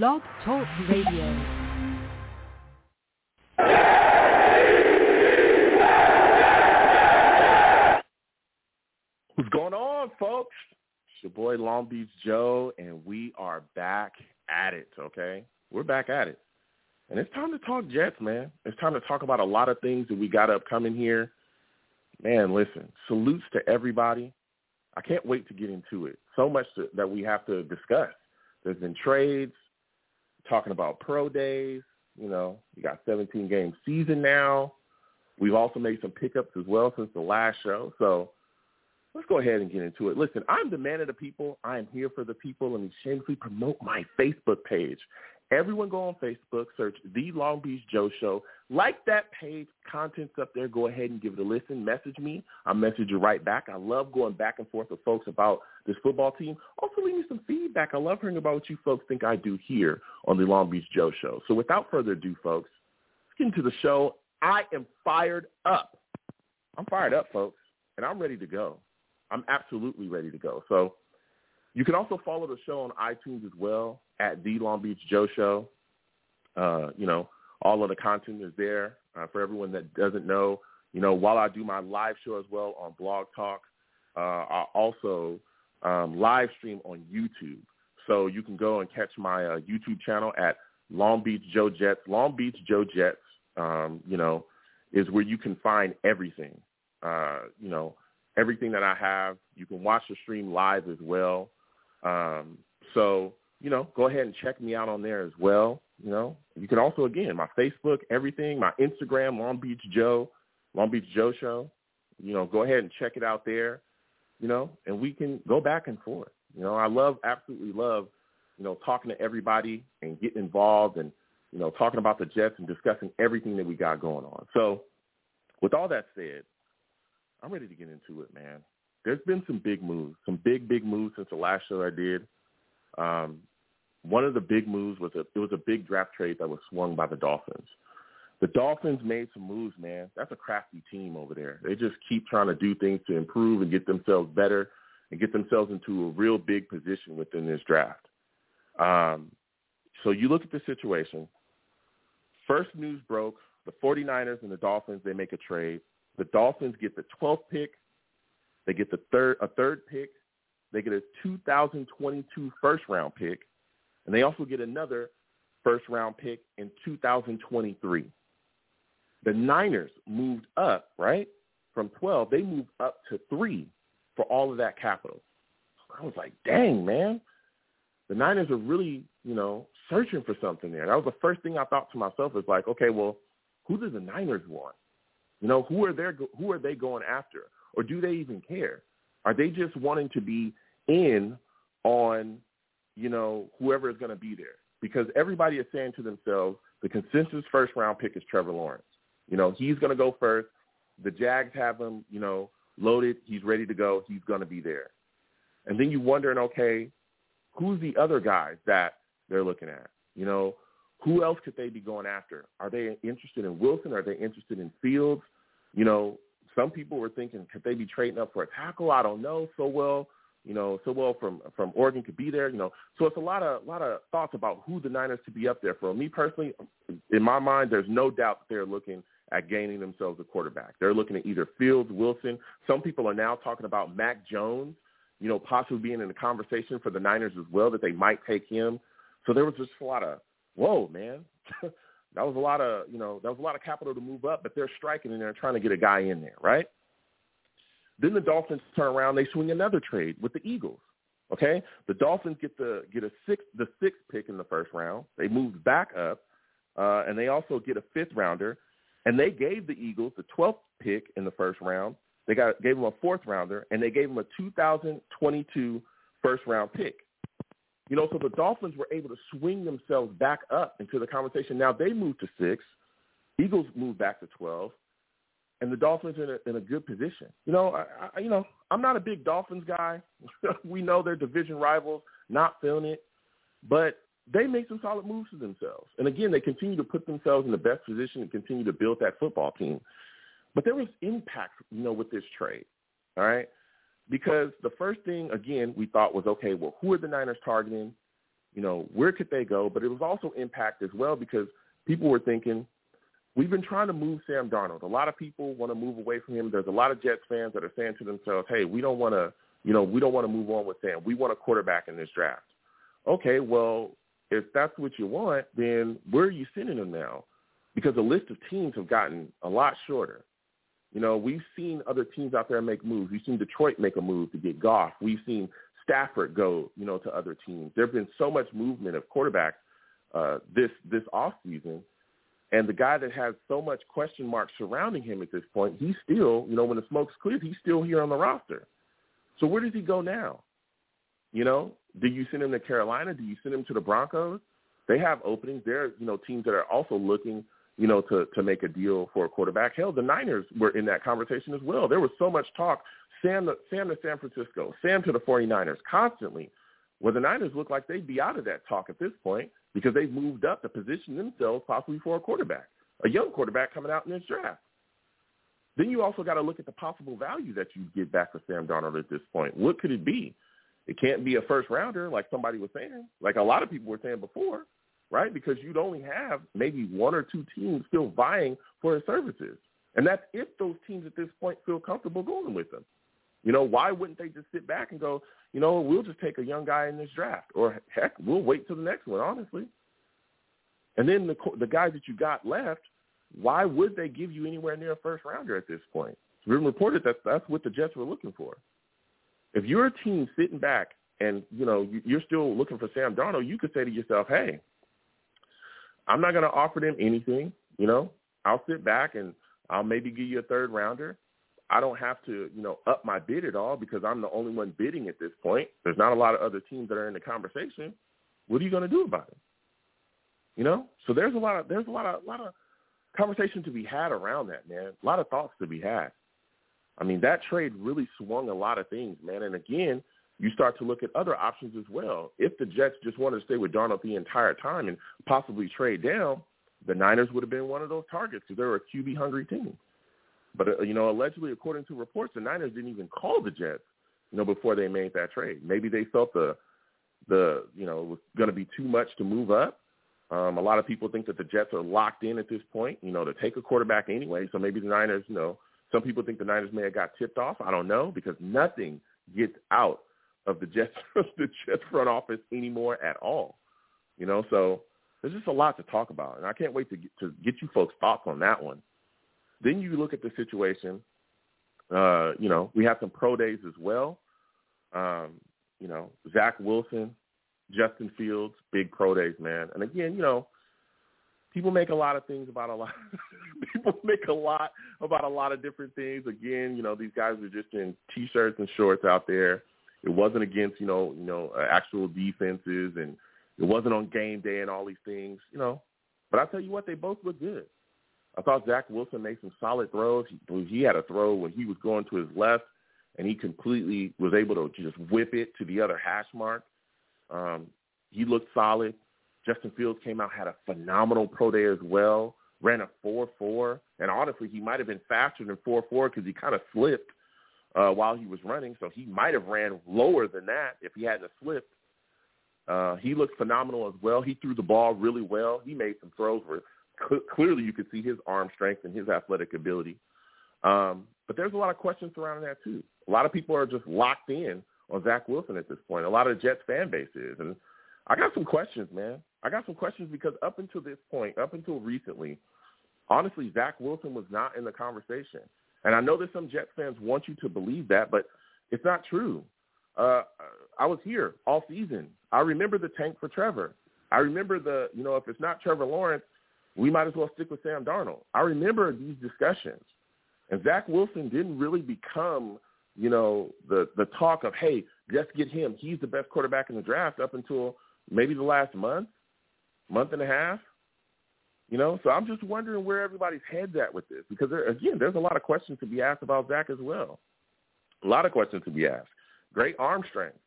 Blog Talk Radio. What's going on, folks? It's your boy Long Beach Joe, and we are back at it, okay? We're back at it. And it's time to talk Jets, man. It's time to talk about a lot of things that we got upcoming here. Man, listen, salutes to everybody. I can't wait to get into it. So much that we have to discuss. There's been trades, talking about pro days. You know, we got 17-game season now. We've also made some pickups as well since the last show, so let's go ahead and get into it. Listen, I'm the man of the people. I am here for the people. Let me shamelessly promote my Facebook page. Everyone go on Facebook, search The Long Beach Joe Show. Like that page, content's up there. Go ahead and give it a listen. Message me. I'll message you right back. I love going back and forth with folks about this football team. Also, leave me some feedback. I love hearing about what you folks think I do here on The Long Beach Joe Show. So without further ado, folks, let's get into the show. I am fired up. I'm fired up, folks, and I'm ready to go. I'm absolutely ready to go. So you can also follow the show on iTunes as well at The Long Beach Joe Show. You know, all of the content is there for everyone that doesn't know. You know, while I do my live show as well on Blog Talk, I also live stream on YouTube. So you can go and catch my YouTube channel at Long Beach Joe Jets. Long Beach Joe Jets, you know, is where you can find everything, you know, everything that I have. You can watch the stream live as well. So, you know, go ahead and check me out on there as well. You know, you can also, again, my Facebook, everything, my Instagram, Long Beach Joe Show. You know, go ahead and check it out there, you know, and we can go back and forth. You know, I love, absolutely love, you know, talking to everybody and getting involved and, you know, talking about the Jets and discussing everything that we got going on. So with all that said, I'm ready to get into it, man. There's been some big moves, some big moves since the last show I did. One of the big moves was it was a big draft trade that was swung by the Dolphins. The Dolphins made some moves, man. That's a crafty team over there. They just keep trying to do things to improve and get themselves better and get themselves into a real big position within this draft. So you look at the situation. First news broke, the 49ers and the Dolphins, they make a trade. The Dolphins get the 12th pick. They get a third pick. They get a 2022 first-round pick, and they also get another first-round pick in 2023. The Niners moved up, right, from 12. They moved up to 3 for all of that capital. I was like, dang, man. The Niners are really, you know, searching for something there. That was the first thing I thought to myself is like, okay, well, who do the Niners want? You know, who are they going after? Or do they even care? Are they just wanting to be in on, you know, whoever is going to be there? Because everybody is saying to themselves, the consensus first-round pick is Trevor Lawrence. You know, he's going to go first. The Jags have him, you know, loaded. He's ready to go. He's going to be there. And then you're wondering, okay, who's the other guys that they're looking at? You know, who else could they be going after? Are they interested in Wilson? Are they interested in Fields? You know, some people were thinking, could they be trading up for a tackle? I don't know. So well from Oregon could be there, you know. So it's a lot of thoughts about who the Niners could be up there for. Me personally, in my mind, there's no doubt that they're looking at gaining themselves a quarterback. They're looking at either Fields, Wilson. Some people are now talking about Mac Jones, you know, possibly being in the conversation for the Niners as well, that they might take him. So there was just a lot of, whoa, man. That was a lot of capital to move up, but they're striking and they're trying to get a guy in there, right? Then the Dolphins turn around, they swing another trade with the Eagles. Okay, the Dolphins get the sixth pick in the first round. They moved back up, and they also get a fifth rounder, and they gave the Eagles the 12th pick in the first round. They gave them a fourth rounder, and they gave them a 2022 first round pick. You know, so the Dolphins were able to swing themselves back up into the conversation. Now they moved to 6, Eagles moved back to 12, and the Dolphins are in a good position. You know, I'm not a big Dolphins guy. We know they're division rivals, not feeling it, but they made some solid moves to themselves. And again, they continue to put themselves in the best position and continue to build that football team. But there was impact, you know, with this trade, all right? Because the first thing, again, we thought was, okay, well, who are the Niners targeting? you know, where could they go? But it was also impact as well, because people were thinking, we've been trying to move Sam Darnold. A lot of people want to move away from him. There's a lot of Jets fans that are saying to themselves, hey, we don't want to move on with Sam. We want a quarterback in this draft. Okay, well, if that's what you want, then where are you sending him now? Because the list of teams have gotten a lot shorter. You know, we've seen other teams out there make moves. We've seen Detroit make a move to get Goff. We've seen Stafford go, you know, to other teams. There have been so much movement of quarterbacks this offseason. And the guy that has so much question marks surrounding him at this point, he's still, you know, when the smoke's cleared, he's still here on the roster. So where does he go now? You know, do you send him to Carolina? Do you send him to the Broncos? They have openings. There are, you know, teams that are also looking, you know, to make a deal for a quarterback. Hell, the Niners were in that conversation as well. There was so much talk, Sam to San Francisco, Sam to the 49ers constantly. Well, the Niners look like they'd be out of that talk at this point because they've moved up to position themselves possibly for a quarterback, a young quarterback coming out in this draft. Then you also got to look at the possible value that you get back for Sam Darnold at this point. What could it be? It can't be a first-rounder like somebody was saying, like a lot of people were saying before, right? Because you'd only have maybe one or two teams still vying for his services. And that's if those teams at this point feel comfortable going with him. You know, why wouldn't they just sit back and go, you know, we'll just take a young guy in this draft, or heck, we'll wait till the next one, honestly. And then the guys that you got left, why would they give you anywhere near a first-rounder at this point? It's been reported that that's what the Jets were looking for. If you're a team sitting back and, you know, you're still looking for Sam Darnold, you could say to yourself, hey, I'm not going to offer them anything. You know, I'll sit back and I'll maybe give you a third-rounder. I don't have to, you know, up my bid at all because I'm the only one bidding at this point. There's not a lot of other teams that are in the conversation. What are you going to do about it? You know, so there's a lot of conversation to be had around that, man. A lot of thoughts to be had. I mean, that trade really swung a lot of things, man. And again, you start to look at other options as well. If the Jets just wanted to stay with Darnold the entire time and possibly trade down, the Niners would have been one of those targets because they were a QB-hungry team. But, you know, allegedly, according to reports, the Niners didn't even call the Jets, you know, before they made that trade. Maybe they felt the you know, it was going to be too much to move up. A lot of people think that the Jets are locked in at this point, you know, to take a quarterback anyway. So maybe the Niners, you know, some people think the Niners may have got tipped off. I don't know, because nothing gets out of the Jets front office anymore at all. You know, so there's just a lot to talk about, and I can't wait to get you folks' thoughts on that one. Then you look at the situation. You know, we have some pro days as well. You know, Zach Wilson, Justin Fields, big pro days, man. And again, you know, people make a lot of things about a lot. People make a lot about a lot of different things. Again, you know, these guys are just in T-shirts and shorts out there. It wasn't against, you know, actual defenses, and it wasn't on game day and all these things, you know. But I tell you what, they both look good. I thought Zach Wilson made some solid throws. He had a throw when he was going to his left, and he completely was able to just whip it to the other hash mark. He looked solid. Justin Fields came out, had a phenomenal pro day as well, ran a 4.4. And honestly, he might have been faster than 4.4 because he kind of slipped while he was running. So he might have ran lower than that if he hadn't slipped. He looked phenomenal as well. He threw the ball really well. He made some throws where clearly you could see his arm strength and his athletic ability. But there's a lot of questions surrounding that too. A lot of people are just locked in on Zach Wilson at this point. A lot of Jets fan base is. And I got some questions, man. I got some questions because up until this point, up until recently, honestly, Zach Wilson was not in the conversation. And I know that some Jets fans want you to believe that, but it's not true. I was here all season. I remember the tank for Trevor. I remember the, you know, if it's not Trevor Lawrence, we might as well stick with Sam Darnold. I remember these discussions. And Zach Wilson didn't really become, you know, the talk of, hey, let's get him. He's the best quarterback in the draft up until maybe the last month and a half, you know? So I'm just wondering where everybody's head's at with this because, again, there's a lot of questions to be asked about Zach as well. A lot of questions to be asked. Great arm strength.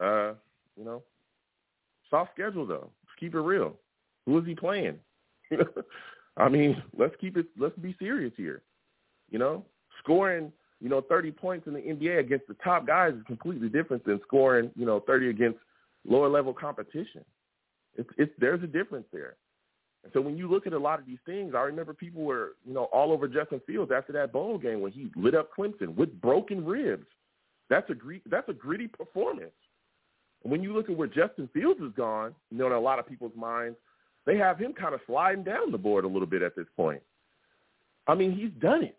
You know, soft schedule, though. Let's keep it real. Who is he playing? I mean, let's be serious here. You know, scoring, you know, 30 points in the NBA against the top guys is completely different than scoring, you know, 30 against lower-level competition. There's a difference there. And so when you look at a lot of these things, I remember people were, all over Justin Fields after that bowl game when he lit up Clemson with broken ribs. That's a gritty performance. And when you look at where Justin Fields has gone, in a lot of people's minds, they have him kind of sliding down the board a little bit at this point. I mean, he's done it.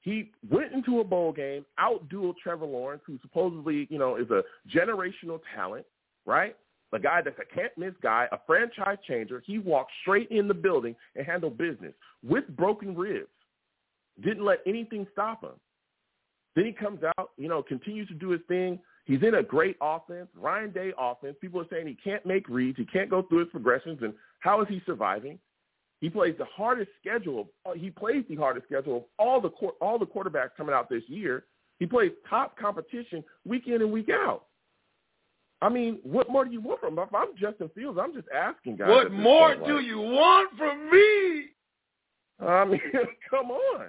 He went into a bowl game, outdueled Trevor Lawrence, who supposedly, is a generational talent, right? A guy that's a can't-miss guy, a franchise changer. He walked straight in the building and handled business with broken ribs. Didn't let anything stop him. Then he comes out, continues to do his thing. He's in a great offense, Ryan Day offense. People are saying he can't make reads. He can't go through his progressions. And how is he surviving? He plays the hardest schedule. He plays the hardest schedule of all the quarterbacks coming out this year. He plays top competition week in and week out. I mean, what more do you want from him? If I'm Justin Fields, I'm just asking, guys. What more do you want from me? I mean, come on.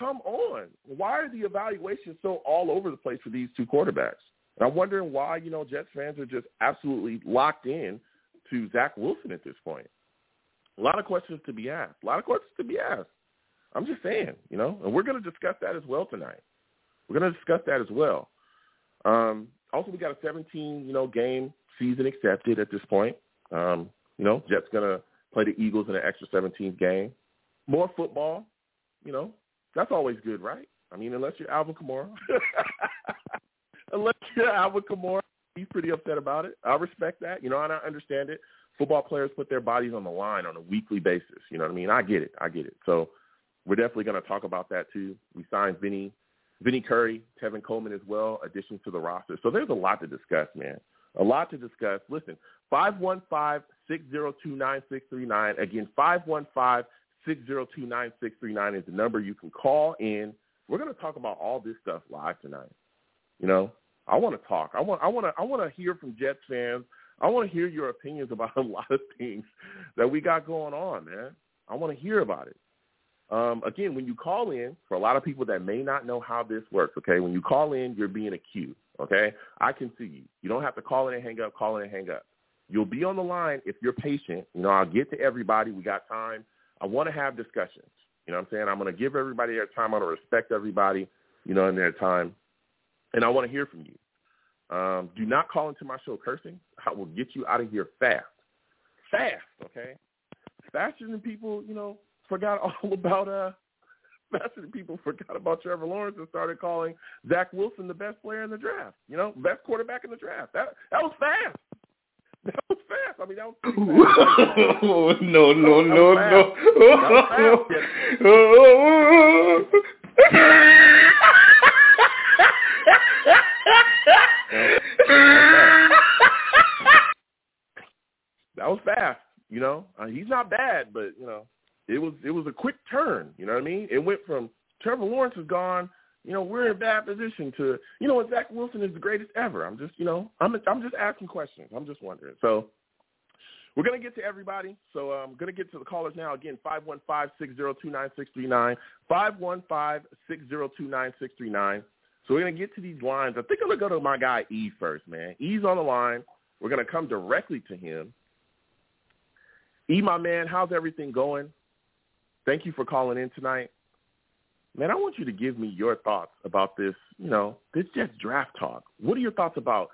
Come on. Why are the evaluations so all over the place for these two quarterbacks? And I'm wondering why, Jets fans are just absolutely locked in to Zach Wilson at this point. A lot of questions to be asked. I'm just saying, and we're going to discuss that as well tonight. Also, we got a 17, game season accepted at this point. Jets going to play the Eagles in an extra 17th game. More football, that's always good, right? I mean, unless you're Alvin Kamara. He's pretty upset about it. I respect that. And I understand it. Football players put their bodies on the line on a weekly basis. You know what I mean? I get it. So we're definitely going to talk about that, too. We signed Vinny Curry, Tevin Coleman as well, additions to the roster. So there's a lot to discuss, man. A lot to discuss. Listen, 515-602-9639. Again, 515-602-9639 is the number you can call in. We're going to talk about all this stuff live tonight. I want to talk. I want to hear from Jets fans. I want to hear your opinions about a lot of things that we got going on, man. I want to hear about it. Again, when you call in, for a lot of people that may not know how this works, okay, when you call in, you're being a queue, okay? I can see you. You don't have to call in and hang up. You'll be on the line if you're patient. I'll get to everybody. We got time. I want to have discussions. You know what I'm saying? I'm going to give everybody their time. I'm going to respect everybody, in their time. And I want to hear from you. Do not call into my show cursing. I will get you out of here fast, okay? Faster than people forgot about Trevor Lawrence and started calling Zach Wilson the best player in the draft, best quarterback in the draft. That was fast. I mean, that was pretty fast. Oh, no. Oh, that was fast, He's not bad, but, It was a quick turn, you know what I mean? It went from Trevor Lawrence is gone, we're in a bad position to, Zach Wilson is the greatest ever. I'm just, I'm just asking questions. I'm just wondering. So we're going to get to everybody. So I'm going to get to the callers now. Again, 515-602-9639, 515-602-9639. So we're going to get to these lines. I think I'm going to go to my guy E first, man. E's on the line. We're going to come directly to him. E, my man, how's everything going? Thank you for calling in tonight. Man, I want you to give me your thoughts about this, this Jets draft talk. What are your thoughts about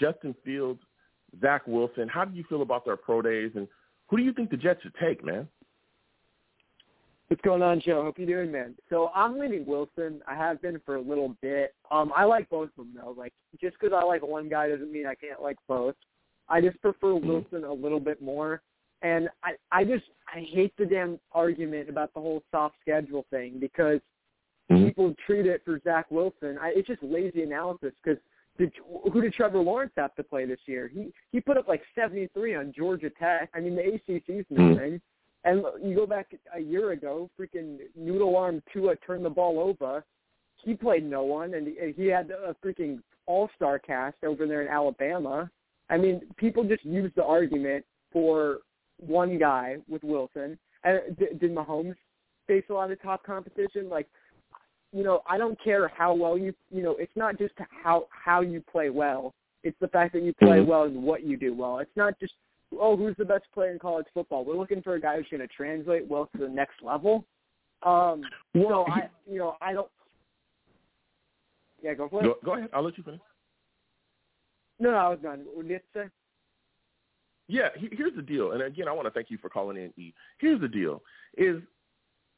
Justin Fields, Zach Wilson? How do you feel about their pro days? And who do you think the Jets should take, man? What's going on, Joe? Hope you're doing, man. So I'm leaning Wilson. I have been for a little bit. I like both of them, though. Like, just because I like one guy doesn't mean I can't like both. I just prefer Wilson a little bit more. And I hate the damn argument about the whole soft schedule thing because people treat it for Zach Wilson. It's just lazy analysis because who did Trevor Lawrence have to play this year? He put up like 73 on Georgia Tech. I mean, the ACC's nothing. And you go back a year ago, freaking noodle arm Tua turned the ball over. He played no one, and he had a freaking all-star cast over there in Alabama. I mean, people just use the argument for – one guy with Wilson. And did Mahomes face a lot of top competition? Like, I don't care how well you, it's not just how you play well. It's the fact that you play well and what you do well. It's not just, oh, who's the best player in college football? We're looking for a guy who's going to translate well to the next level. So I, you know, I don't. Yeah, go for it. Go ahead. I'll let you finish. No, I was done. What did you say? Yeah, here's the deal. And again, I want to thank you for calling in, E. Here's the deal is,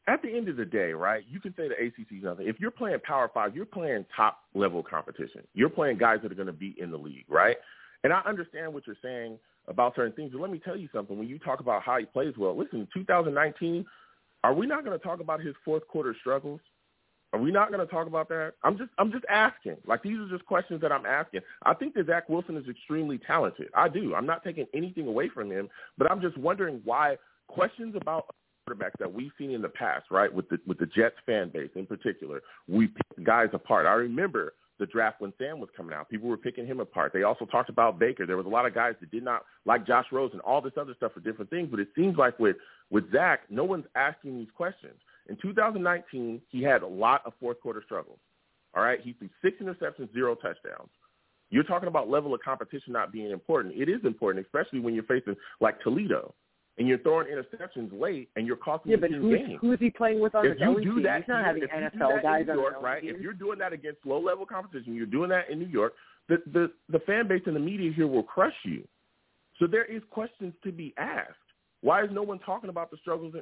at the end of the day, right, you can say the ACC is nothing. If you're playing Power 5, you're playing top-level competition. You're playing guys that are going to be in the league, right? And I understand what you're saying about certain things, but let me tell you something. When you talk about how he plays well, listen, 2019, are we not going to talk about his fourth-quarter struggles? Are we not going to talk about that? I'm just asking. Like, these are just questions that I'm asking. I think that Zach Wilson is extremely talented. I do. I'm not taking anything away from him, but I'm just wondering why questions about – quarterbacks that we've seen in the past, right, with the Jets fan base in particular, we picked guys apart. I remember the draft when Sam was coming out. People were picking him apart. They also talked about Baker. There was a lot of guys that did not like Josh Rosen and all this other stuff for different things, but it seems like with Zach, no one's asking these questions. In 2019, he had a lot of fourth-quarter struggles, all right? He threw 6 interceptions, 0 touchdowns. You're talking about level of competition not being important. It is important, especially when you're facing like Toledo, and you're throwing interceptions late, and you're costing the team games. Yeah, but who is he playing with on the LEC? He's not having NFL guys on the right? If you're doing that against low-level competition, you're doing that in New York, the fan base and the media here will crush you. So there is questions to be asked. Why is no one talking about his struggles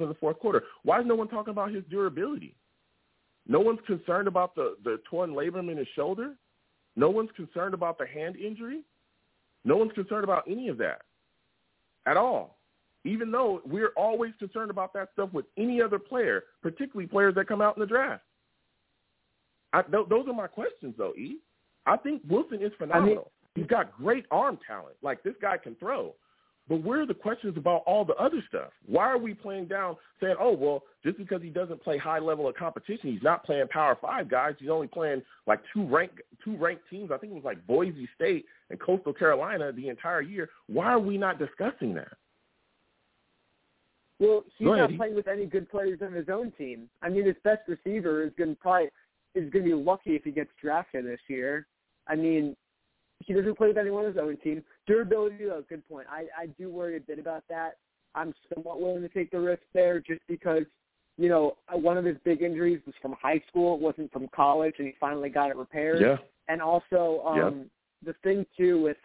in the fourth quarter? Why is no one talking about his durability? No one's concerned about the torn labrum in his shoulder. No one's concerned about the hand injury. No one's concerned about any of that at all, even though we're always concerned about that stuff with any other player, particularly players that come out in the draft. Those are my questions, though, E. I think Wilson is phenomenal. He's got great arm talent. Like, this guy can throw. But where are the questions about all the other stuff? Why are we playing down saying, oh, well, just because he doesn't play high level of competition, he's not playing Power 5 guys. He's only playing, like, two ranked teams. I think it was, like, Boise State and Coastal Carolina the entire year. Why are we not discussing that? Well, he's not playing with any good players on his own team. I mean, his best receiver is going to be lucky if he gets drafted this year. I mean, he doesn't play with anyone on his own team. Durability, though, good point. I do worry a bit about that. I'm somewhat willing to take the risk there just because, you know, one of his big injuries was from high school. It wasn't from college, and he finally got it repaired. Yeah. And also the thing, too, with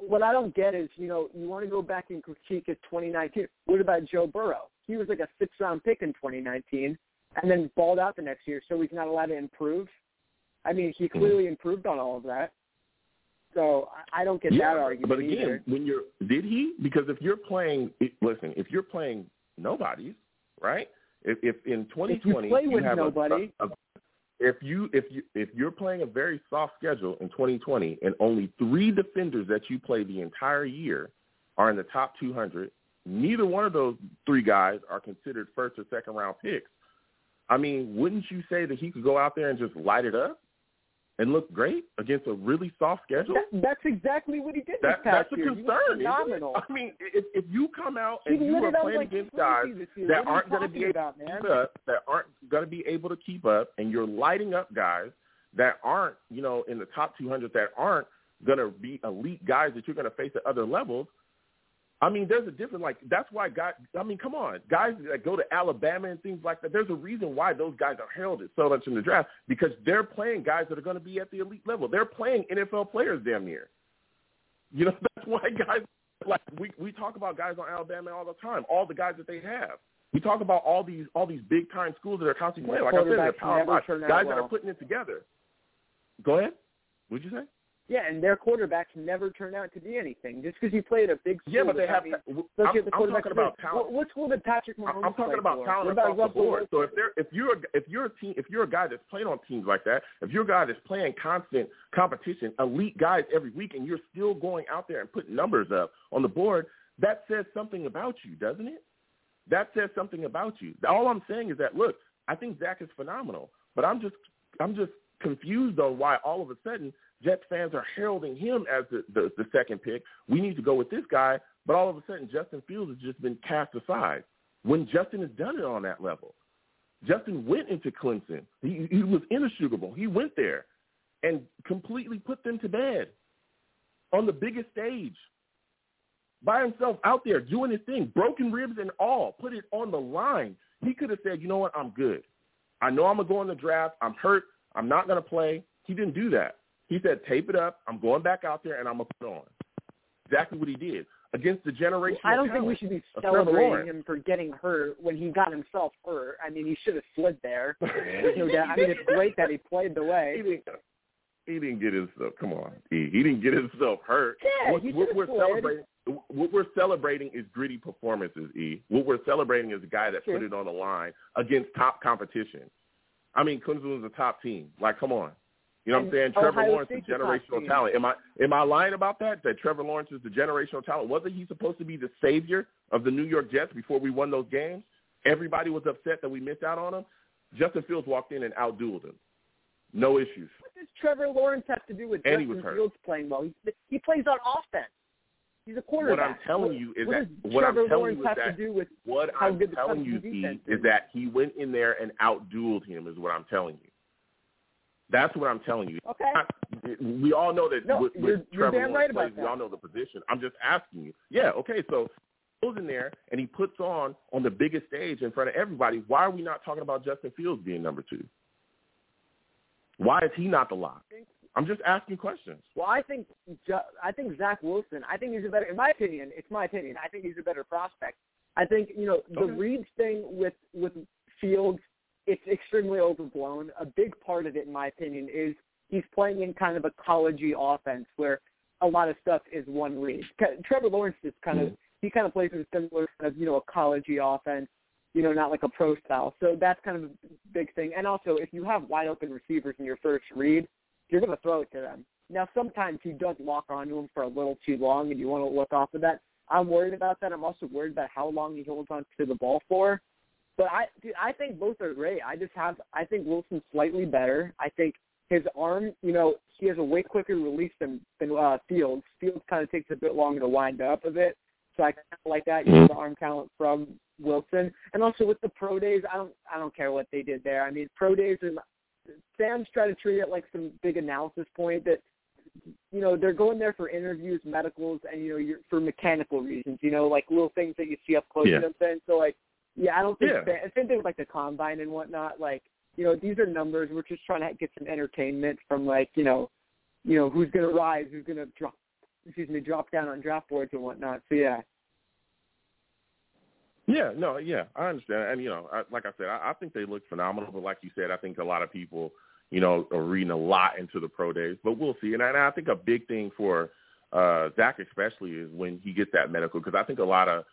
what I don't get is, you know, you want to go back and critique his 2019. What about Joe Burrow? He was like a sixth-round pick in 2019 and then balled out the next year, so he's not allowed to improve. I mean, he clearly improved on all of that. So I don't get that argument. But again, either. Because if you're playing, listen, if you're playing nobodies, right? If in 2020 if you play with nobody, if you're playing a very soft schedule in 2020, and only 3 defenders that you play the entire year are in the top 200, neither one of those 3 guys are considered first or second round picks. I mean, wouldn't you say that he could go out there and just light it up and looked great against a really soft schedule? That's exactly what he did this past year. That's a concern. Phenomenal. I mean, if you come out and you are playing against guys that aren't going to be able to keep up, and you're lighting up guys that aren't, you know, in the top 200 that aren't going to be elite guys that you're going to face at other levels, I mean, there's a difference. Like, that's why guys – I mean, come on. Guys that go to Alabama and things like that, there's a reason why those guys are heralded so much in the draft, because they're playing guys that are going to be at the elite level. They're playing NFL players damn near. You know, that's why guys – like, we talk about guys on Alabama all the time, all the guys that they have. We talk about all these big-time schools that are constantly playing. Like I said, they're power guys that are putting it together. Go ahead. What did you say? Yeah, and their quarterbacks never turn out to be anything. Just because you played a big school. Yeah, but they have – I'm talking about talent. What school did Patrick Mahomes I'm talking about talent across the board. So if you're a guy that's playing on teams like that, if you're a guy that's playing constant competition, elite guys every week, and you're still going out there and putting numbers up on the board, that says something about you, doesn't it? That says something about you. All I'm saying is that, look, I think Zach is phenomenal, but I'm just confused on why all of a sudden – Jets fans are heralding him as the second pick. We need to go with this guy. But all of a sudden, Justin Fields has just been cast aside when Justin has done it on that level. Justin went into Clemson. He was inexcusable. He went there. and completely put them to bed on the biggest stage by himself out there doing his thing, broken ribs and all, put it on the line. He could have said, you know what, I'm good. I know I'm going to go in the draft. I'm hurt. I'm not going to play. He didn't do that. He said, tape it up. I'm going back out there, and I'm going to put it on. Exactly what he did against the generation. Well, I don't think we should be celebrating him for getting hurt when he got himself hurt. I mean, he should have slid there. I mean, it's great that he played the way. He didn't get himself. Come on, he didn't get himself hurt. Yeah, what we're celebrating is gritty performances. What we're celebrating is a guy that put it on the line against top competition. I mean, Clemson was a top team. Like, come on. You know what I'm saying? Trevor Lawrence is generational talent. Am I lying about that? That Trevor Lawrence is the generational talent? Wasn't he supposed to be the savior of the New York Jets before we won those games? Everybody was upset that we missed out on him. Justin Fields walked in and outdueled him. No issues. What does Trevor Lawrence have to do with Justin Fields playing well? He plays on offense. He's a quarterback. What I'm telling you is that he went in there and outdueled him. Is what I'm telling you. That's what I'm telling you. Okay. We all know that Trevor Lawrence right plays. We all know the position. I'm just asking you. Yeah, okay, so he goes in there and he puts on the biggest stage in front of everybody. Why are we not talking about Justin Fields being number two? Why is he not the lock? I'm just asking questions. Well, I think Zach Wilson, I think he's a better – in my opinion, it's my opinion. I think he's a better prospect. I think, the Reed thing with Fields, it's extremely overblown. A big part of it, in my opinion, is he's playing in kind of a college-y offense where a lot of stuff is one read. Trevor Lawrence is kind of plays in a similar kind of, a college-y offense, not like a pro style. So that's kind of a big thing. And also, if you have wide-open receivers in your first read, you're going to throw it to them. Now, sometimes he does lock onto them for a little too long, and you want to look off of that. I'm worried about that. I'm also worried about how long he holds on to the ball for. But I think both are great. I think Wilson's slightly better. I think his arm, he has a way quicker release than Fields. Fields kind of takes a bit longer to wind up a bit. So I kind of like that. You know, the arm talent from Wilson, and also with the pro days, I don't care what they did there. I mean, pro days and Sam's trying to treat it like some big analysis point that they're going there for interviews, medicals, and for mechanical reasons. Like little things that you see up close. Yeah. You know what I'm saying? So like. Yeah, I don't think – same thing with, like, the combine and whatnot. Like, these are numbers. We're just trying to get some entertainment from, like, who's going to rise, who's going to drop down on draft boards and whatnot. So, yeah. Yeah, no, yeah, I understand. And, like I said, I think they look phenomenal. But like you said, I think a lot of people, are reading a lot into the pro days. But we'll see. And I think a big thing for Zach especially is when he gets that medical, because I think a lot of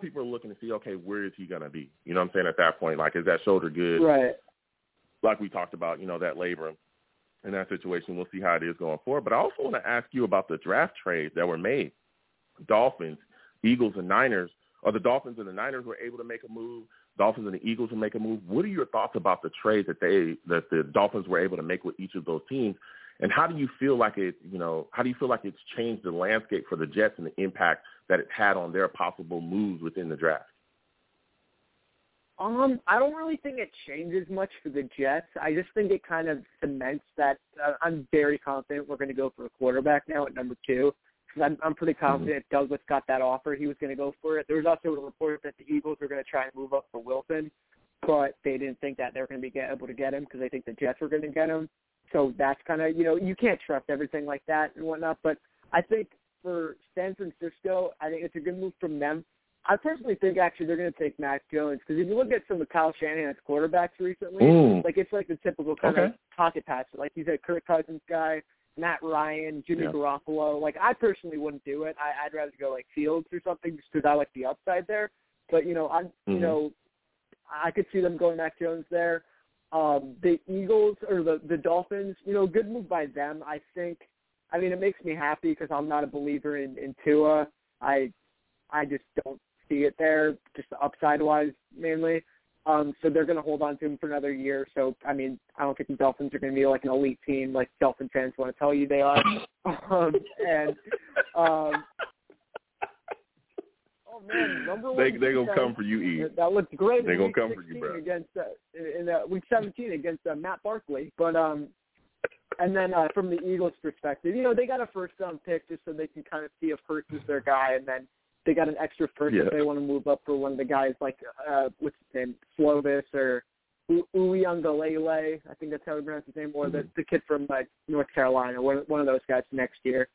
people are looking to see, okay, where is he going to be? You know what I'm saying? At that point, like, is that shoulder good? Right. Like we talked about, that labrum in that situation. We'll see how it is going forward. But I also want to ask you about the draft trades that were made. Dolphins, Eagles, and Niners, or the Dolphins and the Niners were able to make a move. Dolphins and the Eagles will make a move. What are your thoughts about the trades that the Dolphins were able to make with each of those teams? And how do you feel like it, how do you feel like it's changed the landscape for the Jets and the impact that it had on their possible moves within the draft? I don't really think it changes much for the Jets. I just think it kind of cements that I'm very confident we're going to go for a quarterback now at number two. Because I'm pretty confident if Douglas got that offer, he was going to go for it. There was also a report that the Eagles were going to try and move up for Wilson, but they didn't think that they were going to be able to get him because they think the Jets were going to get him. So that's kind of, you can't trust everything like that and whatnot. But I think for San Francisco, I think it's a good move from them. I personally think, actually, they're going to take Mac Jones. Because if you look at some of Kyle Shanahan's quarterbacks recently, like it's like the typical kind of pocket patch. Like he's a Kirk Cousins guy, Matt Ryan, Jimmy Garoppolo. Like I personally wouldn't do it. I'd rather go like Fields or something just because I like the upside there. But, I could see them going Mac Jones there. The Eagles or the Dolphins, good move by them, I think. I mean, it makes me happy because I'm not a believer in Tua. I just don't see it there, just upside-wise mainly. So they're going to hold on to him for another year. So, I mean, I don't think the Dolphins are going to be like an elite team like Dolphin fans want to tell you they are. Oh, man, number one. They're going to come for you, E. That looked great. They're going to come for you, bro. Against, in week 17 against Matt Barkley. But And then from the Eagles' perspective, you know, they got a first-round pick just so they can kind of see if Hurts is their guy, and then they got an extra first if they want to move up for one of the guys like, what's his name, Slovis or Uiagalelei, I think that's how we pronounce his name, or the kid from North Carolina, one of those guys next year,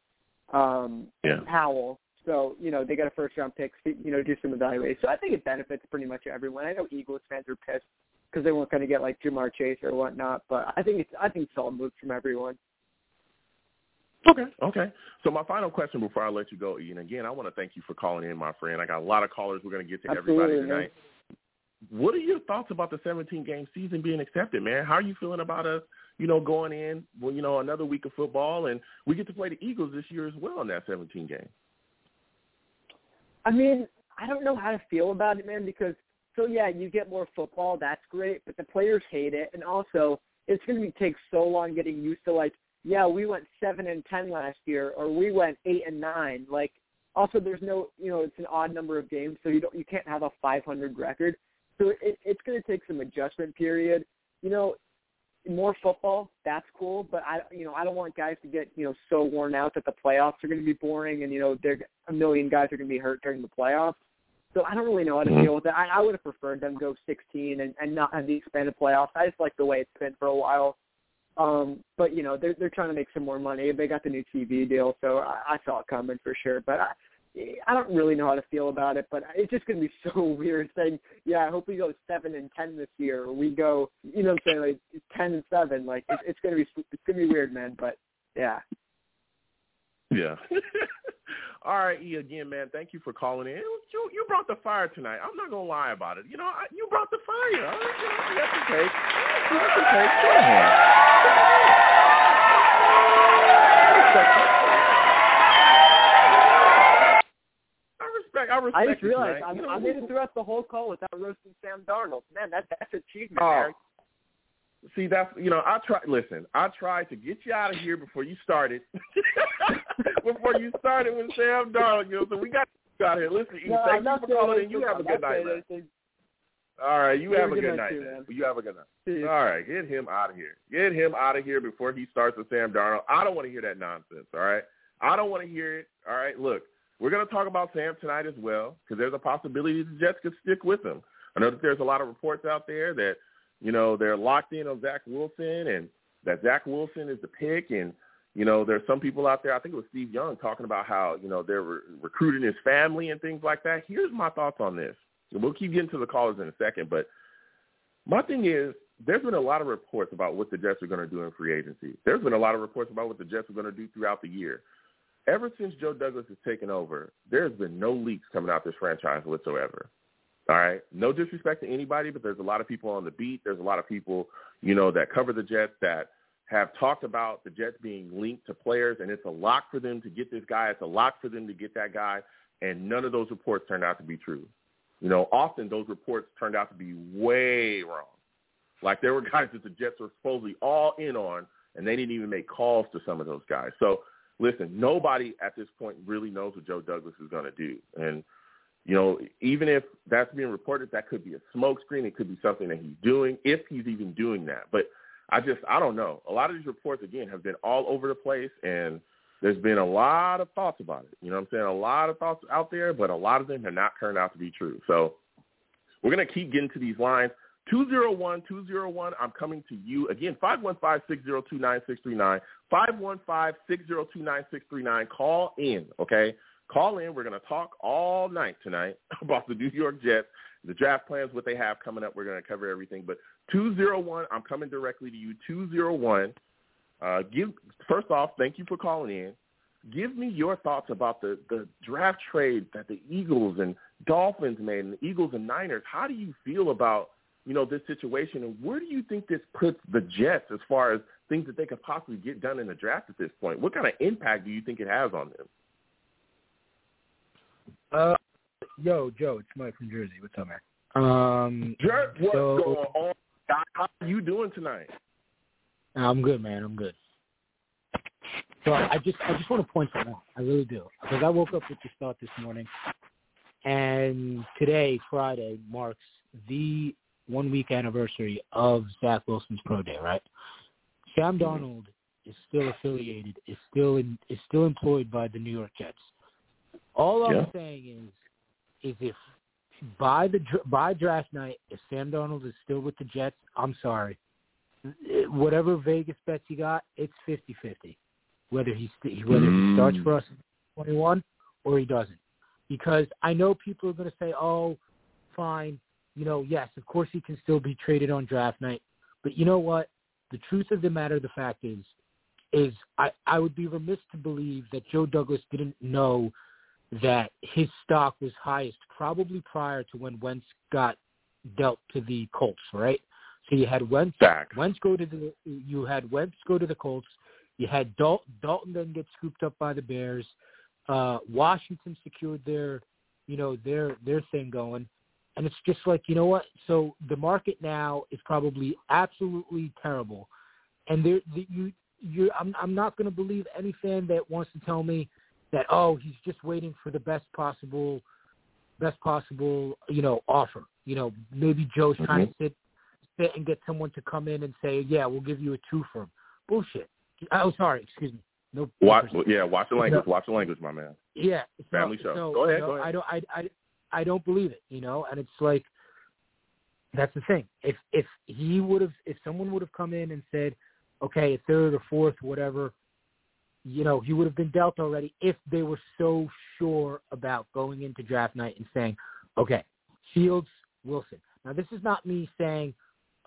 Howell. So, you know, they got a first-round pick, you know, do some evaluation. So I think it benefits pretty much everyone. I know Eagles fans are pissed because they weren't going to get, like, Ja'Marr Chase or whatnot. But I think it's all moves from everyone. Okay. So my final question before I let you go, Ian, again, I want to thank you for calling in, my friend. I got a lot of callers. We're going to get to everybody tonight. What are your thoughts about the 17-game season being accepted, man? How are you feeling about us, you know, going in, well, you know, another week of football? And we get to play the Eagles this year as well in that 17-game. I mean, I don't know how to feel about it, man, because, you get more football. That's great. But the players hate it. And also, it's going to take so long getting used to, like, we went 7-10 last year, or we went 8-9. Like, also, there's no, you know, it's an odd number of games, so you can't have a 500 record. So it's going to take some adjustment period. You know, more football, that's cool, but I don't want guys to get, you know, so worn out that the playoffs are going to be boring and, you know, a million guys are going to be hurt during the playoffs. So I don't really know how to deal with it. I would have preferred them go 16 and not have the expanded playoffs. I just like the way it's been for a while. But, you know, they're trying to make some more money. They got the new TV deal, so I saw it coming for sure. But I don't really know how to feel about it, but it's just going to be so weird saying, I hope we go 7-10 this year, or we go, you know what I'm saying, like 10-7. Like it's going to be weird, man. But yeah. All right, E, again, man, thank you for calling in. You brought the fire tonight. I'm not going to lie about it. You know, you brought the fire. That's okay. I just realized I made it throughout the whole call without roasting Sam Darnold. Man, that's an achievement, man. See, that's, you know, I tried to get you out of here before you started. With Sam Darnold, you know, so we got you out of here. Listen, thank you for calling in. You have a good night, man. All right, you have a good night, man. You have a good night. All right, get him out of here. Get him out of here before he starts with Sam Darnold. I don't want to hear that nonsense, all right? I don't want to hear it, all right? Look. We're going to talk about Sam tonight as well, because there's a possibility the Jets could stick with him. I know that there's a lot of reports out there that, you know, they're locked in on Zach Wilson and that Zach Wilson is the pick. And, you know, there's some people out there, I think it was Steve Young, talking about how, you know, they're recruiting his family and things like that. Here's my thoughts on this. And we'll keep getting to the callers in a second. But my thing is, there's been a lot of reports about what the Jets are going to do in free agency. There's been a lot of reports about what the Jets are going to do throughout the year. Ever since Joe Douglas has taken over, there's been no leaks coming out this franchise whatsoever. All right? No disrespect to anybody, but there's a lot of people on the beat. There's a lot of people, you know, that cover the Jets that have talked about the Jets being linked to players, and it's a lock for them to get this guy. It's a lock for them to get that guy, and none of those reports turned out to be true. You know, often those reports turned out to be way wrong. Like, there were guys that the Jets were supposedly all in on, and they didn't even make calls to some of those guys. So, listen, nobody at this point really knows what Joe Douglas is going to do. And, you know, even if that's being reported, that could be a smokescreen. It could be something that he's doing, if he's even doing that. But I don't know. A lot of these reports, again, have been all over the place, and there's been a lot of thoughts about it. You know what I'm saying? A lot of thoughts out there, but a lot of them have not turned out to be true. So we're going to keep getting to these lines. 201-201, I'm coming to you. Again, 515-602-9639. 515-602-9639. Call in, okay? Call in. We're going to talk all night tonight about the New York Jets, the draft plans, what they have coming up. We're going to cover everything. But 201, I'm coming directly to you. 201, first off, thank you for calling in. Give me your thoughts about the draft trade that the Eagles and Dolphins made and the Eagles and Niners. How do you feel about, you know, this situation, and where do you think this puts the Jets as far as things that they could possibly get done in the draft at this point? What kind of impact do you think it has on them? Yo, Joe, it's Mike from Jersey. What's up, man? What's going on? How are you doing tonight? I'm good, man. I'm good. So I just want to point something out. I really do, because I woke up with this thought this morning, and today, Friday, marks the 1-week anniversary of Zach Wilson's pro day, right? Sam Darnold is still affiliated, is still employed by the New York Jets. All I'm saying is if by draft night, if Sam Darnold is still with the Jets, I'm sorry, whatever Vegas bets he got, it's 50-50 whether he starts for us in 21 or he doesn't. Because I know people are going to say, oh, fine, you know, yes, of course he can still be traded on draft night. But you know what? The truth of the matter, the fact is I would be remiss to believe that Joe Douglas didn't know that his stock was highest probably prior to when Wentz got dealt to the Colts, right? So you had Wentz go to the Colts. You had Dalton then get scooped up by the Bears. Washington secured their thing going. And it's just like, you know what? So the market now is probably absolutely terrible, and I'm not going to believe any fan that wants to tell me that he's just waiting for the best possible offer. You know, maybe Joe's trying to sit and get someone to come in and say, yeah, we'll give you a 2 for him. Bullshit. Oh, sorry, excuse me. No. Watch the language. Watch the language, my man. Yeah. Family show. So, go ahead. I don't believe it, and it's like, that's the thing. If someone would have come in and said, okay, a third or fourth, whatever, he would have been dealt already if they were so sure about going into draft night and saying, okay, Fields, Wilson. Now, this is not me saying,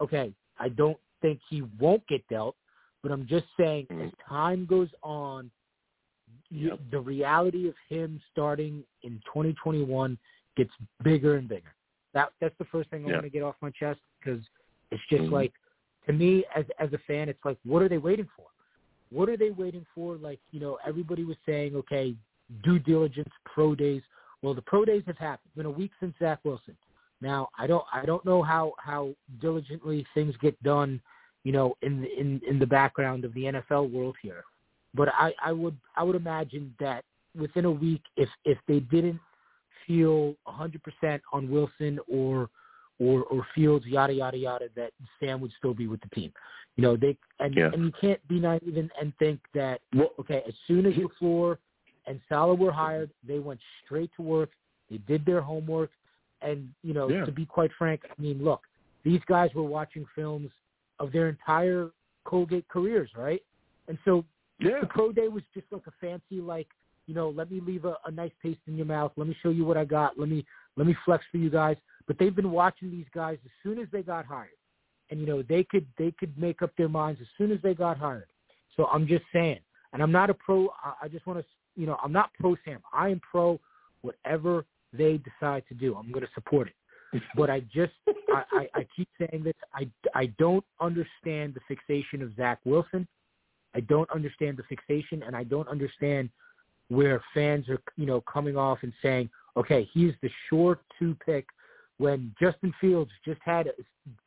okay, I don't think he won't get dealt, but I'm just saying as time goes on, the reality of him starting in 2021 gets bigger and bigger. That's the first thing I want to get off my chest, because it's just like, to me as a fan, it's like, what are they waiting for? What are they waiting for? Like, everybody was saying, okay, due diligence, pro days. Well, the pro days have happened. It's been a week since Zach Wilson. Now, I don't know how diligently things get done, in the background of the NFL world here. But I would imagine that within a week, if they didn't feel 100% on Wilson or Fields, yada yada yada, that Sam would still be with the team. And you can't be naive and think that as soon as LaFleur and Saleh were hired, they went straight to work. They did their homework, and to be quite frank, I mean, look, these guys were watching films of their entire Colgate careers, right? And so. Yeah. The pro day was just like a fancy, let me leave a nice taste in your mouth. Let me show you what I got. Let me flex for you guys. But they've been watching these guys as soon as they got hired, and they could make up their minds as soon as they got hired. So I'm just saying, and I'm not a pro. I just want to, I'm not pro Sam. I am pro whatever they decide to do. I'm going to support it. But I just, I keep saying this. I don't understand the fixation of Zach Wilson. I don't understand the fixation, and I don't understand where fans are, coming off and saying, okay, he's the sure two pick, when Justin Fields just had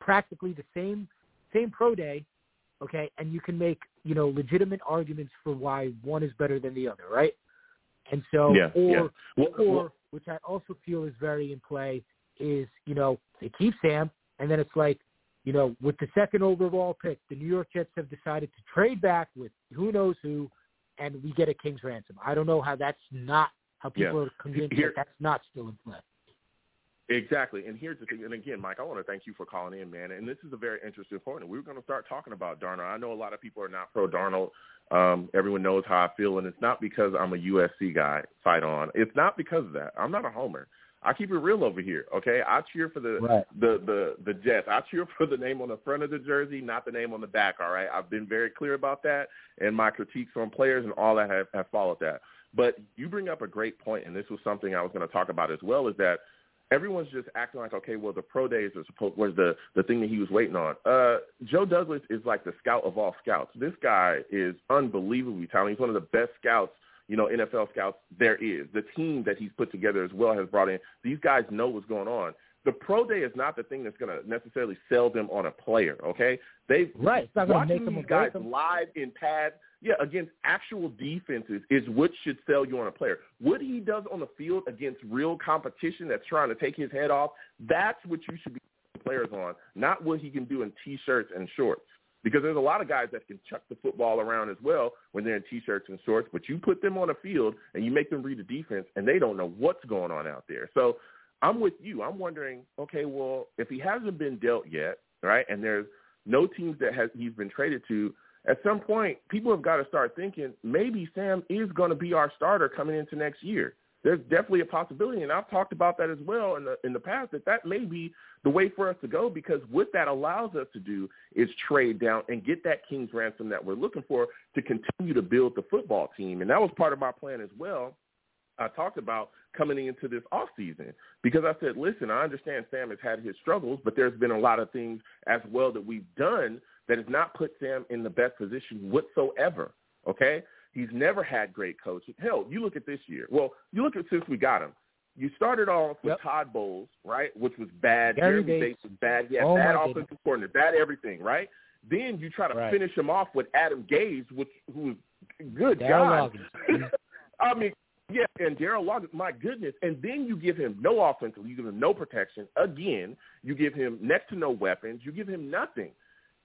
practically the same pro day, okay, and you can make, legitimate arguments for why one is better than the other, right? And so, which I also feel is very in play is, they keep Sam, and then it's like, with the second overall pick, the New York Jets have decided to trade back with who knows who, and we get a king's ransom. I don't know how that's not how people are convinced that that's not still in play. Exactly. And here's the thing. And again, Mike, I want to thank you for calling in, man. And this is a very interesting point. And we're going to start talking about Darnold. I know a lot of people are not pro Darnold. Everyone knows how I feel. And it's not because I'm a USC guy, fight on. It's not because of that. I'm not a homer. I keep it real over here, okay? I cheer for the Jets. I cheer for the name on the front of the jersey, not the name on the back, all right? I've been very clear about that, and my critiques on players and all that have followed that. But you bring up a great point, and this was something I was going to talk about as well, is that everyone's just acting like, okay, well, the pro days was the thing that he was waiting on. Joe Douglas is like the scout of all scouts. This guy is unbelievably talented. He's one of the best scouts. NFL scouts, there is. The team that he's put together as well has brought in. These guys know what's going on. The pro day is not the thing that's going to necessarily sell them on a player, okay? They've watching these guys live in pads, against actual defenses is what should sell you on a player. What he does on the field against real competition that's trying to take his head off, that's what you should be players on, not what he can do in T-shirts and shorts. because there's a lot of guys that can chuck the football around as well when they're in T-shirts and shorts, but you put them on a field and you make them read the defense, and they don't know what's going on out there. So I'm with you. I'm wondering, okay, well, if he hasn't been dealt yet, right, and there's no teams that he's been traded to, at some point people have got to start thinking maybe Sam is going to be our starter coming into next year. There's definitely a possibility, and I've talked about that as well in the past, that may be the way for us to go, because what that allows us to do is trade down and get that king's ransom that we're looking for to continue to build the football team. And that was part of my plan as well. I talked about coming into this offseason, because I said, listen, I understand Sam has had his struggles, but there's been a lot of things as well that we've done that has not put Sam in the best position whatsoever, okay? He's never had great coaching. Hell, you look at this year. Well, you look at since we got him. You started off with Todd Bowles, right, which was bad. Gary Bates was bad. He had bad offensive coordinator, bad everything, right? Then you try to finish him off with Adam Gase, who was good. Darryl God. I mean, yeah, and Darryl Loggins, my goodness. And then you give him no offense. You give him no protection. Again, you give him next to no weapons. You give him nothing.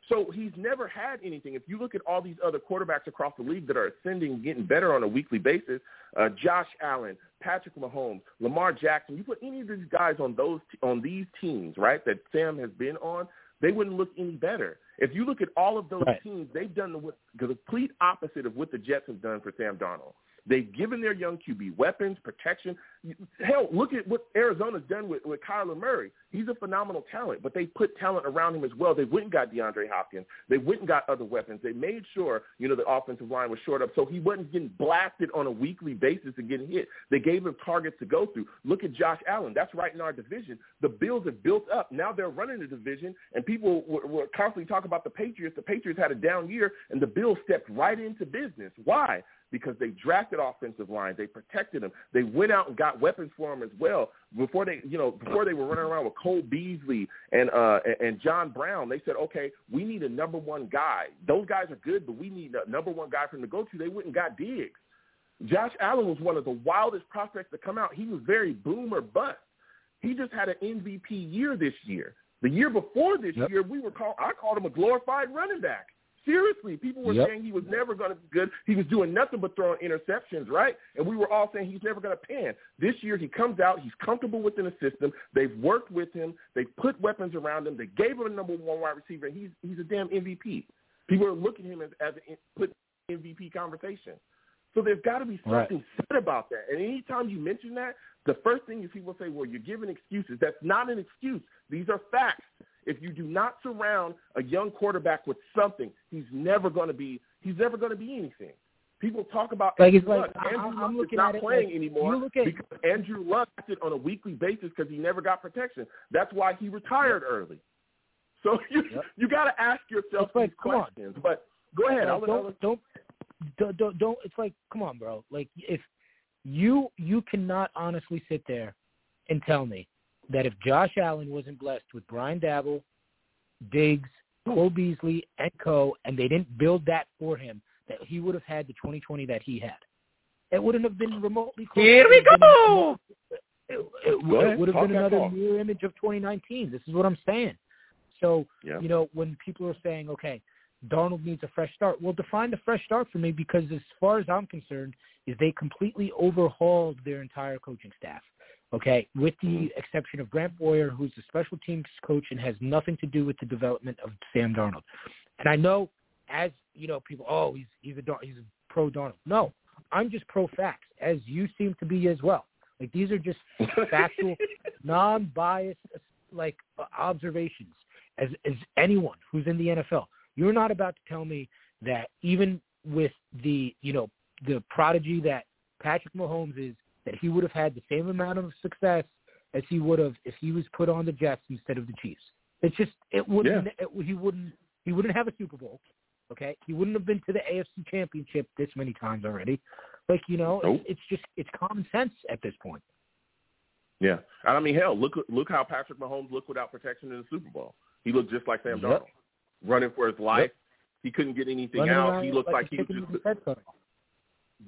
So he's never had anything. If you look at all these other quarterbacks across the league that are ascending, getting better on a weekly basis, Josh Allen, Patrick Mahomes, Lamar Jackson, you put any of these guys on these teams, right, that Sam has been on, they wouldn't look any better. If you look at all of those teams, they've done the complete opposite of what the Jets have done for Sam Darnold. They've given their young QB weapons, protection. Hell, look at what Arizona's done with Kyler Murray. He's a phenomenal talent, but they put talent around him as well. They went and got DeAndre Hopkins. They went and got other weapons. They made sure, the offensive line was short up, so he wasn't getting blasted on a weekly basis and getting hit. They gave him targets to go through. Look at Josh Allen. That's right in our division. The Bills have built up. Now they're running the division, and people were constantly talking about the Patriots. The Patriots had a down year, and the Bills stepped right into business. Why? Because they drafted offensive line, they protected them, they went out and got weapons for them as well. Before they were running around with Cole Beasley and John Brown, they said, okay, we need a number one guy. Those guys are good, but we need a number one guy for them to go to. They went and got Diggs. Josh Allen was one of the wildest prospects to come out. He was very boom or bust. He just had an MVP year this year. The year before this year, I called him a glorified running back. Seriously, people were saying he was never going to be good. He was doing nothing but throwing interceptions, right? And we were all saying he's never going to pan. This year he comes out. He's comfortable within the system. They've worked with him. They've put weapons around him. They gave him a number one wide receiver. And he's a damn MVP. People are looking at him as put MVP conversation. So there's got to be something said about that. And any time you mention that, the first thing is people say, well, you're giving excuses. That's not an excuse. These are facts. If you do not surround a young quarterback with something, he's never going to be anything. People talk about Andrew Luck is not playing anymore because Andrew Luck did on a weekly basis because he never got protection. That's why he retired early. So you got to ask yourself these questions. But go ahead. Don't. It's like, come on, bro. Like, if you cannot honestly sit there and tell me that if Josh Allen wasn't blessed with Brian Dabble, Diggs, Cole Beasley, and co., and they didn't build that for him, that he would have had the 2020 that he had. It wouldn't have been remotely close. Here we go! It would have been another mirror image of 2019. This is what I'm saying. So, when people are saying, okay, Darnold needs a fresh start. Well, define the fresh start for me, because as far as I'm concerned, is they completely overhauled their entire coaching staff. Okay, with the exception of Grant Boyer, who's the special teams coach and has nothing to do with the development of Sam Darnold. And I know, as you know, people, he's a pro Darnold. No, I'm just pro facts, as you seem to be as well. Like, these are just factual, non-biased observations. As anyone who's in the NFL, you're not about to tell me that even with the prodigy that Patrick Mahomes is, that he would have had the same amount of success as he would have if he was put on the Jets instead of the Chiefs. It's just he wouldn't have a Super Bowl. Okay, he wouldn't have been to the AFC Championship this many times already. Like, it's common sense at this point. Yeah, I mean, hell, look how Patrick Mahomes looked without protection in the Super Bowl. He looked just like Sam Darnold, running for his life. He couldn't get anything out. He looked like he was just.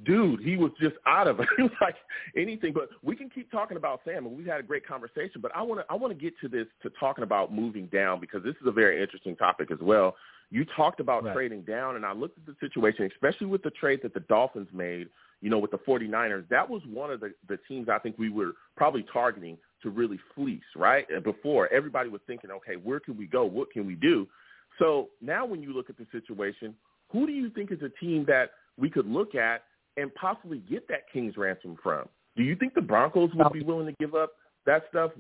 dude, he was just out of it, like anything. But we can keep talking about Sam, and we've had a great conversation. But I want to get to this, to talking about moving down, because this is a very interesting topic as well. You talked about trading down, and I looked at the situation, especially with the trade that the Dolphins made, you know, with the 49ers. That was one of the teams I think we were probably targeting to really fleece, right? Before, everybody was thinking, okay, where can we go? What can we do? So now when you look at the situation, who do you think is a team that we could look at and possibly get that King's ransom from? Do you think the Broncos would be willing to give up that stuff?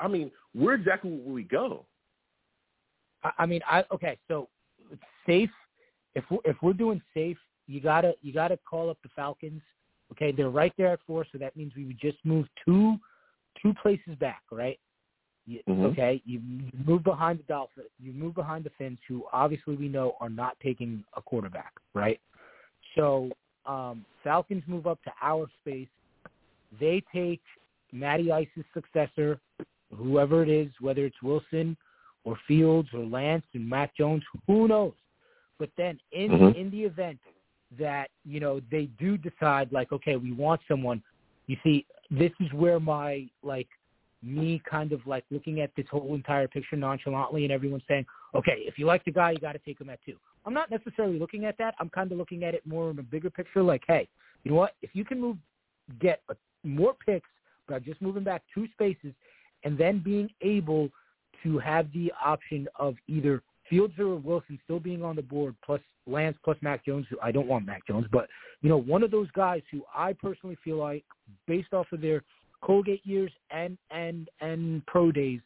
I mean, where exactly would we go? I mean, okay, so safe, if we're doing safe, you gotta call up the Falcons. Okay, they're right there at 4, so that means we would just move two places back, right? Mm-hmm. Okay, you move behind the Dolphins, you move behind the Finns, who obviously we know are not taking a quarterback, right? So Falcons move up to our space. They take Matty Ice's successor, whoever it is, whether it's Wilson or Fields or Lance and Mac Jones, who knows? But then in the event that, you know, they do decide, like, okay, we want someone, you see, this is where my, like, me kind of, like, looking at this whole entire picture nonchalantly, and everyone's saying, okay, if you like the guy, you got to take him at 2. I'm not necessarily looking at that. I'm kind of looking at it more in a bigger picture, like, hey, you know what? If you can get more picks by just moving back 2 spaces and then being able to have the option of either Fields or Wilson still being on the board, plus Lance, plus Mac Jones, who I don't want Mac Jones, but, you know, one of those guys who I personally feel like, based off of their Colgate years and pro days,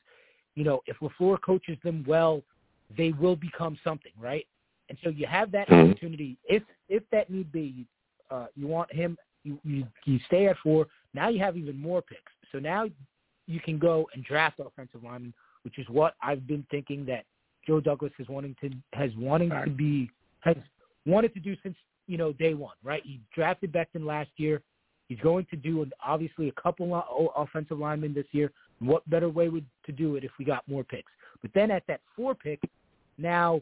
you know, if LaFleur coaches them well, they will become something, right? And so you have that opportunity. If that need be, you want him, you stay at 4. Now you have even more picks. So now you can go and draft offensive linemen, which is what I've been thinking that Joe Douglas has wanted to do since, you know, day one, right? He drafted Becton last year. He's going to do, obviously, a couple offensive linemen this year. What better way to do it if we got more picks? But then at that 4 pick, now,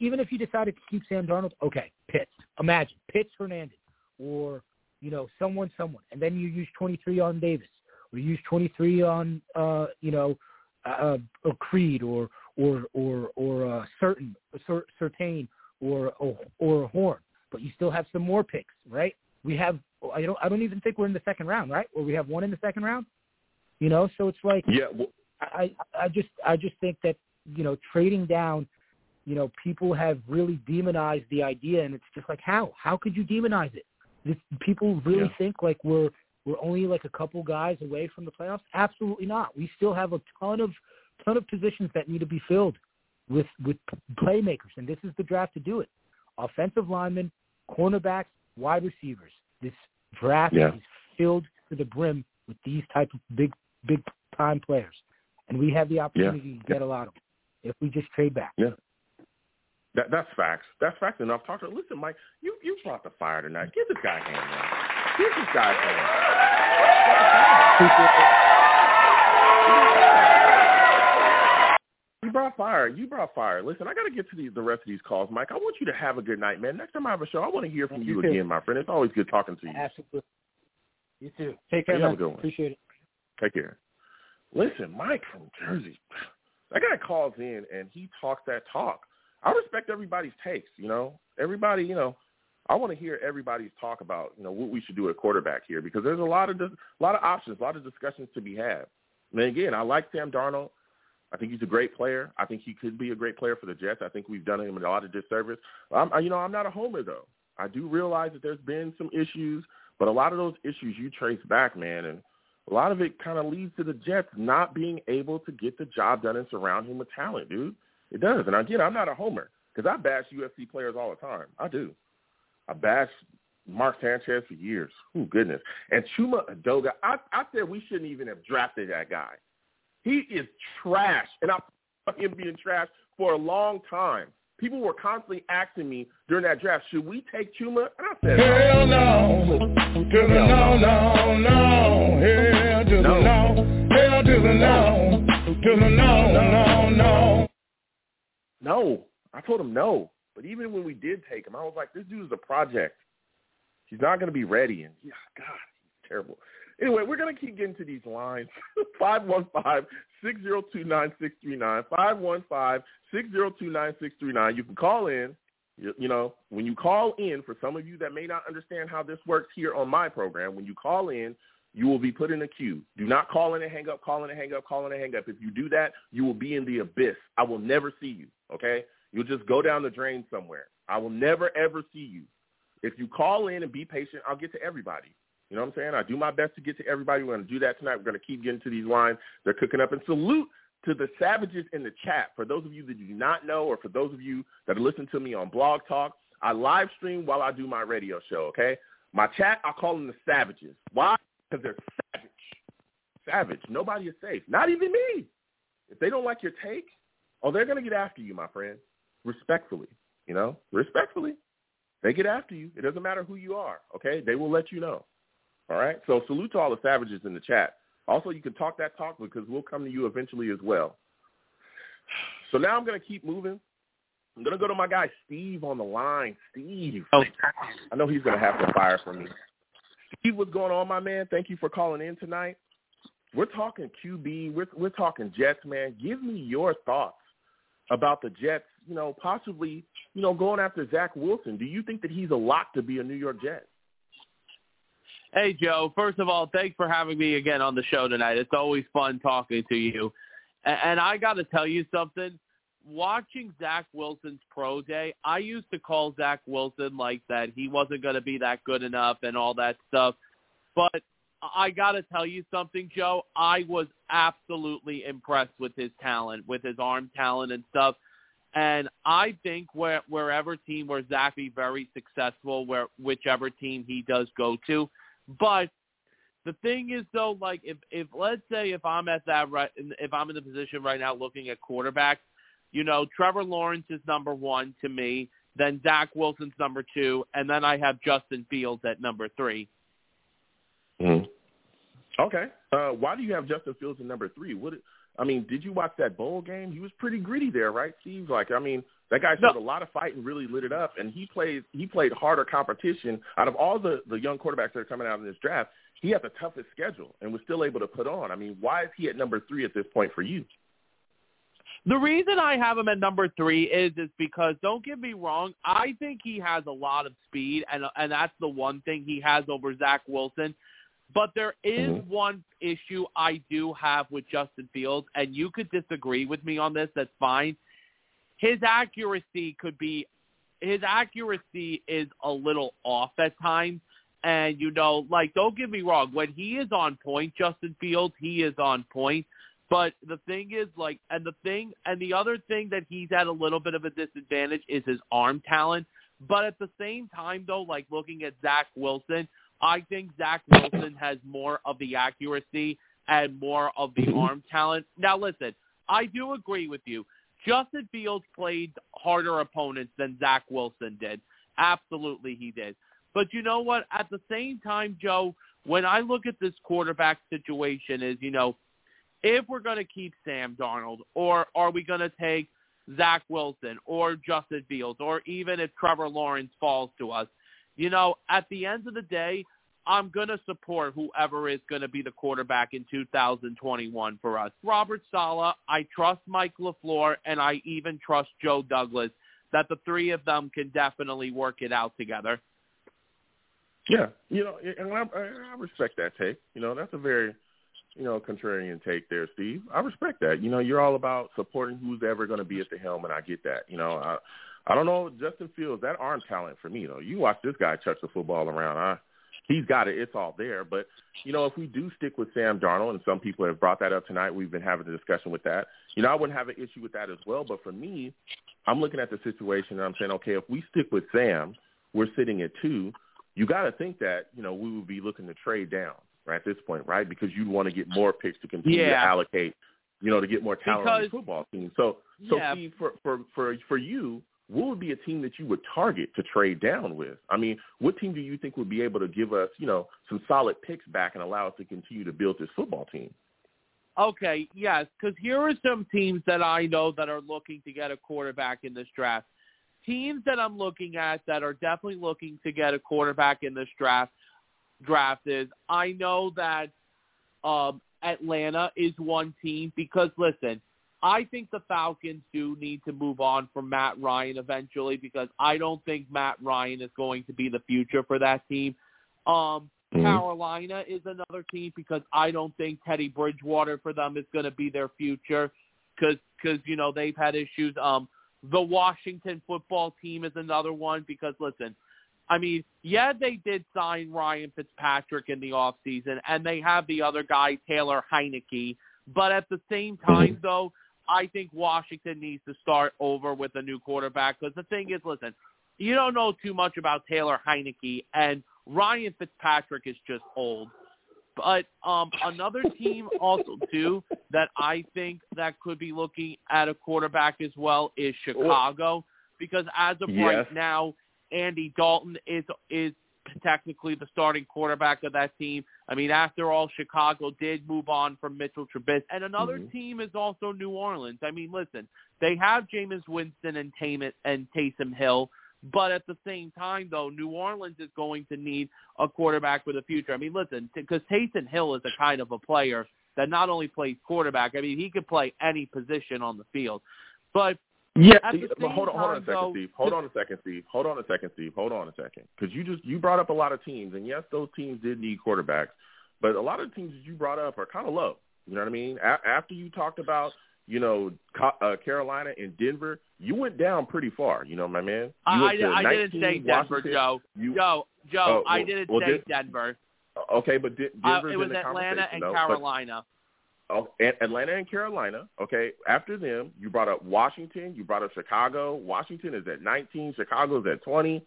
even if you decided to keep Sam Darnold, okay, Pitts. Imagine, Pitts, Hernandez, or, you know, someone. And then you use 23 on Davis, or you use 23 on, a Creed, or Surtain, or a Horn. But you still have some more picks, right? We have, I don't even think we're in the second round, right? Or we have one in the second round, you know? So it's like, yeah, well, I just think that, you know, trading down, you know, people have really demonized the idea, and it's just like, how could you demonize it? People really think like we're only like a couple guys away from the playoffs. Absolutely not. We still have a ton of positions that need to be filled with playmakers, and this is the draft to do it. Offensive linemen, cornerbacks, wide receivers. This draft is filled to the brim with these type of big time players, and we have the opportunity to get a lot of them if we just trade back. Yeah. That's facts. That's facts enough. Listen, Mike, you brought the fire tonight. Give this guy a hand, man. Give this guy a hand. You brought fire. Listen, I got to get to the rest of these calls, Mike. I want you to have a good night, man. Next time I have a show, I want to hear from you again, my friend. It's always good talking to you. Absolutely. You too. Take care, man. Appreciate it. Take care. Listen, Mike from Jersey, that guy calls in, and he talks that talk. I respect everybody's takes, you know. Everybody, you know, I want to hear everybody's talk about, you know, what we should do at quarterback here, because there's a lot of options, a lot of discussions to be had. And again, I like Sam Darnold. I think he's a great player. I think he could be a great player for the Jets. I think we've done him a lot of disservice. I'm not a homer, though. I do realize that there's been some issues, but a lot of those issues you trace back, man, and a lot of it kind of leads to the Jets not being able to get the job done and surround him with talent, dude. It does. And, again, I'm not a homer because I bash UFC players all the time. I do. I bash Mark Sanchez for years. Oh, goodness. And Chuma Adoga, I said we shouldn't even have drafted that guy. He is trash. And I saw him being trash for a long time. People were constantly asking me during that draft, should we take Chuma? And I said, hell no. No. Hell to the no. Hell to the no. To the no. No, I told him no. But even when we did take him, I was like, this dude is a project. He's not going to be ready. And, yeah, God, he's terrible. Anyway, we're going to keep getting to these lines. 515-602-9639. 515-602-9639. You can call in. You know, when you call in, for some of you that may not understand how this works here on my program, when you call in, you will be put in a queue. Do not call in and hang up, call in and hang up, call in and hang up. If you do that, you will be in the abyss. I will never see you, okay? You'll just go down the drain somewhere. I will never, ever see you. If you call in and be patient, I'll get to everybody. You know what I'm saying? I do my best to get to everybody. We're going to do that tonight. We're going to keep getting to these lines. They're cooking up. And salute to the savages in the chat. For those of you that do not know, or for those of you that listen to me on Blog Talk, I live stream while I do my radio show, okay? My chat, I call them the savages. Why? Because they're savage. Savage. Nobody is safe. Not even me. If they don't like your take, oh, they're going to get after you, my friend. Respectfully, you know? Respectfully. They get after you. It doesn't matter who you are, okay? They will let you know, all right? So salute to all the savages in the chat. Also, you can talk that talk because we'll come to you eventually as well. So now I'm going to keep moving. I'm going to go to my guy Steve on the line. Steve. I know he's going to have to fire for me. Steve, what's going on, my man? Thank you for calling in tonight. We're talking QB. We're talking Jets, man. Give me your thoughts about the Jets, you know, possibly, you know, going after Zach Wilson. Do you think that he's a lock to be a New York Jet? Hey, Joe, first of all, thanks for having me again on the show tonight. It's always fun talking to you. And I got to tell you something. Watching Zach Wilson's pro day, I used to call Zach Wilson like that. He wasn't going to be that good enough and all that stuff. But I got to tell you something, Joe. I was absolutely impressed with his talent, with his arm talent and stuff. And I think wherever Zach be very successful, whichever team he does go to. But the thing is, though, like if let's say if I'm in the position right now looking at quarterbacks, you know, Trevor Lawrence is number one to me, then Zach Wilson's number two, and then I have Justin Fields at number three. Mm-hmm. Okay, why do you have Justin Fields at number three? Did you watch that bowl game? He was pretty gritty there, right, Steve? That guy showed a lot of fight and really lit it up, and he played harder competition. Out of all the young quarterbacks that are coming out in this draft, he had the toughest schedule and was still able to put on. I mean, why is he at number three at this point for you? The reason I have him at number three is because, don't get me wrong, I think he has a lot of speed, and that's the one thing he has over Zach Wilson. But there is one issue I do have with Justin Fields, and you could disagree with me on this. That's fine. His accuracy is a little off at times. And, you know, like, don't get me wrong. When he is on point, Justin Fields, he is on point. But the thing is, like, and the other thing that he's at a little bit of a disadvantage is his arm talent. But at the same time, though, like, looking at Zach Wilson, I think Zach Wilson has more of the accuracy and more of the arm talent. Now, listen, I do agree with you. Justin Fields played harder opponents than Zach Wilson did. Absolutely he did. But you know what? At the same time, Joe, when I look at this quarterback situation is, you know, if we're going to keep Sam Darnold, or are we going to take Zach Wilson or Justin Fields, or even if Trevor Lawrence falls to us, you know, at the end of the day, I'm going to support whoever is going to be the quarterback in 2021 for us. Robert Saleh, I trust Mike LaFleur, and I even trust Joe Douglas, that the three of them can definitely work it out together. Yeah, you know, and I respect that take. You know, that's a very, you know, contrarian take there, Steve. I respect that. You know, you're all about supporting who's ever going to be at the helm, and I get that. You know, I don't know, Justin Fields, that arm talent for me, though. You watch this guy chuck the football around, he's got it. It's all there. But, you know, if we do stick with Sam Darnold, and some people have brought that up tonight, we've been having a discussion with that. You know, I wouldn't have an issue with that as well. But for me, I'm looking at the situation, and I'm saying, okay, if we stick with Sam, we're sitting at two. You got to think that, you know, we would be looking to trade down right at this point, right? Because you want to get more picks to continue to allocate, you know, to get more talent on the football team. So see, for you, what would be a team that you would target to trade down with? I mean, what team do you think would be able to give us, you know, some solid picks back and allow us to continue to build this football team? Okay, yes, because here are some teams that I know that are looking to get a quarterback in this draft. teams that I'm looking at that are definitely looking to get a quarterback in this draft is, I know that Atlanta is one team because, listen, I think the Falcons do need to move on from Matt Ryan eventually because I don't think Matt Ryan is going to be the future for that team. Carolina is another team because I don't think Teddy Bridgewater for them is going to be their future because you know, they've had issues. The Washington Football Team is another one because, listen, I mean, yeah, they did sign Ryan Fitzpatrick in the offseason, and they have the other guy, Taylor Heineke. But at the same time, though, I think Washington needs to start over with a new quarterback because the thing is, listen, you don't know too much about Taylor Heineke, and Ryan Fitzpatrick is just old. But another team also, too, that I think that could be looking at a quarterback as well is Chicago because as of right now, Andy Dalton is technically the starting quarterback of that team. I mean, after all, Chicago did move on from Mitchell Trubisky. And another team is also New Orleans. I mean, listen, they have Jameis Winston and Taysom Hill. But at the same time, though, New Orleans is going to need a quarterback for the future. I mean, listen, because Taysom Hill is a kind of a player that not only plays quarterback, I mean, he could play any position on the field. But Hold on a second, Steve. Because you brought up a lot of teams, and yes, those teams did need quarterbacks, but a lot of teams that you brought up are kind of low. You know what I mean? After you talked about, you know, Carolina and Denver, you went down pretty far. You know, my man. I didn't say Denver, Washington. I didn't say Denver. Okay, but Denver's in the Atlanta conversation. It was Atlanta and Carolina. Atlanta and Carolina, okay, after them, you brought up Washington, you brought up Chicago. Washington is at 19, Chicago is at 20,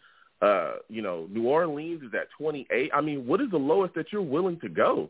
you know, New Orleans is at 28. I mean, what is the lowest that you're willing to go?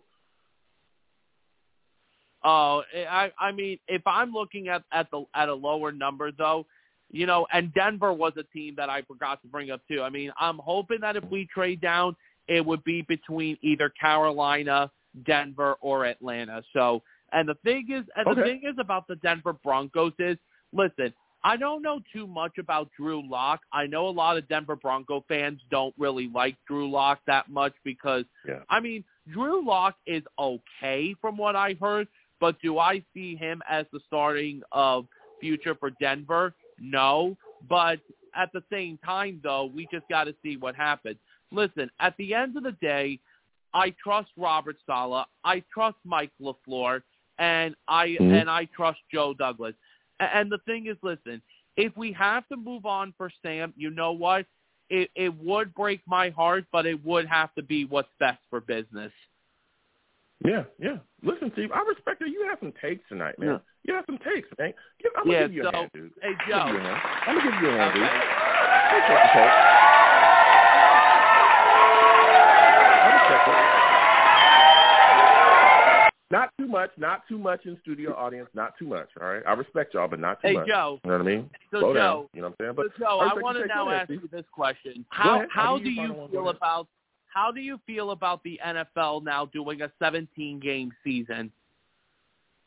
Oh, I mean, if I'm looking at a lower number, though, you know, and Denver was a team that I forgot to bring up, too. I mean, I'm hoping that if we trade down, it would be between either Carolina, Denver, or Atlanta, so... And the thing is about the Denver Broncos is, listen, I don't know too much about Drew Lock. I know a lot of Denver Bronco fans don't really like Drew Lock that much because, I mean, Drew Lock is okay from what I heard, but do I see him as the starting of future for Denver? No. But at the same time, though, we just got to see what happens. Listen, at the end of the day, I trust Robert Saleh. I trust Mike LaFleur. And I trust Joe Douglas. And the thing is, listen, if we have to move on for Sam, you know what? It would break my heart, but it would have to be what's best for business. Yeah. Listen, Steve, I respect that you have some takes tonight, man. Yeah. You have some takes, man. I'm going to give you a hand, dude. Hey, Joe. I'm going to give you a hand, dude. I respect it. Not too much in studio audience. Not too much, all right? I respect y'all, but not too much. Hey, Joe. You know what I mean? So, slow Joe, down, you know what I'm saying? But, so, Joe, I want to now ask you this question. How do you feel about the NFL now doing a 17-game season?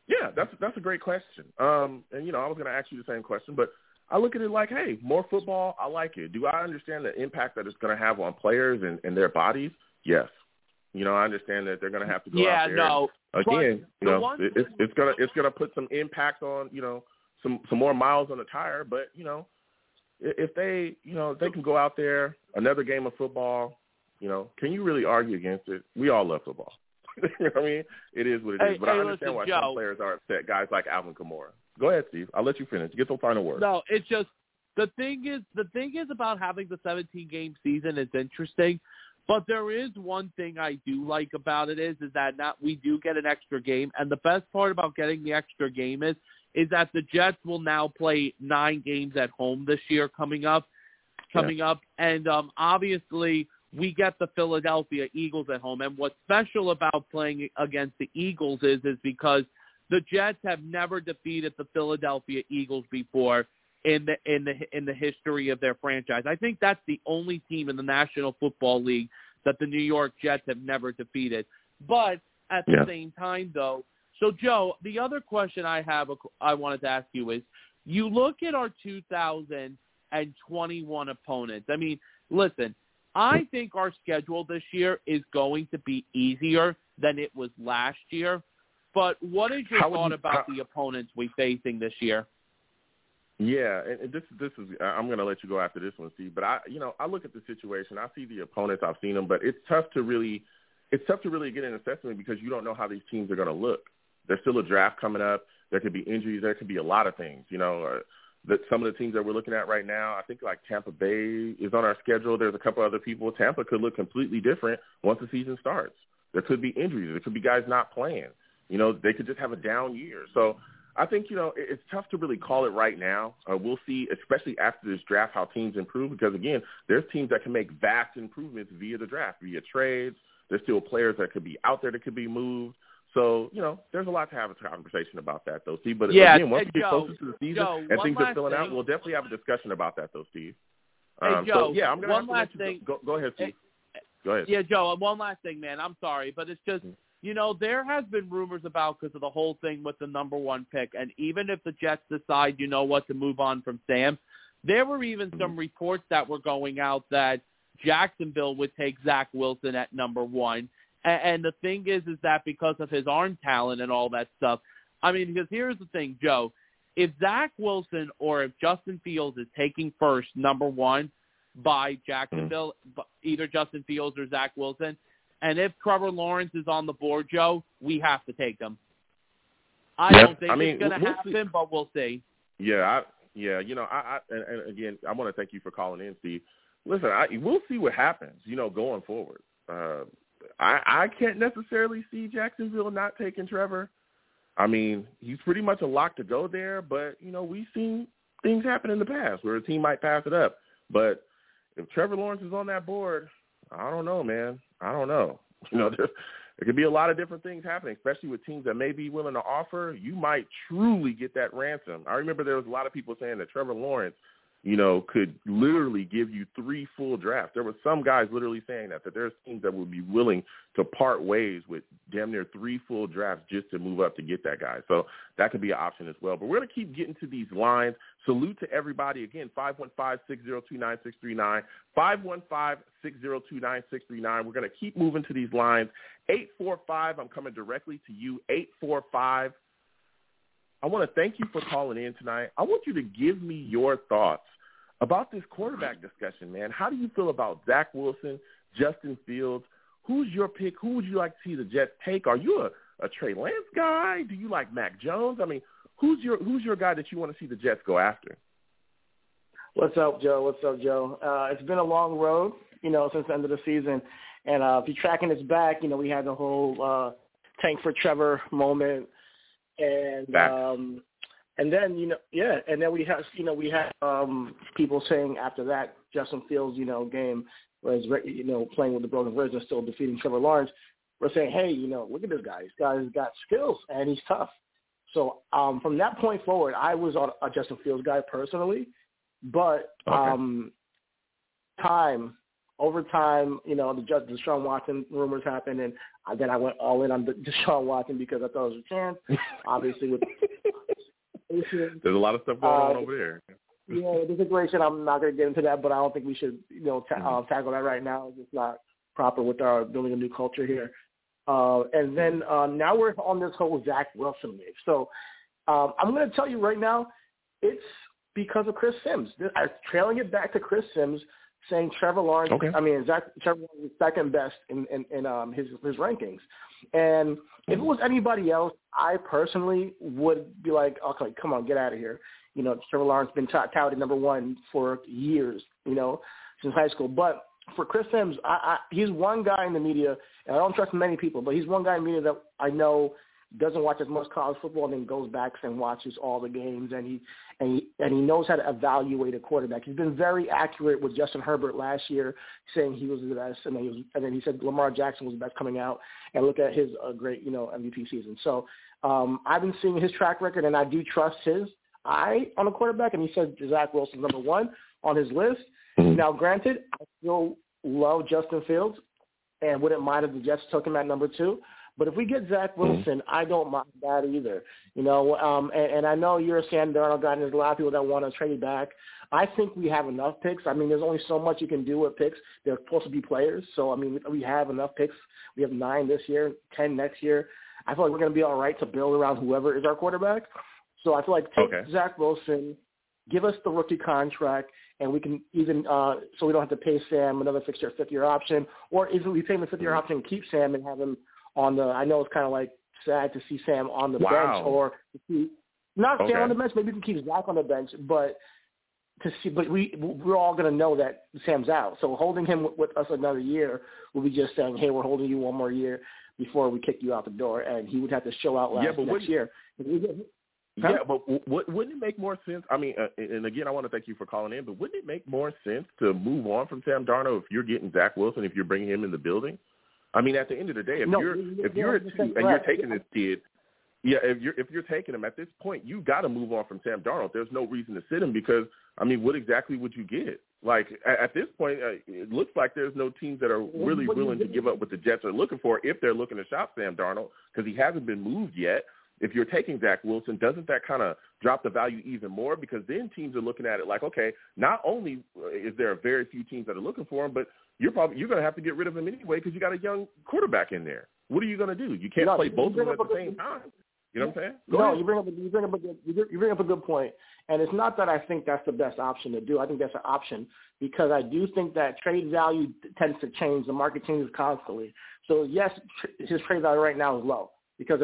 Yeah, that's a great question. And, you know, I was going to ask you the same question, but I look at it like, hey, more football, I like it. Do I understand the impact that it's going to have on players and their bodies? Yes. You know, I understand that they're going to have to go out there. Again, you know, it's gonna put some impact on, you know, some more miles on the tire. But you know, if they can go out there, another game of football, you know, can you really argue against it? We all love football. You know what I mean? It is what it is. But I understand why some players are upset. Guys like Alvin Kamara. Go ahead, Steve. I'll let you finish. Get some final words. No, it's just the thing is about having the 17-game season is interesting. But there is one thing I do like about it is that we do get an extra game. And the best part about getting the extra game is that the Jets will now play 9 games at home this year coming up. And obviously we get the Philadelphia Eagles at home. And what's special about playing against the Eagles is because the Jets have never defeated the Philadelphia Eagles before in the history of their franchise. I think that's the only team in the National Football League that the New York Jets have never defeated. But at the same time, though, so Joe, the other question I wanted to ask you is, you look at our 2000 and 21 opponents. I mean, listen, I think our schedule this year is going to be easier than it was last year. But what is your thought about the opponents we're facing this year? Yeah, and this is I'm going to let you go after this one, Steve. But I look at the situation. I see the opponents. I've seen them, but it's tough to really get an assessment because you don't know how these teams are going to look. There's still a draft coming up. There could be injuries. There could be a lot of things. You know, that some of the teams that we're looking at right now, I think like Tampa Bay is on our schedule. There's a couple other people. Tampa could look completely different once the season starts. There could be injuries. There could be guys not playing. You know, they could just have a down year. So I think, you know, it's tough to really call it right now. We'll see, especially after this draft, how teams improve because, again, there's teams that can make vast improvements via the draft, via trades. There's still players that could be out there that could be moved. So, you know, there's a lot to have a conversation about that, though, Steve. But, again, once we get closer to the season and things are filling out, we'll definitely have a discussion about that, though, Steve. I'm going to have to let you go ahead, Steve. Go ahead. Yeah, Joe, one last thing, man. I'm sorry, but it's just – you know, there has been rumors about because of the whole thing with the number one pick. And even if the Jets decide, you know what, to move on from Sam, there were even some reports that were going out that Jacksonville would take Zach Wilson at number one. And the thing is that because of his arm talent and all that stuff, I mean, because here's the thing, Joe, if Zach Wilson or if Justin Fields is taking first number one by Jacksonville, either Justin Fields or Zach Wilson, and if Trevor Lawrence is on the board, Joe, we have to take them. I don't think it's going to happen, but we'll see. And again, I want to thank you for calling in, Steve. Listen, we'll see what happens, you know, going forward. I can't necessarily see Jacksonville not taking Trevor. I mean, he's pretty much a lock to go there, but, you know, we've seen things happen in the past where a team might pass it up. But if Trevor Lawrence is on that board, I don't know, man. I don't know. You know, there could be a lot of different things happening, especially with teams that may be willing to offer. You might truly get that ransom. I remember there was a lot of people saying that Trevor Lawrence, you know, could literally give you 3 full drafts. There were some guys literally saying that there's teams that would be willing to part ways with damn near 3 full drafts just to move up to get that guy. So that could be an option as well. But we're going to keep getting to these lines. Salute to everybody. Again, 515-602-9639, 515-602-9639. We're going to keep moving to these lines. 845, I'm coming directly to you, 845. I want to thank you for calling in tonight. I want you to give me your thoughts about this quarterback discussion, man. How do you feel about Zach Wilson, Justin Fields? Who's your pick? Who would you like to see the Jets take? Are you a Trey Lance guy? Do you like Mac Jones? I mean, who's your guy that you want to see the Jets go after? What's up, Joe? It's been a long road, you know, since the end of the season. And if you're tracking this back, you know, we had the whole tank for Trevor moment. And then we had people saying after that Justin Fields, you know, game was, you know, playing with the broken ribs and still defeating Trevor Lawrence. We're saying, hey, you know, look at this guy. This guy's got skills and he's tough. So from that point forward, I was a Justin Fields guy personally, but over time, you know, the Deshaun Watson rumors happened, and then I went all in on Deshaun Watson because I thought it was a chance. Obviously, with there's a lot of stuff going on over there. Yeah, there's a great shit. I'm not going to get into that, but I don't think we should, you know, tackle that right now. It's just not proper with our building a new culture here. And then now we're on this whole Zach Wilson wave. So I'm going to tell you right now, it's because of Chris Simms. I'm trailing it back to Chris Simms. Saying Trevor Lawrence, Trevor Lawrence is second best in his rankings, and if it was anybody else, I personally would be like, okay, come on, get out of here. You know, Trevor Lawrence been touted number one for years, you know, since high school. But for Chris Simms, he's one guy in the media, and I don't trust many people, but he's one guy in the media that I know doesn't watch as much college football and then goes back and watches all the games, and he knows how to evaluate a quarterback. He's been very accurate with Justin Herbert last year, saying he was the best, and then he said Lamar Jackson was the best coming out, and look at his great, you know, MVP season. So I've been seeing his track record, and I do trust his eye on a quarterback, and he said Zach Wilson number one on his list. Now, granted, I still love Justin Fields and wouldn't mind if the Jets took him at number 2. But if we get Zach Wilson, I don't mind that either. You know, and I know you're a Sam Darnold guy, and there's a lot of people that want to trade back. I think we have enough picks. I mean, there's only so much you can do with picks. They're supposed to be players. So, I mean, we have enough picks. We have 9 this year, 10 next year. I feel like we're going to be all right to build around whoever is our quarterback. So I feel like take Zach Wilson, give us the rookie contract, and we can even so we don't have to pay Sam another 6-year, 5-year option, or if we pay him a 5-year option and keep Sam and have him on the – I know it's kind of like sad to see Sam on the bench or to see – not Sam on the bench, maybe we can keep Zach on the bench, but to see, but we're all going to know that Sam's out. So holding him with us another year will be just saying, hey, we're holding you one more year before we kick you out the door, and he would have to show out next year. Yeah, but wouldn't it make more sense? I mean, and again, I want to thank you for calling in, but wouldn't it make more sense to move on from Sam Darnold if you're getting Zach Wilson, if you're bringing him in the building? I mean, at the end of the day, if you're taking him at this point, you got to move on from Sam Darnold. There's no reason to sit him because, I mean, what exactly would you get? Like at this point, it looks like there's no teams that are really willing to give up what the Jets are looking for if they're looking to shop Sam Darnold because he hasn't been moved yet. If you're taking Zach Wilson, doesn't that kind of drop the value even more? Because then teams are looking at it like, okay, not only is there very few teams that are looking for him, but you're going to have to get rid of him anyway because you got a young quarterback in there. What are you going to do? You can't play both of them at the same time. You know what I'm saying? You bring up a good point. And it's not that I think that's the best option to do. I think that's an option because I do think that trade value tends to change. The market changes constantly. So, yes, his trade value right now is low, because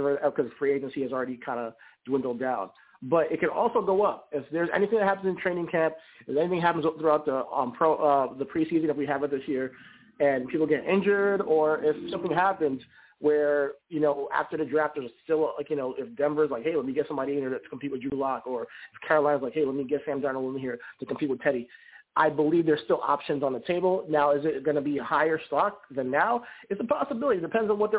free agency has already kind of dwindled down. But it can also go up. If there's anything that happens in training camp, if anything happens throughout the preseason that we have it this year, and people get injured, or if something happens where, you know, after the draft there's still, like, you know, if Denver's like, hey, let me get somebody in here to compete with Drew Lock, or if Carolina's like, hey, let me get Sam Darnold in here to compete with Teddy, I believe there's still options on the table. Now, is it going to be higher stock than now? It's a possibility. It depends on what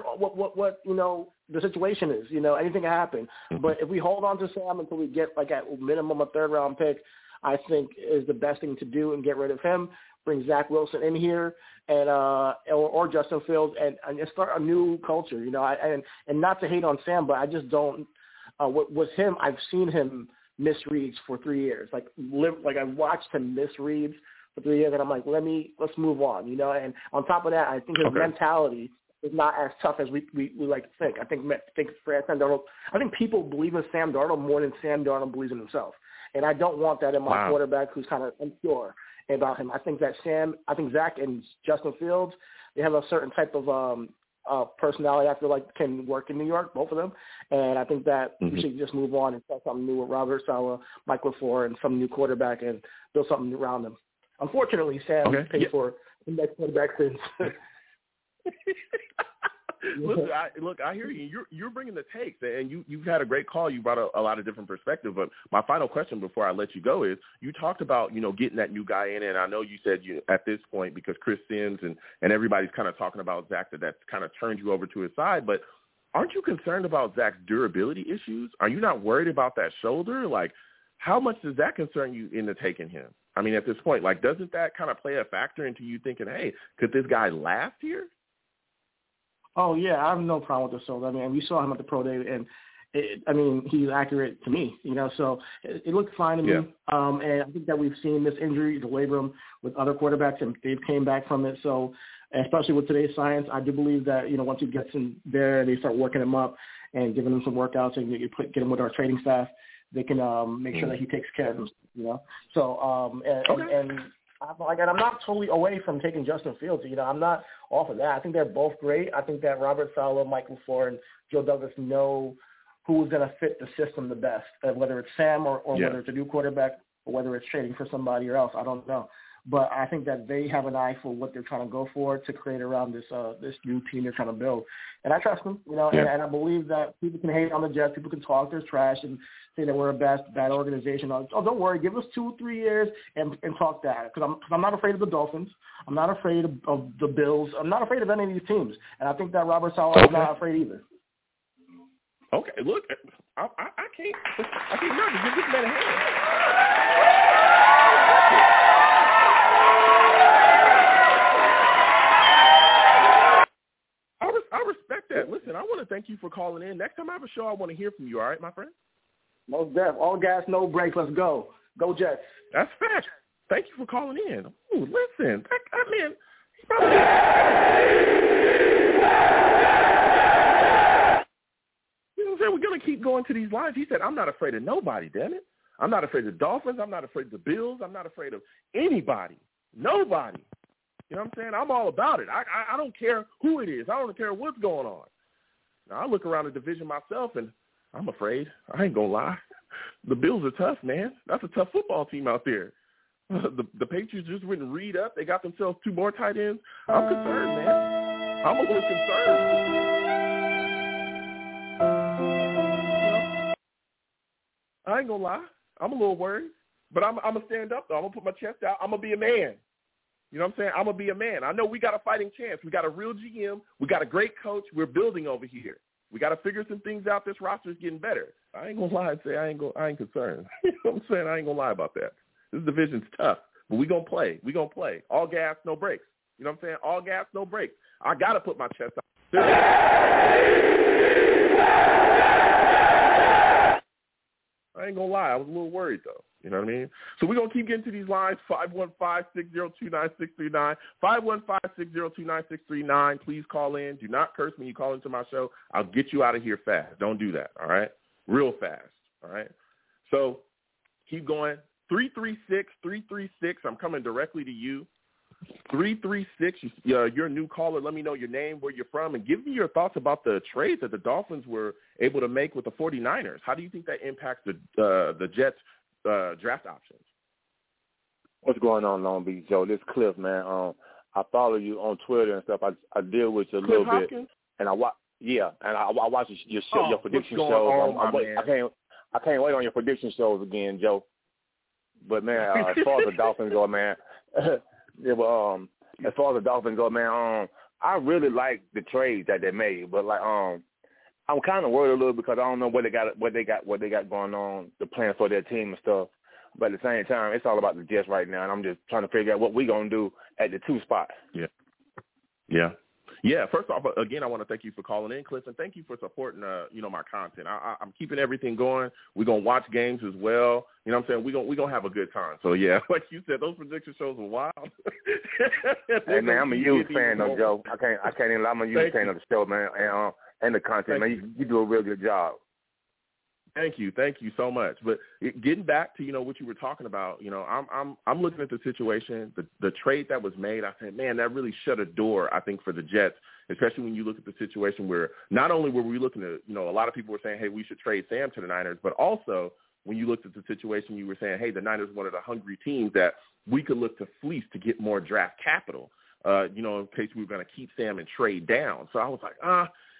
you know, the situation is. You know, anything can happen. But if we hold on to Sam until we get, like, at minimum a third-round pick, I think is the best thing to do and get rid of him, bring Zach Wilson in here and or Justin Fields and start a new culture. You know, and not to hate on Sam, but I just don't with him, I've seen him misreads for 3 years. Like I watched him misreads for 3 years, and I'm like, let's move on, you know. And on top of that, I think his mentality is not as tough as we like to think. I think Sam Darnold. I think people believe in Sam Darnold more than Sam Darnold believes in himself, and I don't want that in my quarterback who's kind of unsure about him. I think Zach and Justin Fields, they have a certain type of personality I feel like can work in New York, both of them, and I think that we should just move on and start something new with Robert Saleh, Mike LaFleur, and some new quarterback and build something around them. Unfortunately, Sam paid for the next quarterback since. Look, I hear you. You're bringing the takes, and you've had a great call. You brought a lot of different perspectives. But my final question before I let you go is: you talked about, you know, getting that new guy in, and I know you said at this point because Chris Simms and everybody's kind of talking about Zach that's kind of turned you over to his side. But aren't you concerned about Zach's durability issues? Are you not worried about that shoulder? Like, how much does that concern you into taking him? I mean, at this point, like, doesn't that kind of play a factor into you thinking, hey, could this guy last here? Oh, yeah, I have no problem with the shoulder. I mean, we saw him at the pro day, and, he's accurate to me, you know, so it looked fine to me. Yeah. And I think that we've seen this injury, the labrum, with other quarterbacks, and they've came back from it. So, especially with today's science, I do believe that, you know, once he gets in there, they start working him up and giving him some workouts and get him with our training staff, they can make sure that he takes care of him, you know. So, I'm not totally away from taking Justin Fields. You know, I'm not off of that. I think they're both great. I think that Robert Saleh, Mike LaFleur, and Joe Douglas know who's going to fit the system the best, whether it's Sam or whether it's a new quarterback or whether it's trading for somebody else. I don't know. But I think that they have an eye for what they're trying to go for to create around this new team they're trying to build. And I trust them, you know, and I believe that people can hate on the Jets. People can talk their trash and say that we're a bad organization. Oh, don't worry. Give us 2-3 years and talk that. Because I'm not afraid of the Dolphins. I'm not afraid of the Bills. I'm not afraid of any of these teams. And I think that Robert Saleh is not afraid either. Okay, look, I can't remember. Give this man a hand. I respect that. Listen, I want to thank you for calling in. Next time I have a show, I want to hear from you, all right, my friend? Most deaf. All gas, no break. Let's go. Go Jets. That's fact. Thank you for calling in. Ooh, listen, that, I mean, he's probably, you know what I'm saying? We're going to keep going to these lives. He said, I'm not afraid of nobody, damn it. I'm not afraid of Dolphins. I'm not afraid of the Bills. I'm not afraid of anybody, nobody. You know what I'm saying? I'm all about it. I don't care who it is. I don't care what's going on. Now, I look around the division myself, and I'm afraid. I ain't going to lie. The Bills are tough, man. That's a tough football team out there. The Patriots just wouldn't read up. They got themselves two more tight ends. I'm concerned, man. I'm a little concerned. I ain't going to lie. I'm a little worried. But I'm going to stand up, though. I'm going to put my chest out. I'm going to be a man. You know what I'm saying? I'm going to be a man. I know we got a fighting chance. We got a real GM. We got a great coach. We're building over here. We got to figure some things out. This roster is getting better. I ain't going to lie and say I ain't concerned. You know what I'm saying? I ain't going to lie about that. This division's tough, but we're going to play. We're going to play. All gas, no brakes. You know what I'm saying? All gas, no brakes. I got to put my chest out. I ain't going to lie. I was a little worried, though. You know what I mean? So we're going to keep getting to these lines, 515-602-9639, 515-602-9639. Please call in. Do not curse when you call into my show. I'll get you out of here fast. Don't do that, all right? Real fast, all right? So keep going. 336. I'm coming directly to you. 336. You're a new caller. Let me know your name, where you're from, and give me your thoughts about the trades that the Dolphins were able to make with the 49ers. How do you think that impacts the Jets' draft options? What's going on, Long Beach Joe? This Cliff, man. I follow you on Twitter and stuff. I deal with you a little bit, and I watch your prediction shows. I can't wait on your prediction shows again, Joe. But, man, as far as the Dolphins go, man, I really like the trades that they made. But, like, I'm kind of worried a little because I don't know what they got going on, the plan for their team and stuff. But at the same time, it's all about the Jets right now, and I'm just trying to figure out what we're going to do at the 2 spot. Yeah. Yeah, first off, again, I want to thank you for calling in, Cliff, and thank you for supporting, my content. I'm keeping everything going. We're going to watch games as well. You know what I'm saying? We're going to have a good time. So, yeah, like you said, those prediction shows were wild. Hey, man, I'm a huge fan of Joe. I can't even lie. I'm a huge fan of the show, man, and the content. Man, you do a real good job. Thank you so much. But getting back to what you were talking about, I'm looking at the situation, the trade that was made. I said, man, that really shut a door, I think, for the Jets, especially when you look at the situation where not only were we looking at, a lot of people were saying, hey, we should trade Sam to the Niners, but also when you looked at the situation, you were saying, hey, the Niners are one of the hungry teams that we could look to fleece to get more draft capital, in case we were going to keep Sam and trade down. So I was like,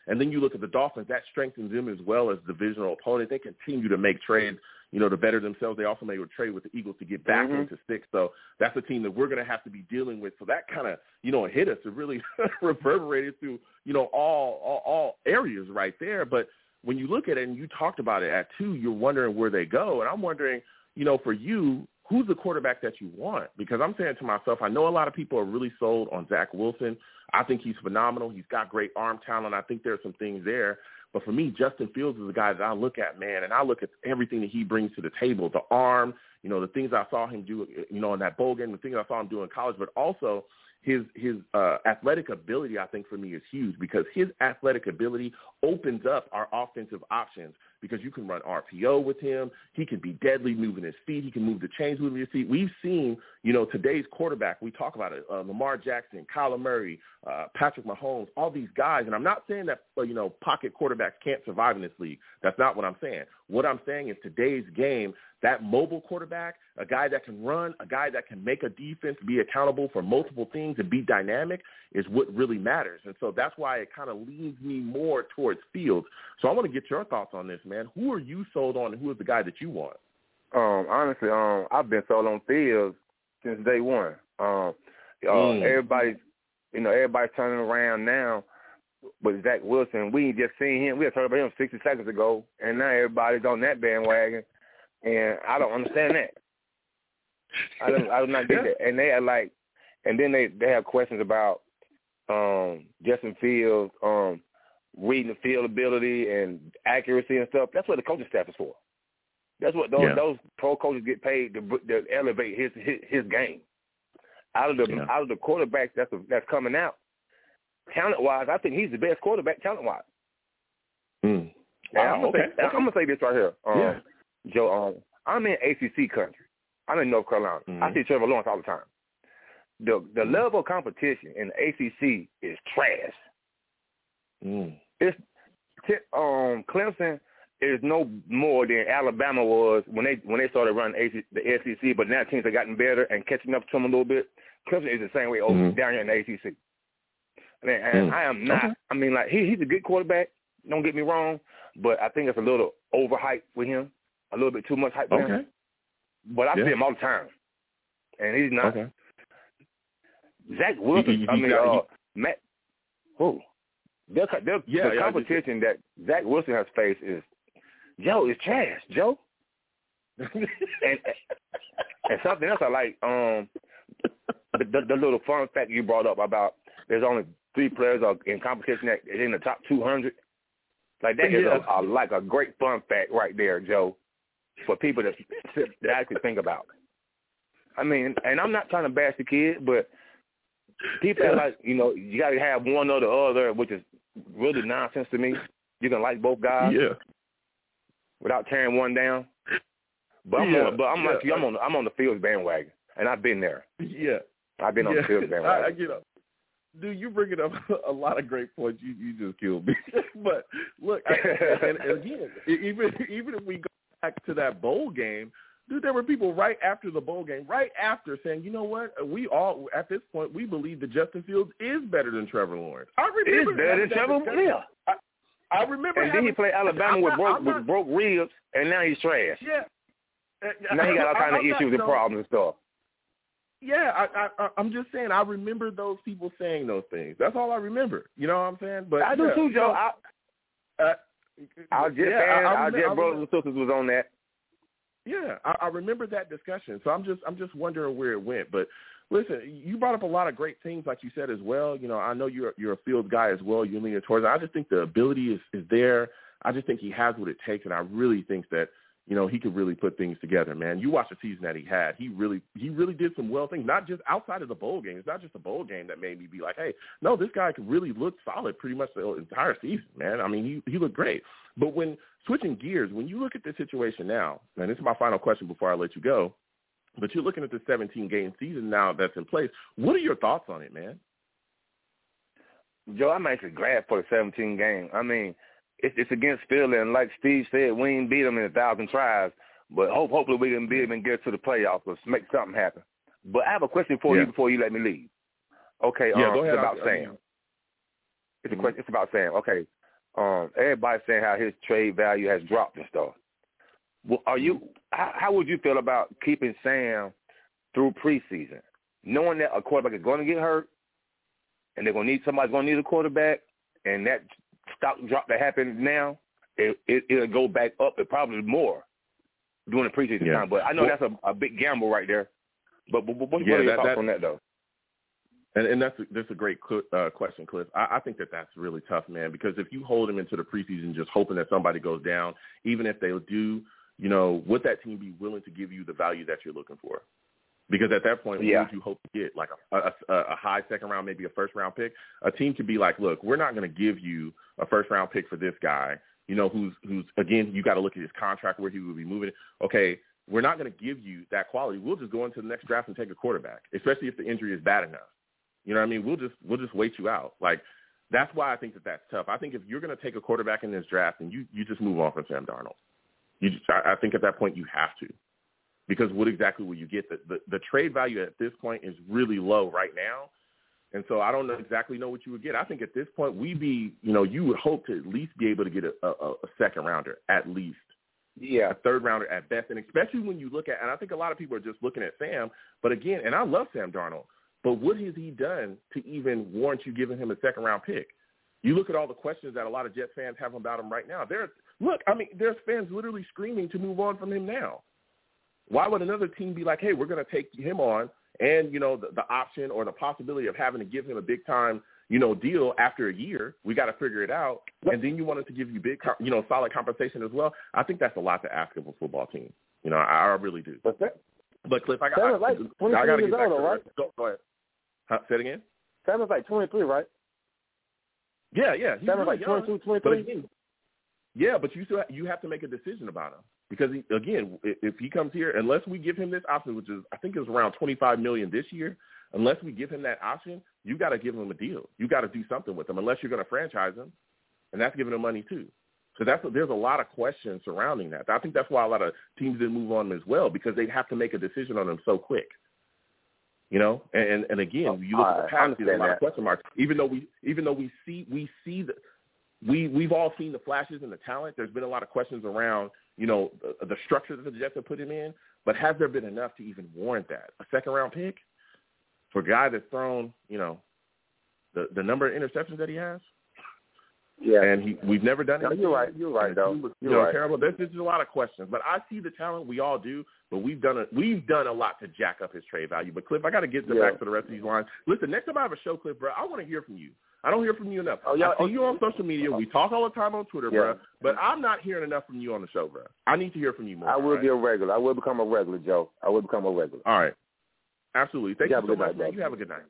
And then you look at the Dolphins, that strengthens them as well as divisional opponent. They continue to make trades, to better themselves. They also made a trade with the Eagles to get back into 6. So that's a team that we're going to have to be dealing with. So that kind of, hit us. It really reverberated through, all areas right there. But when you look at it and you talked about it at 2, you're wondering where they go. And I'm wondering, for you, who's the quarterback that you want? Because I'm saying to myself, I know a lot of people are really sold on Zach Wilson. I think he's phenomenal. He's got great arm talent. I think there's some things there. But for me, Justin Fields is a guy that I look at, man, and I look at everything that he brings to the table, the arm, the things I saw him do, in that bowl game, the things I saw him do in college, but also his athletic ability, I think, for me is huge because his athletic ability opens up our offensive options because you can run RPO with him. He can be deadly moving his feet. He can move the chains moving his feet. We've seen, today's quarterback, we talk about it, Lamar Jackson, Kyler Murray, Patrick Mahomes, all these guys. And I'm not saying that, pocket quarterbacks can't survive in this league. That's not what I'm saying. What I'm saying is today's game, that mobile quarterback, a guy that can run, a guy that can make a defense be accountable for multiple things and be dynamic is what really matters. And so that's why it kind of leans me more towards Fields. So I want to get your thoughts on this, man. Who are you sold on and who is the guy that you want? Honestly, I've been sold on Fields since day one. Everybody's turning around now with Zach Wilson. We just seen him. We had talked about him 60 seconds ago, and now everybody's on that bandwagon. And I don't understand that. I do not get that. And they are like, and then they have questions about Justin Fields, reading the field ability and accuracy and stuff. That's what the coaching staff is for. That's what those pro coaches get paid to elevate his game. Out of the quarterbacks that's coming out, talent-wise, I think he's the best quarterback talent-wise. Mm. Wow, I'm going to say this right here, Joe. I'm in ACC country. I'm in North Carolina. Mm-hmm. I see Trevor Lawrence all the time. The level of competition in the ACC is trash. Mm. It's Clemson is no more than Alabama was when they started running the SEC, but now teams have gotten better and catching up to them a little bit. Clemson is the same way over down here in the ACC. And I am not. Okay. I mean, like he's a good quarterback. Don't get me wrong, but I think it's a little overhyped with him, a little bit too much hype with him. But I see him all the time, and he's not. Okay. Zach Wilson. Matt. Who? The competition that Zach Wilson has faced is, it's trash, Joe. and something else I like, the little fun fact you brought up about there's only three players in competition that is in the top 200. Like that is a great fun fact right there, Joe, for people to actually think about. I mean, and I'm not trying to bash the kid, but people are like, you got to have one or the other, which is really nonsense to me. You can like both guys without tearing one down. But I'm on the Fields bandwagon, and I've been there. Yeah, I've been on the Fields bandwagon. I get up. Dude, you bringing up a lot of great points. You just killed me. But look, and again, even if we go back to that bowl game, dude, there were people right after the bowl game, right after saying, you know what, we all at this point we believe that Justin Fields is better than Trevor Lawrence. I remember is better than Trevor Lawrence. I remember. And then he played Alabama with broke ribs, and now he's trash. Yeah. Now he got all kind of issues and problems and stuff. Yeah, I'm just saying. I remember those people saying those things. That's all I remember. You know what I'm saying? But I do too, Joe. Our Jet brothers and sisters was on that. Yeah, I remember that discussion. So I'm just wondering where it went. But listen, you brought up a lot of great things, like you said as well. You know, I know you're a Fields guy as well. You lean towards it. I just think the ability is there. I just think he has what it takes, and I really think that. You know, he could really put things together, man. You watch the season that he had. He really did some well things, not just outside of the bowl game. It's not just the bowl game that made me be like, hey, no, this guy could really look solid pretty much the entire season, man. I mean, he looked great. But when switching gears, when you look at this situation now, and this is my final question before I let you go, but you're looking at the 17-game season now that's in place. What are your thoughts on it, man? Joe, I'm actually glad for the 17 game. I mean, it's against Philly, and like Steve said, we ain't beat them in 1,000 tries, but hopefully we can beat them and get to the playoffs or make something happen. But I have a question for you before you let me leave. Okay, go ahead. It's about Sam. It's a question. It's about Sam. Okay, everybody's saying how his trade value has dropped and stuff. Well, how would you feel about keeping Sam through preseason, knowing that a quarterback is going to get hurt, and they're going to need somebody's going to need a quarterback, and that stock drop that happens now, it'll go back up and probably more during the preseason time. But I know that's a big gamble right there. But what are your thoughts on that, though? And that's a great question, Cliff. I think that's really tough, man, because if you hold him into the preseason just hoping that somebody goes down, even if they do, you know, would that team be willing to give you the value that you're looking for? Because at that point, what would you hope to get? Like a high second round, maybe a first round pick. A team could be like, look, we're not going to give you a first round pick for this guy. You know, who's again, you got to look at his contract where he would be moving. Okay, we're not going to give you that quality. We'll just go into the next draft and take a quarterback, especially if the injury is bad enough. You know what I mean? We'll just wait you out. Like that's why I think that's tough. I think if you're going to take a quarterback in this draft, and you just move on from Sam Darnold, I think at that point you have to. Because what exactly will you get? The trade value at this point is really low right now. And so I don't know exactly what you would get. I think at this point you would hope to at least be able to get a second rounder at least. Yeah. A third rounder at best. And especially when you look at – and I think a lot of people are just looking at Sam. But again, and I love Sam Darnold, but what has he done to even warrant you giving him a second-round pick? You look at all the questions that a lot of Jets fans have about him right now. There's fans literally screaming to move on from him now. Why would another team be like, hey, we're going to take him on and, you know, the option or the possibility of having to give him a big-time, deal after a year. We got to figure it out. And then you want us to give you big, solid compensation as well. I think that's a lot to ask of a football team. I really do. But Cliff, I got to get back to right? Go ahead. Huh, say it again? Sam is like 23, right? Yeah. Sam is like 22, 23. Yeah, but you have to make a decision about him. Because, again, if he comes here, unless we give him this option, which is I think it was around $25 million this year, unless we give him that option, you got to give him a deal. You got to do something with him unless you're going to franchise him, and that's giving him money too. So there's a lot of questions surrounding that. I think that's why a lot of teams didn't move on as well, because they'd have to make a decision on him so quick. And again, you look at the past, there's a lot of question marks. Even though we've all seen the flashes and the talent, there's been a lot of questions around the structure that the Jets have put him in. But has there been enough to even warrant that? A second round pick for a guy that's thrown the number of interceptions that he has. Yeah, and we've never done it. You're right, though. Terrible. There's just a lot of questions, but I see the talent. We all do, but we've done a lot to jack up his trade value. But Cliff, I got to get back to the rest of these lines. Listen, next time I have a show, Cliff, bro, I want to hear from you. I don't hear from you enough. I see you on social media. We talk all the time on Twitter, bro. But I'm not hearing enough from you on the show, bro. I need to hear from you more. I will become a regular, Joe. I will become a regular. All right. Absolutely. Thank you so much, man. You have a good night.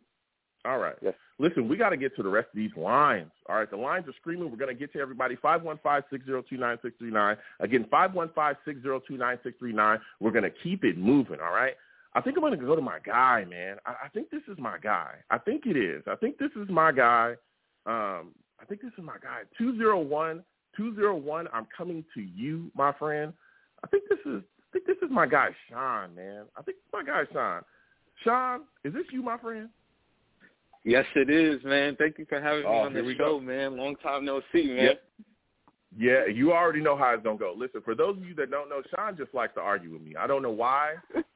All right. Yes. Listen, we got to get to the rest of these lines. All right. The lines are screaming. We're going to get to everybody. 515-602-9639. Again, 515-602-9639. We're going to keep it moving. All right. I think I'm going to go to my guy, man. I think this is my guy. I think it is. I think this is my guy. 201. I'm coming to you, my friend. I think this is my guy, Sean, man. I think it's my guy, Sean. Sean, is this you, my friend? Yes, it is, man. Thank you for having me on the show, man. Long time no see, man. Yeah, you already know how it's going to go. Listen, for those of you that don't know, Sean just likes to argue with me. I don't know why.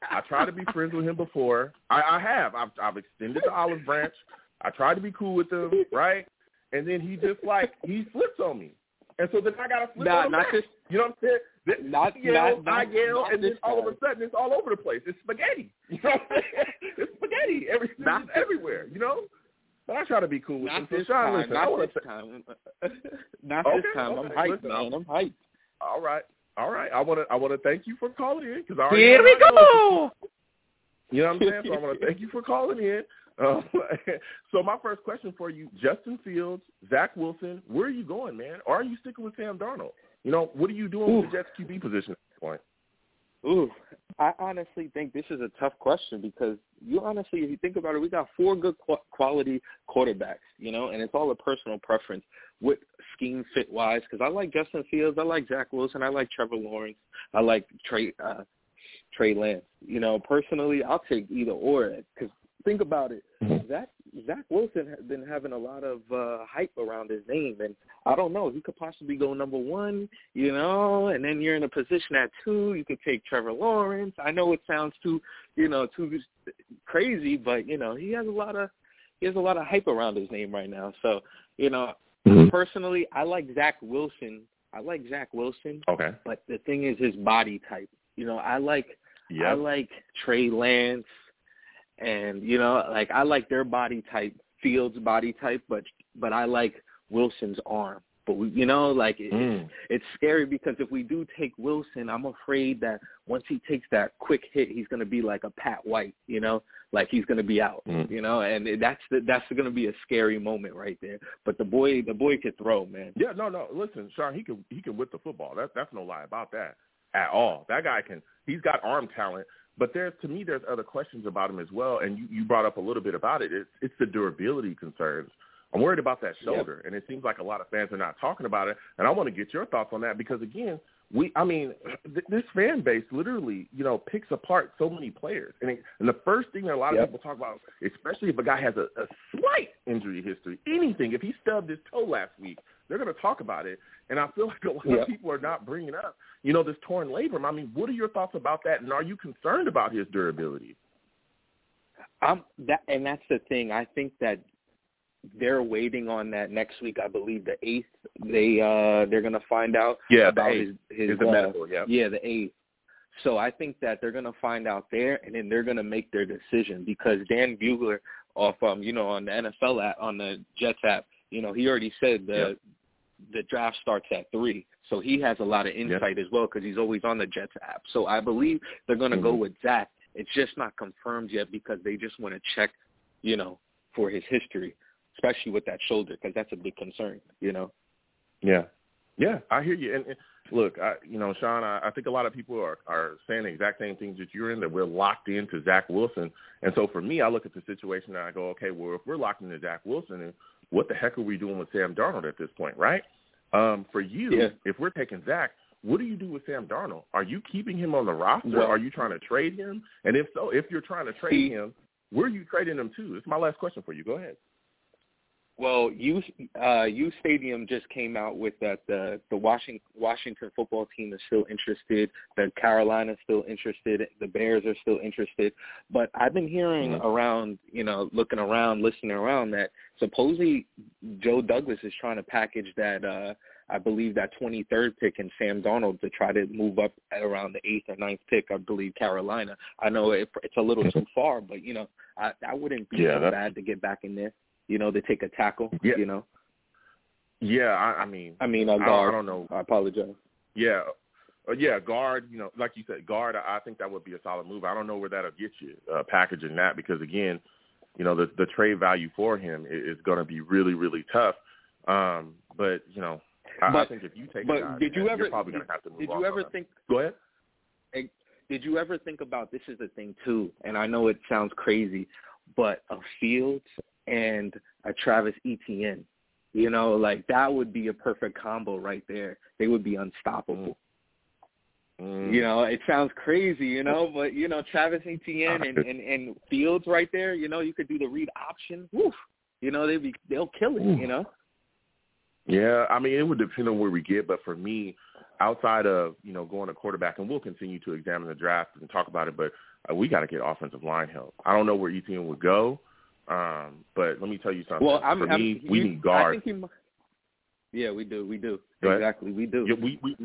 I tried to be friends with him before. I have. I've extended the olive branch. I tried to be cool with him, right? And then he just, he flips on me. And so then I got to flip on him back. You know what I'm saying? I yell, and then all of a sudden it's all over the place. It's spaghetti. You know what I'm saying? It's spaghetti. It's everywhere, But I try to be cool with him. Not this time. I'm hyped, man. I'm hyped. All right. I want to thank you for calling in. Here we go. You know what I'm saying? So I want to thank you for calling in. So my first question for you, Justin Fields, Zach Wilson, where are you going, man? Or are you sticking with Sam Darnold? What are you doing with the Jets QB position at this point? I honestly think this is a tough question because if you think about it, we got four good quality quarterbacks, and it's all a personal preference with scheme fit-wise because I like Justin Fields, I like Zach Wilson, I like Trevor Lawrence, I like Trey Lance. Personally, I'll take either or because think about it. Zach Wilson has been having a lot of hype around his name, and I don't know. He could possibly go number one, and then you're in a position at two. You could take Trevor Lawrence. I know it sounds too crazy, but he has a lot of hype around his name right now. So personally, I like Zach Wilson. Okay, but the thing is his body type. I like Trey Lance. And, I like their body type, Fields' body type, but I like Wilson's arm. But, it's scary because if we do take Wilson, I'm afraid that once he takes that quick hit, he's going to be like a Pat White, he's going to be out, and that's going to be a scary moment right there. But the boy could throw, man. Yeah, no. Listen, Sean, he can whip the football. That's no lie about that at all. That guy he's got arm talent. But there's other questions about him as well, and you brought up a little bit about it. It's the durability concerns. I'm worried about that shoulder, and it seems like a lot of fans are not talking about it, and I want to get your thoughts on that because, again, this fan base literally, picks apart so many players. And the first thing that a lot of people talk about, especially if a guy has a slight injury history, anything, if he stubbed his toe last week, they're going to talk about it. And I feel like a lot of people are not bringing up, this torn labrum. I mean, what are your thoughts about that? And are you concerned about his durability? And that's the thing. I think that they're waiting on that next week. I believe the 8th. They're gonna find out about his medical. The 8th. So I think that they're gonna find out there, and then they're gonna make their decision because Dan Bugler off, on the NFL app, on the Jets app, he already said the draft starts at 3. So he has a lot of insight as well because he's always on the Jets app. So I believe they're going to go with Zach. It's just not confirmed yet because they just want to check, for his history, especially with that shoulder, because that's a big concern, Yeah. Yeah, I hear you. And look, Sean, I think a lot of people are saying the exact same things that you're in, that we're locked into Zach Wilson. And so for me, I look at the situation and I go, okay, well, if we're locked into Zach Wilson, then what the heck are we doing with Sam Darnold at this point, right? For you, if we're taking Zach, what do you do with Sam Darnold? Are you keeping him on the roster? Well, are you trying to trade him? And if so, if you're trying to trade him, where are you trading him to? It's my last question for you. Go ahead. Well, U Stadium just came out with that the Washington Football Team is still interested, the Carolina's still interested, the Bears are still interested. But I've been hearing around, looking around, listening around, that supposedly Joe Douglas is trying to package that, I believe, that 23rd pick in Sam Darnold to try to move up at around the 8th or 9th pick, I believe, Carolina. I know it's a little too far, but, I wouldn't be so bad to get back in there. To take a tackle, Yeah, I mean, a guard. I don't know. I apologize. Yeah. Guard, like you said, guard, I think that would be a solid move. I don't know where that'll get you, packaging that, because, again, the trade value for him is going to be really, really tough. But, I think if you take a guy, you're probably going to have to move on. Go ahead. Did you ever think about, this is the thing, too, and I know it sounds crazy, but a Fields and a Travis Etienne, that would be a perfect combo right there. They would be unstoppable. It sounds crazy, but, Travis Etienne and Fields right there, you could do the read option. Woof. They'll kill it, Yeah, it would depend on where we get, but for me, outside of, going to quarterback, and we'll continue to examine the draft and talk about it, but we got to get offensive line help. I don't know where Etienne would go. But let me tell you something. Well, we need guard. We do. Go exactly. Ahead. We do.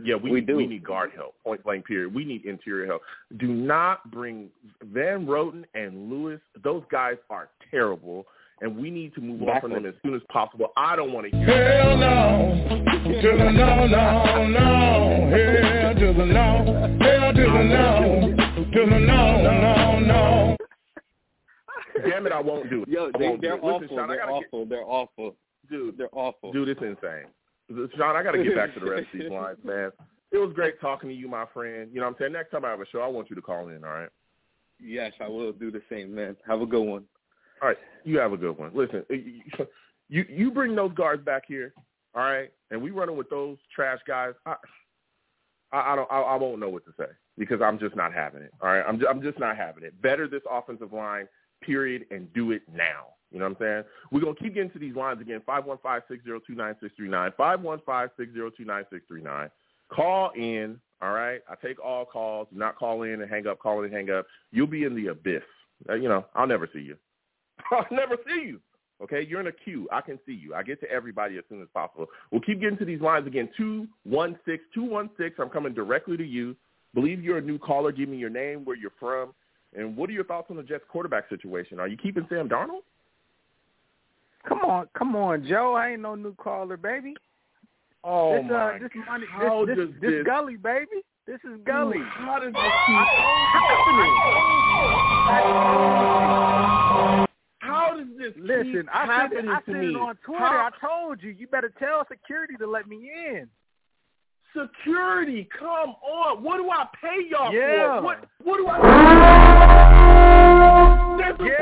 Yeah, we do. We need guard help, point blank period. We need interior help. Do not bring Van Roten and Lewis. Those guys are terrible, and we need to move on from them as soon as possible. I don't want to hear hell no. To the no. Hell to the no. Hell to the no. To the no. Damn it, I won't do it. Yo, they're awful. Listen, Sean, they're awful. Dude, they're awful. Dude, it's insane. Sean, I got to get back to the rest of these lines, man. It was great talking to you, my friend. You know what I'm saying? Next time I have a show, I want you to call in, all right? Yes, I will do the same, man. Have a good one. All right, you have a good one. Listen, you bring those guards back here, all right, and we running with those trash guys, I won't know what to say because I'm just not having it, all right? I'm just not having it. Better this offensive line, period, and do it now. You know what I'm saying? We're going to keep getting to these lines again, 515-602-9639, 515-602-9639. Call in, all right? I take all calls. Do not call in and hang up, call in and hang up. You'll be in the abyss. I'll never see you. I'll never see you. Okay? You're in a queue. I can see you. I get to everybody as soon as possible. We'll keep getting to these lines again, 216-216. I'm coming directly to you. Believe you're a new caller. Give me your name, where you're from. And what are your thoughts on the Jets quarterback situation? Are you keeping Sam Darnold? Come on, Joe. I ain't no new caller, baby. Oh, my God. This Gully, baby. This is Gully. How does this keep happening? How does this keep happening to me? Listen, I said it on Twitter. I told you. You better tell security to let me in. Security, come on. What do I pay y'all for? What do I pay? That's a thing.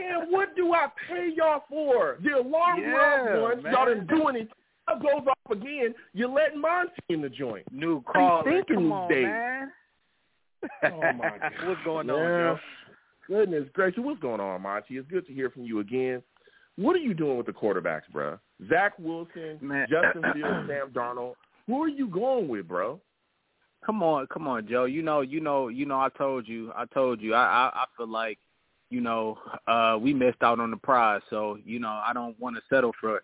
Damn, what do I pay y'all for? The alarm went off once. Y'all didn't do anything. It goes off again. You're letting Monty in the joint. New call. Come on, man. Oh, my God. What's going on, Joe? Goodness gracious, what's going on, Monty? It's good to hear from you again. What are you doing with the quarterbacks, bro? Zach Wilson, Justin Fields, Sam Darnold. Who are you going with, bro? Come on, Joe. I told you. I feel like, we missed out on the prize. So, I don't want to settle for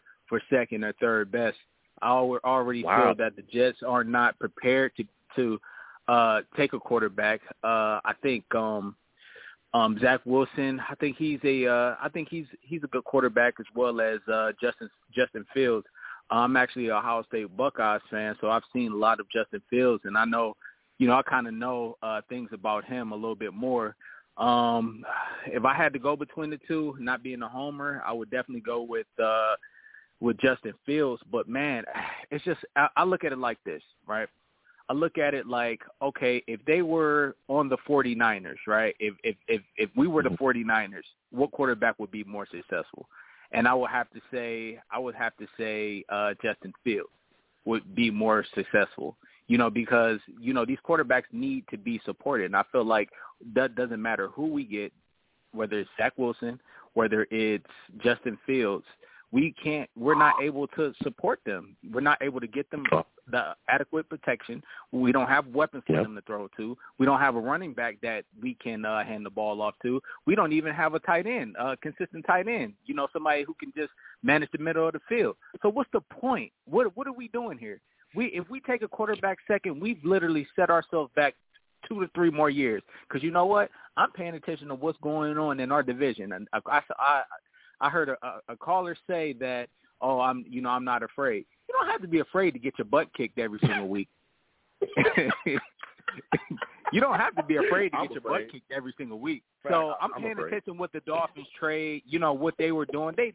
second or third best. I already feel that the Jets are not prepared to take a quarterback. I think Zach Wilson. I think he's a I think he's a good quarterback, as well as Justin Fields. I'm actually a Ohio State Buckeyes fan, so I've seen a lot of Justin Fields, and I know, you know, I kind of know things about him a little bit more. If I had to go between the two, not being a homer, I would definitely go with Justin Fields. But, man, it's just I look at it like this, right? I look at it like, okay, if they were on the 49ers, right, if we were the 49ers, what quarterback would be more successful? And I would have to say Justin Fields would be more successful, you know, because, you know, these quarterbacks need to be supported. And I feel like that doesn't matter who we get, whether it's Zach Wilson, whether it's Justin Fields, we're not able to support them. We're not able to get them the adequate protection. We don't have weapons for them to throw to. We don't have a running back that we can hand the ball off to. We don't even have a tight end, a consistent tight end, you know, somebody who can just manage the middle of the field. So what's the point? What are we doing here? If we take a quarterback second, we've literally set ourselves back 2 to 3 more years, because you know what? I'm paying attention to what's going on in our division. And I heard a caller say that, oh, I'm not afraid. You don't have to be afraid to get your butt kicked every single week. You don't have to be afraid to get your butt kicked every single week. So I'm paying attention what the Dolphins trade, you know, what they were doing. They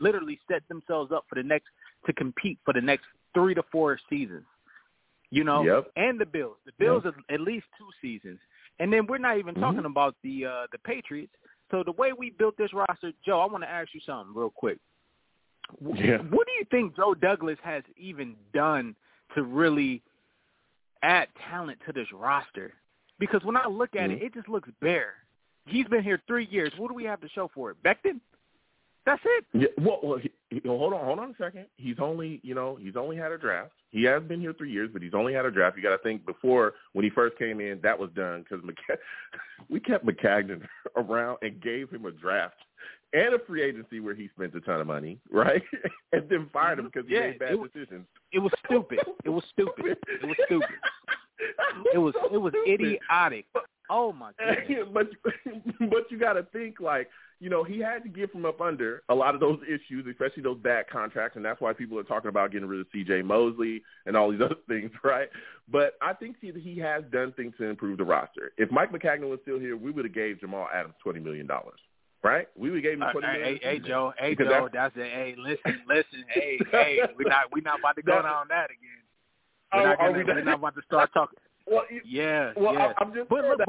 literally set themselves up to compete for the next 3 to 4 seasons, you know, and the Bills. The Bills are at least 2 seasons. And then we're not even talking about the Patriots. So the way we built this roster, Joe, I want to ask you something real quick. Yeah. What do you think Joe Douglas has even done to really add talent to this roster? Because when I look at it just looks bare. He's been here 3 years. What do we have to show for it? Becton? That's it? Yeah, well, hold on a second. He's only had a draft. He has been here 3 years, but he's only had a draft. You got to think before, when he first came in, that was done because we kept McCagnon around and gave him a draft and a free agency where he spent a ton of money, right? And then fired him because he made bad decisions. It was stupid. It was idiotic. Oh, my God. But you got to think, like, you know, he had to get from up under a lot of those issues, especially those bad contracts, and that's why people are talking about getting rid of C.J. Mosley and all these other things, right? But I think he has done things to improve the roster. If Mike McCagnon was still here, we would have gave Jamal Adams $20 million, right? We would have gave him $20 million. Hey, Joe, listen, hey, we're not about to go down that again. We're not about to start talking. Well, I'm just saying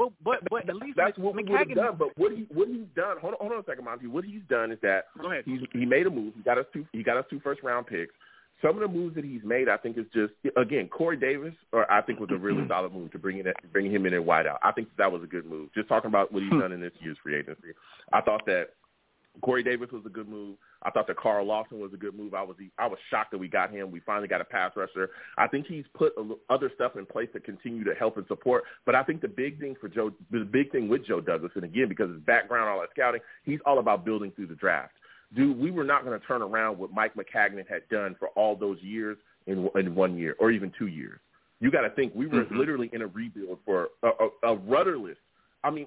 but at least that's what we would have done. But what he's done, hold on a second, Monty. What he's done is that he made a move. He got us two first-round picks. Some of the moves that he's made, I think, is just, again, Corey Davis, or I think was a really solid move to bring him in at wideout. I think that was a good move. Just talking about what he's done in this year's free agency. I thought that Corey Davis was a good move. I thought that Carl Lawson was a good move. I was shocked that we got him. We finally got a pass rusher. I think he's put other stuff in place to continue to help and support. But I think the big thing with Joe Douglas, and again, because his background, all that scouting, he's all about building through the draft. Dude, we were not going to turn around what Mike McCagnon had done for all those years in 1 year or even 2 years. You got to think we were literally in a rebuild for a rudderless. I mean,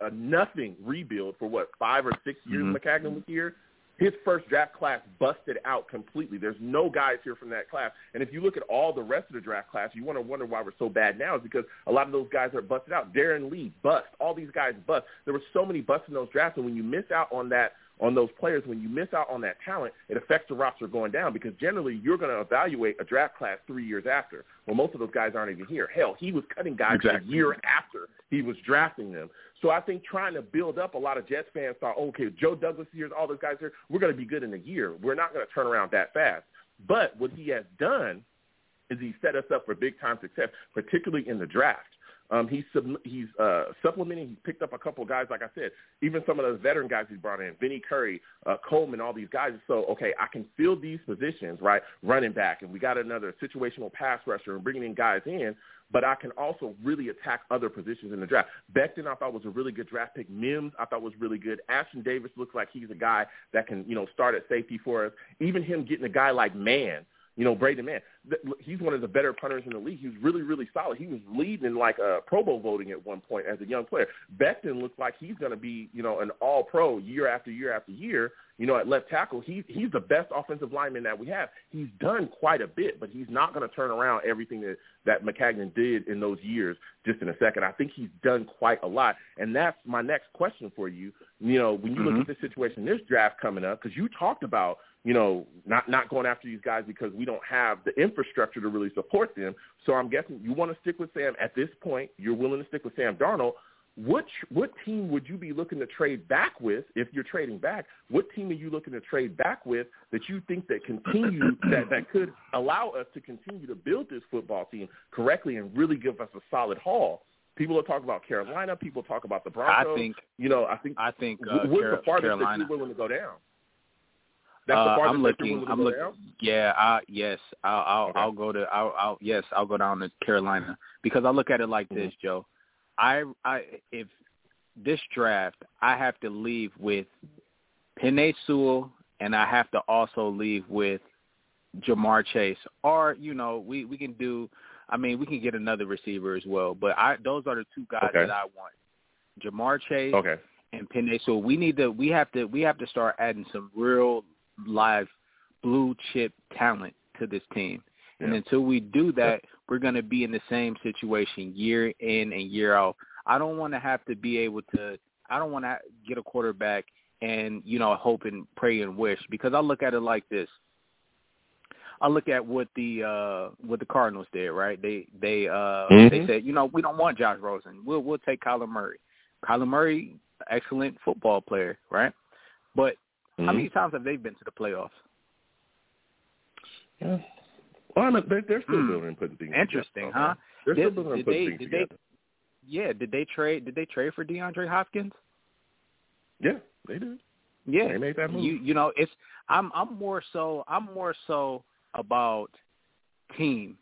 a nothing rebuild for, 5 or 6 years McCagnon was here. His first draft class busted out completely. There's no guys here from that class. And if you look at all the rest of the draft class, you want to wonder why we're so bad now is because a lot of those guys are busted out. Darren Lee, bust. All these guys, bust. There were so many busts in those drafts, and when you miss out on that, on those players, when you miss out on that talent, it affects the roster going down because generally you're going to evaluate a draft class 3 years after. Well, most of those guys aren't even here. Hell, he was cutting guys a year after he was drafting them. So I think trying to build up, a lot of Jets fans thought, okay, Joe Douglas here's all those guys here, we're going to be good in a year. We're not going to turn around that fast. But what he has done is he set us up for big-time success, particularly in the draft. He's supplementing. He picked up a couple guys, like I said, even some of the veteran guys he brought in, Vinnie Curry, Coleman, all these guys. So, okay, I can fill these positions, right, running back, and we got another situational pass rusher and bringing in guys in, but I can also really attack other positions in the draft. Becton, I thought, was a really good draft pick. Mims, I thought, was really good. Ashton Davis looks like he's a guy that can, you know, start at safety for us. Even him getting a guy like Mann. You know, Braden Mann, he's one of the better punters in the league. He's really, really solid. He was leading in, like, Pro Bowl voting at one point as a young player. Becton looks like he's going to be, you know, an all-pro year after year after year, you know, at left tackle. He's the best offensive lineman that we have. He's done quite a bit, but he's not going to turn around everything that McCagnon did in those years just in a second. I think he's done quite a lot, and that's my next question for you. You know, when you look at this situation, this draft coming up, because you talked about, you know, not going after these guys because we don't have the infrastructure to really support them. So I'm guessing you want to stick with Sam at this point. You're willing to stick with Sam Darnold. What team would you be looking to trade back with if you're trading back? What team are you looking to trade back with that you think that that could allow us to continue to build this football team correctly and really give us a solid haul? People are talking about Carolina. People talk about the Broncos. I think what's the farthest that you're willing to go down? That's the farthest that you're willing to go down? Yeah. I'll go down to Carolina because I look at it like this, Joe. If this draft, I have to leave with Penei Sewell, and I have to also leave with Ja'Marr Chase. Or, you know, we can get another receiver as well. But those are the two guys that I want, Ja'Marr Chase and Penei Sewell. We have to start adding some real live blue chip talent to this team. And until we do that, we're going to be in the same situation year in and year out. I don't want to have to be able to – I don't want to get a quarterback and, you know, hope and pray and wish, because I look at it like this. I look at what the Cardinals did, right? They said, you know, we don't want Josh Rosen. We'll take Kyler Murray. Kyler Murray, excellent football player, right? But how many times have they been to the playoffs? Yeah. Well, they're still building and putting things interesting, together. They're still building and putting things together. Did they trade for DeAndre Hopkins? Yeah, they did. Yeah, they made that move. You know, it's I'm more so about team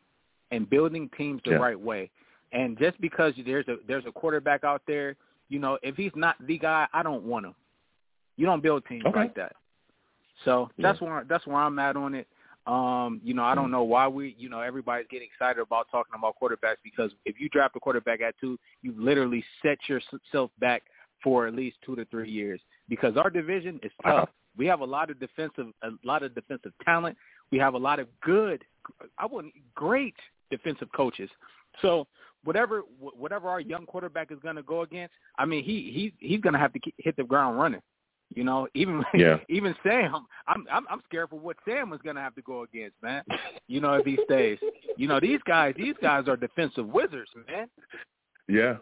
and building teams the right way. And just because there's a quarterback out there, you know, if he's not the guy, I don't want him. You don't build teams like that. So that's where I'm at on it. You know, I don't know why everybody's getting excited about talking about quarterbacks, because if you draft a quarterback at 2, you literally set yourself back for at least 2 to 3 years, because our division is tough. We have a lot of defensive talent. We have a lot of great defensive coaches. So whatever our young quarterback is going to go against, I mean, he's going to have to hit the ground running. You know, even Sam, I'm scared for what Sam was going to have to go against, man. You know, if he stays. You know, these guys are defensive wizards, man. Yeah.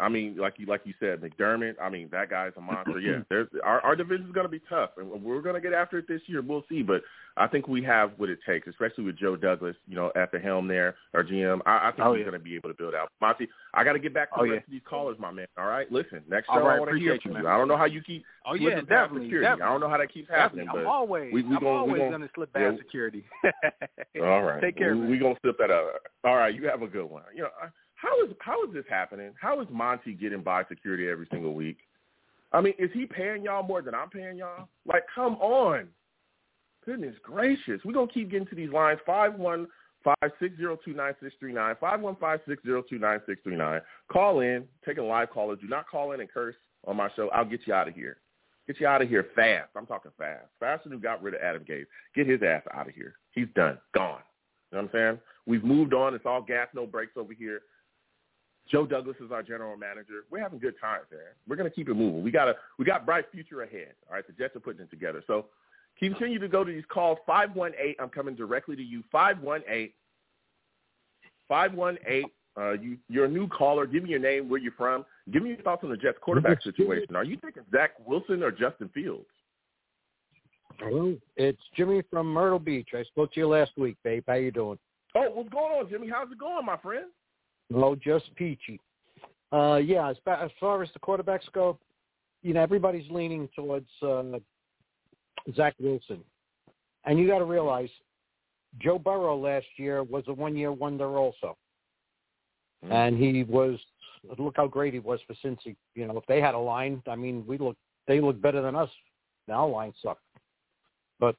I mean, like you said, McDermott. I mean, that guy's a monster. Yeah, there's our division's going to be tough, and we're going to get after it this year. We'll see, but I think we have what it takes, especially with Joe Douglas, you know, at the helm there, our GM. I think he's going to be able to build out. Monty, I got to get back to the rest of these callers, my man. All right, listen, next show I want to hear from you. I don't know how you keep. Oh yeah, definitely. I don't know how that keeps happening. But I'm always going to slip past security. All right, take care. We're going to slip that up. All right, you have a good one. You know. How is this happening? How is Monty getting by security every single week? I mean, is he paying y'all more than I'm paying y'all? Like, come on. Goodness gracious. We're going to keep getting to these lines. 515-602-9639. 515-602-9639. Call in. Take a live caller. Do not call in and curse on my show. I'll get you out of here. Get you out of here fast. I'm talking fast. Faster than who got rid of Adam Gates. Get his ass out of here. He's done. Gone. You know what I'm saying? We've moved on. It's all gas, no brakes over here. Joe Douglas is our general manager. We're having good times, man. We're going to keep it moving. We got bright future ahead. All right, the Jets are putting it together. So continue to go to these calls. 518, I'm coming directly to you. 518, you're a new caller. Give me your name, where you're from. Give me your thoughts on the Jets quarterback situation. Are you thinking Zach Wilson or Justin Fields? Hello, it's Jimmy from Myrtle Beach. I spoke to you last week, babe. How you doing? Oh, what's going on, Jimmy? How's it going, my friend? No, just peachy. As far as the quarterbacks go, you know, everybody's leaning towards Zach Wilson. And you got to realize Joe Burrow last year was a one-year wonder also. Mm-hmm. And look how great he was for Cincy. You know, if they had a line, I mean, they look better than us. Now line sucked. But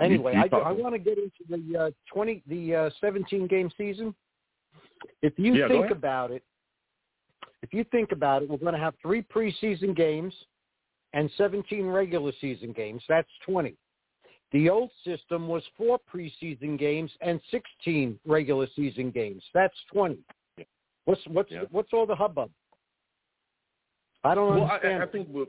anyway, I want to get into the 17-game season. If you think about it, we're going to have 3 preseason games and 17 regular season games. That's 20. The old system was 4 preseason games and 16 regular season games. That's 20. What's all the hubbub? I don't understand. I think what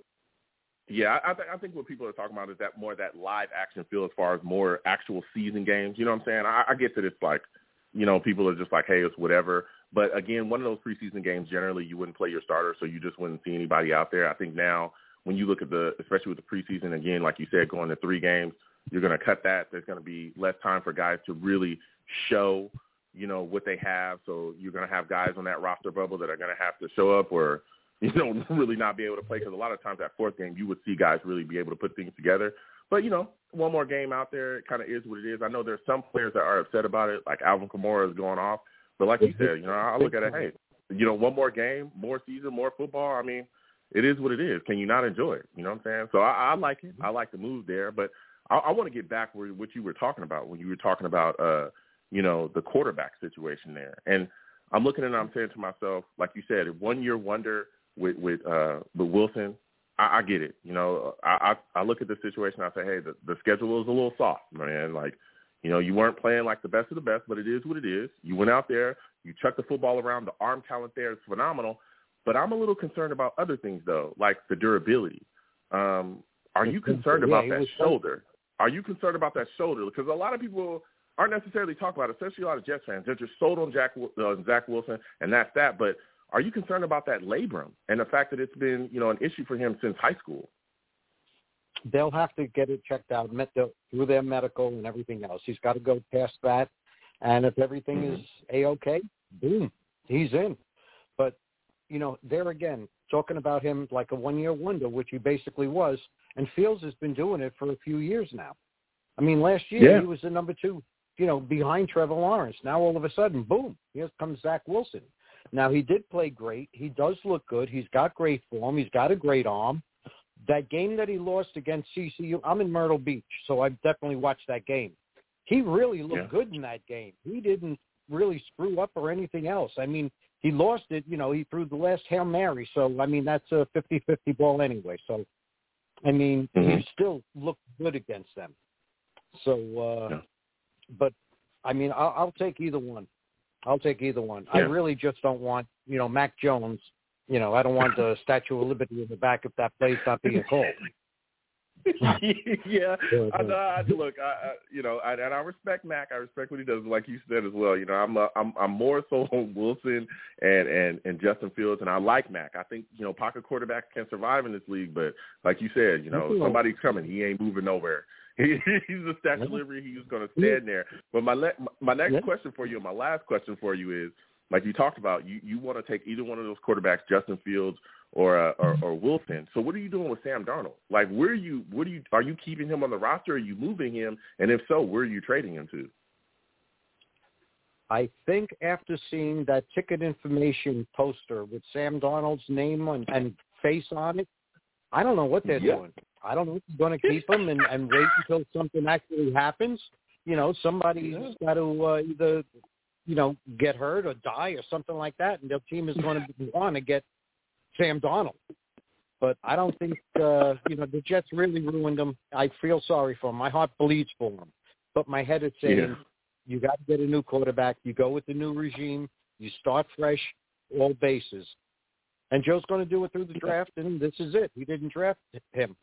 people are talking about is that more that live action feel as far as more actual season games. You know what I'm saying? I get that it's like, you know, people are just like, hey, it's whatever. But again, one of those preseason games, generally you wouldn't play your starter, so you just wouldn't see anybody out there. I think now when you look at especially with the preseason, again, like you said, going to 3 games, you're going to cut that. There's going to be less time for guys to really show, you know, what they have. So you're going to have guys on that roster bubble that are going to have to show up or, you know, really not be able to play because a lot of times that 4th game you would see guys really be able to put things together. But, you know, one more game out there, it kind of is what it is. I know there's some players that are upset about it, like Alvin Kamara is going off. But like you said, you know, I look at it, hey, you know, one more game, more season, more football. I mean, it is what it is. Can you not enjoy it? You know what I'm saying? So I like it. I like the move there. But I want to get back where what you were talking about when you were talking about, you know, the quarterback situation there. And I'm looking and I'm saying to myself, like you said, a one-year wonder with Wilson, I get it. You know, I look at the situation. I say, hey, the schedule is a little soft, man. Like, you know, you weren't playing like the best of the best, but it is what it is. You went out there, you chucked the football around. The arm talent there is phenomenal. But I'm a little concerned about other things, though, like the durability. Are you concerned about that shoulder? Are you concerned about that shoulder? Because a lot of people aren't necessarily talking about it, especially a lot of Jets fans. They're just sold on Zach Wilson, and that's that. But are you concerned about that labrum and the fact that it's been, you know, an issue for him since high school? They'll have to get it checked out through their medical and everything else. He's got to go past that. And if everything is A-OK, boom, he's in. But, you know, there again, talking about him like a one-year wonder, which he basically was, and Fields has been doing it for a few years now. I mean, last year he was the number 2, you know, behind Trevor Lawrence. Now all of a sudden, boom, here comes Zach Wilson. Now, he did play great. He does look good. He's got great form. He's got a great arm. That game that he lost against CCU, I'm in Myrtle Beach, so I definitely watched that game. He really looked good in that game. He didn't really screw up or anything else. I mean, he lost it. You know, he threw the last Hail Mary. So, I mean, that's a 50-50 ball anyway. So, I mean, he still looked good against them. So, but, I mean, I'll take either one. I really just don't want, you know, Mac Jones. You know, I don't want the Statue of Liberty in the back if that play's not being called. I respect Mac. I respect what he does, like you said as well. You know, I'm more so on Wilson and Justin Fields, and I like Mac. I think, you know, pocket quarterbacks can survive in this league, but like you said, you know, somebody's coming. He ain't moving nowhere. He's a Statue of Liberty. He's going to stand there. But my next question for you, and my last question for you is, like you talked about, you want to take either one of those quarterbacks, Justin Fields or Wilson. So what are you doing with Sam Darnold? Like, are you keeping him on the roster? Are you moving him? And if so, where are you trading him to? I think after seeing that ticket information poster with Sam Darnold's name and face on it, I don't know what they're doing. I don't know if you're going to keep him and wait until something actually happens. You know, somebody's got to either, you know, get hurt or die or something like that, and their team is going to want to get Sam Darnold. But I don't think, you know, the Jets really ruined him. I feel sorry for him. My heart bleeds for him. But my head is saying, you got to get a new quarterback. You go with the new regime. You start fresh, all bases. And Joe's going to do it through the draft, and this is it. He didn't draft him.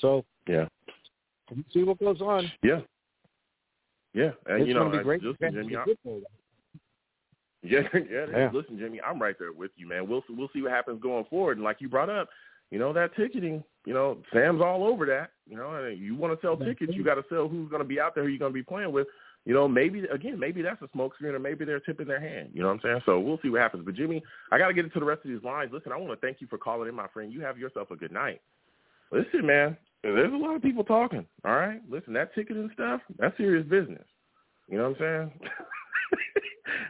So, we'll see what goes on. And, you know, listen, Jimmy, I'm right there with you, man. We'll see what happens going forward. And like you brought up, you know, that ticketing, you know, Sam's all over that. You know, and you want to sell tickets, you got to sell who's going to be out there, who you're going to be playing with. You know, maybe that's a smokescreen, or maybe they're tipping their hand. You know what I'm saying? So we'll see what happens. But, Jimmy, I got to get into the rest of these lines. Listen, I want to thank you for calling in, my friend. You have yourself a good night. Listen, man, there's a lot of people talking, all right? Listen, that ticketing stuff, that's serious business. You know what I'm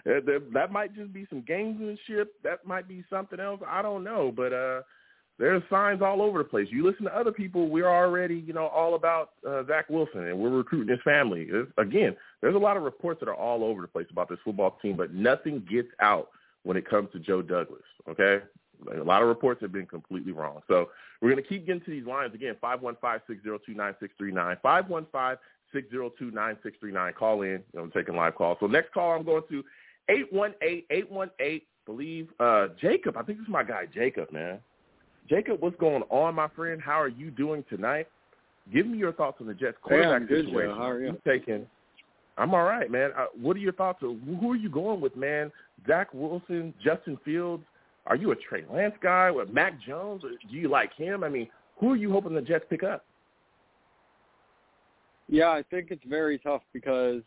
saying? That might just be some gamesmanship. That might be something else. I don't know. But There are signs all over the place. You listen to other people, we're already, you know, all about Zach Wilson, and we're recruiting his family. Again, there's a lot of reports that are all over the place about this football team, but nothing gets out when it comes to Joe Douglas, okay? A lot of reports have been completely wrong. So we're going to keep getting to these lines. Again, 515-602-9639, 515-602-9639. Call in. I'm taking live calls. So next call I'm going to 818-818, believe, Jacob. I think this is my guy, Jacob, man. Jacob, what's going on, my friend? How are you doing tonight? Give me your thoughts on the Jets quarterback situation. Joe. How are you? I'm all right, man. What are your thoughts? Who are you going with, man? Zach Wilson, Justin Fields? Are you a Trey Lance guy with Mac Jones? Do you like him? I mean, who are you hoping the Jets pick up? Yeah, I think it's very tough because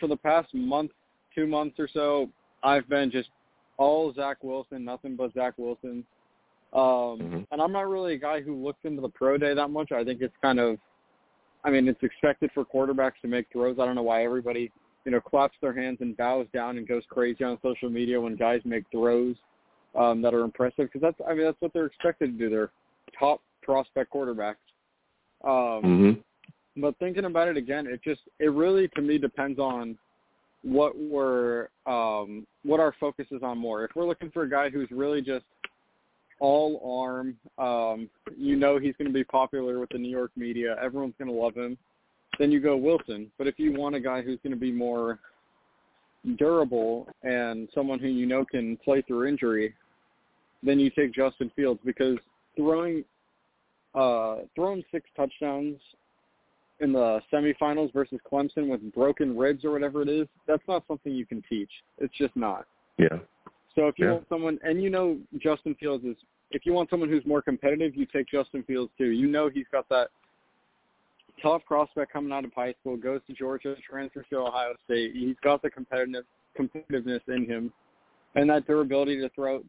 for the past month, 2 months or so, I've been just all Zach Wilson, nothing but Zach Wilson. And I'm not really a guy who looks into the pro day that much. I think it's kind of, I mean, it's expected for quarterbacks to make throws. I don't know why everybody, you know, claps their hands and bows down and goes crazy on social media when guys make throws that are impressive, because that's, I mean, that's what they're expected to do. They're top prospect quarterbacks. But thinking about it again, it really to me depends on what our focus is on more. If we're looking for a guy who's really just all arm. You know he's going to be popular with the New York media. Everyone's going to love him. Then you go Wilson. But if you want a guy who's going to be more durable and someone who you know can play through injury, then you take Justin Fields, because throwing six touchdowns in the semifinals versus Clemson with broken ribs or whatever it is, that's not something you can teach. It's just not. Yeah. So if you want someone, and you know Justin Fields is, if you want someone who's more competitive, you take Justin Fields too. You know he's got that tough prospect coming out of high school, goes to Georgia, transfers to Ohio State. He's got the competitiveness in him, and that durability to throw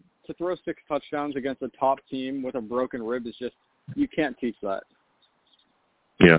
six touchdowns against a top team with a broken rib is just, you can't teach that. Yeah.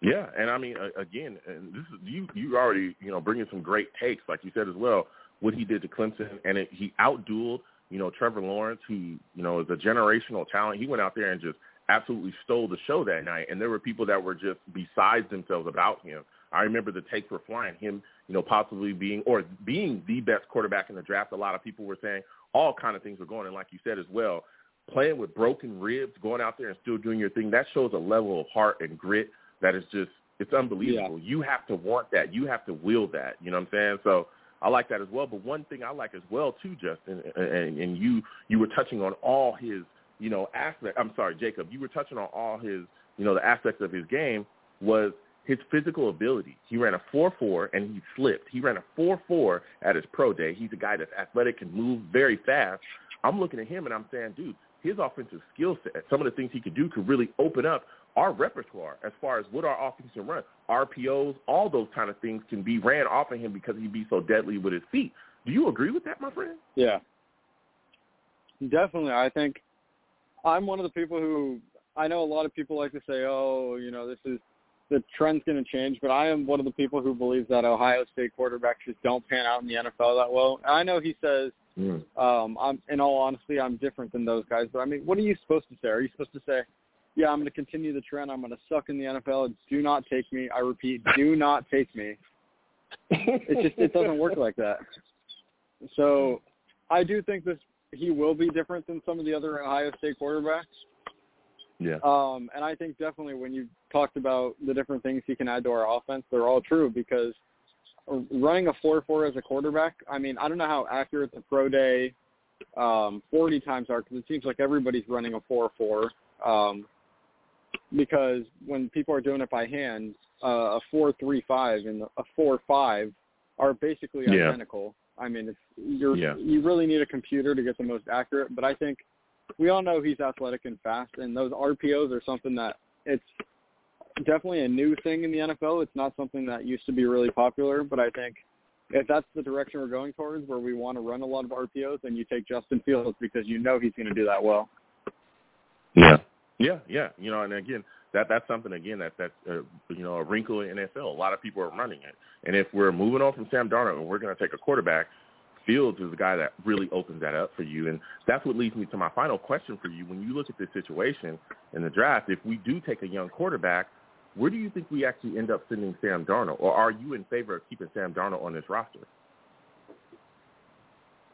Yeah, and I mean, again, and this is, you already, you know, bringing some great takes, like you said as well, what he did to Clemson, and he outdueled, you know, Trevor Lawrence, who, you know, is a generational talent. He went out there and just absolutely stole the show that night, and there were people that were just besides themselves about him. I remember the takes were flying, him, you know, possibly being the best quarterback in the draft. A lot of people were saying all kind of things were going, and like you said as well, playing with broken ribs, going out there and still doing your thing, that shows a level of heart and grit that is just, it's unbelievable. Yeah. You have to want that. You have to will that. You know what I'm saying? So I like that as well. But one thing I like as well too, Justin, and you were touching on all his, you know, aspect. I'm sorry, Jacob, you were touching on all his, you know, the aspects of his game was his physical ability. He ran a 4.4 and he slipped. He ran a 4.4 at his pro day. He's a guy that's athletic, can move very fast. I'm looking at him and I'm saying, dude, his offensive skill set, some of the things he could do could really open up our repertoire as far as what our offense can run. RPOs, all those kind of things can be ran off of him because he'd be so deadly with his feet. Do you agree with that, my friend? Yeah. Definitely. I think I'm one of the people who, I know a lot of people like to say, oh, you know, the trend's going to change, but I am one of the people who believes that Ohio State quarterbacks just don't pan out in the NFL that well. I know he says, in all honesty, I'm different than those guys, but I mean, what are you supposed to say? Are you supposed to say, yeah, I'm going to continue the trend. I'm going to suck in the NFL. Do not take me. I repeat, do not take me. It doesn't work like that. So I do think he will be different than some of the other Ohio State quarterbacks. Yeah. And I think definitely when you talked about the different things he can add to our offense, they're all true, because running a 4.4 as a quarterback, I mean, I don't know how accurate the pro day 40 times are, because it seems like everybody's running a 4.4. Because when people are doing it by hand, a 4.35 and a 4.5 are basically identical. I mean, you really need a computer to get the most accurate, but I think we all know he's athletic and fast, and those RPOs are something that, it's definitely a new thing in the NFL. It's not something that used to be really popular, but I think if that's the direction we're going towards, where we want to run a lot of RPOs, then you take Justin Fields, because you know he's going to do that well. Yeah. Yeah. You know, and again, that's something, again, that's you know, a wrinkle in NFL. A lot of people are running it. And if we're moving on from Sam Darnold and we're going to take a quarterback, Fields is the guy that really opens that up for you. And that's what leads me to my final question for you. When you look at this situation in the draft, if we do take a young quarterback, where do you think we actually end up sending Sam Darnold? Or are you in favor of keeping Sam Darnold on this roster?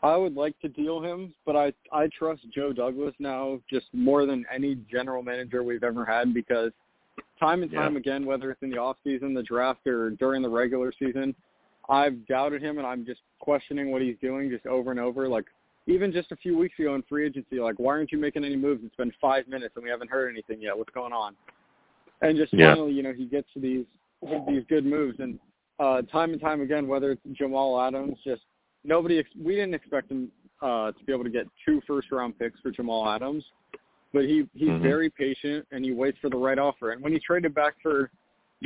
I would like to deal him, but I trust Joe Douglas now just more than any general manager we've ever had, because time and time again, whether it's in the offseason, the draft, or during the regular season, I've doubted him, and I'm just questioning what he's doing just over and over. Like, even just a few weeks ago in free agency, like, why aren't you making any moves? It's been 5 minutes, and we haven't heard anything yet. What's going on? And just finally, you know, he gets to these good moves. And time and time again, whether it's Jamal Adams, just nobody – we didn't expect him to be able to get 2 first-round picks for Jamal Adams. But he's very patient, and he waits for the right offer. And when he traded back for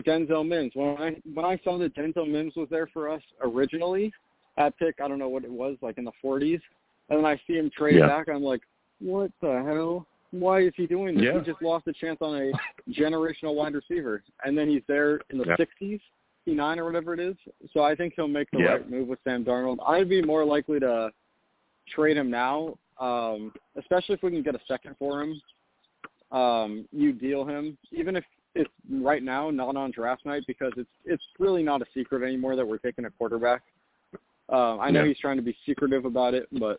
Denzel Mims, when I saw that Denzel Mims was there for us originally at pick, I don't know what it was, like in the 40s, and then I see him trade back, I'm like, what the hell? Why is he doing this? He just lost a chance on a generational wide receiver, and then he's there in the 60s, 59 or whatever it is. So I think he'll make the right move with Sam Darnold. I'd be more likely to trade him now, especially if we can get a second for him. You deal him, even if it's right now not on draft night, because it's really not a secret anymore that we're taking a quarterback. I know he's trying to be secretive about it, but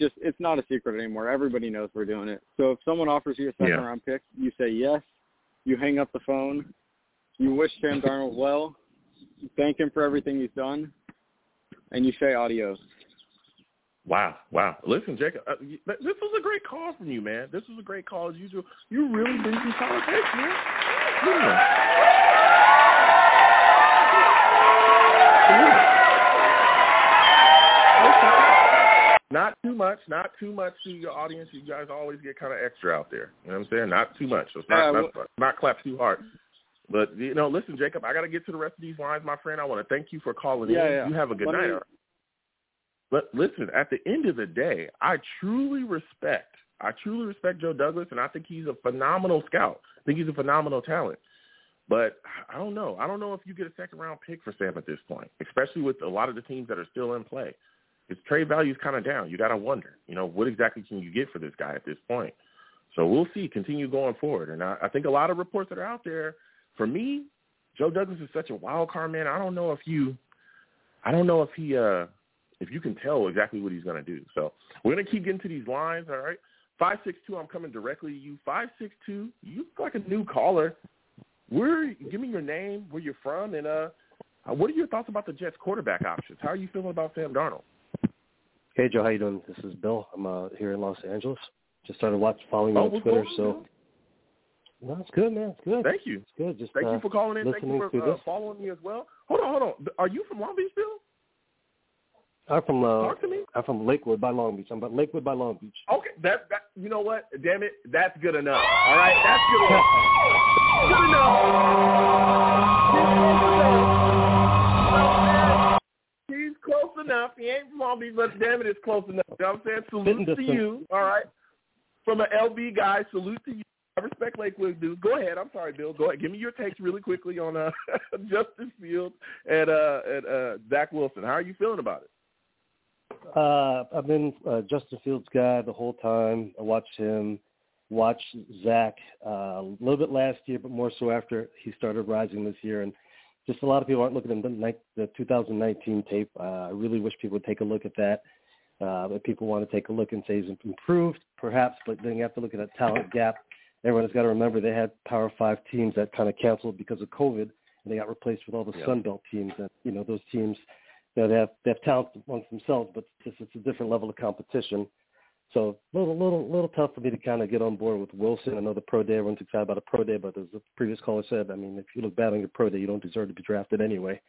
it's not a secret anymore. Everybody knows we're doing it. So if someone offers you a second-round pick, you say yes, you hang up the phone, you wish Sam Darnold well, you thank him for everything he's done, and you say adios. Wow. Listen, Jacob, this was a great call from you, man. This was a great call as usual. You really bring some solid takes, man. Not too much to your audience. You guys always get kind of extra out there. You know what I'm saying? Not too much. So it's not clap too hard. But, you know, listen, Jacob, I got to get to the rest of these lines, my friend. I want to thank you for calling in. You have a good night. But listen, at the end of the day, I truly respect Joe Douglas, and I think he's a phenomenal scout. I think he's a phenomenal talent. But I don't know. I don't know if you get a second-round pick for Sam at this point, especially with a lot of the teams that are still in play. His trade value is kind of down. You got to wonder, you know, what exactly can you get for this guy at this point? So we'll see, continue going forward. And I think a lot of reports that are out there, for me, Joe Douglas is such a wild card, man. I don't know if he if you can tell exactly what he's going to do. So we're going to keep getting to these lines, all right? 562, I'm coming directly to you. 562, you look like a new caller. Give me your name, where you're from, and what are your thoughts about the Jets quarterback options? How are you feeling about Sam Darnold? Hey, Joe, how you doing? This is Bill. I'm here in Los Angeles. Just started following you on Twitter. No, it's good, man. It's good. Thank you. It's good. Just, thank you for calling in. Thank you for following me as well. Hold on. Are you from Long Beach, Bill? I'm from Lakewood by Long Beach. I'm about Lakewood by Long Beach. Okay, that you know what? Damn it, that's good enough. All right, that's good enough. Good enough. He's close enough. He ain't from Long Beach, but damn it, it's close enough. You know what I'm saying? Salute to you. All right, from an LB guy, salute to you. I respect Lakewood, dude. Go ahead. I'm sorry, Bill. Go ahead. Give me your takes really quickly on Justin Fields and Zach Wilson. How are you feeling about it? I've been a Justin Fields guy the whole time. I watched him, watched Zach a little bit last year, but more so after he started rising this year. And just a lot of people aren't looking at the 2019 tape. I really wish people would take a look at that. But people want to take a look and say he's improved, perhaps, but then you have to look at that talent gap. Everyone's got to remember they had Power 5 teams that kind of canceled because of COVID, and they got replaced with all the Sun Belt teams. And, you know, those teams – They have talent amongst themselves, but it's a different level of competition. So little tough for me to kind of get on board with Wilson. I know the pro day, everyone's excited about a pro day, but as the previous caller said, I mean, if you look bad on your pro day, you don't deserve to be drafted anyway.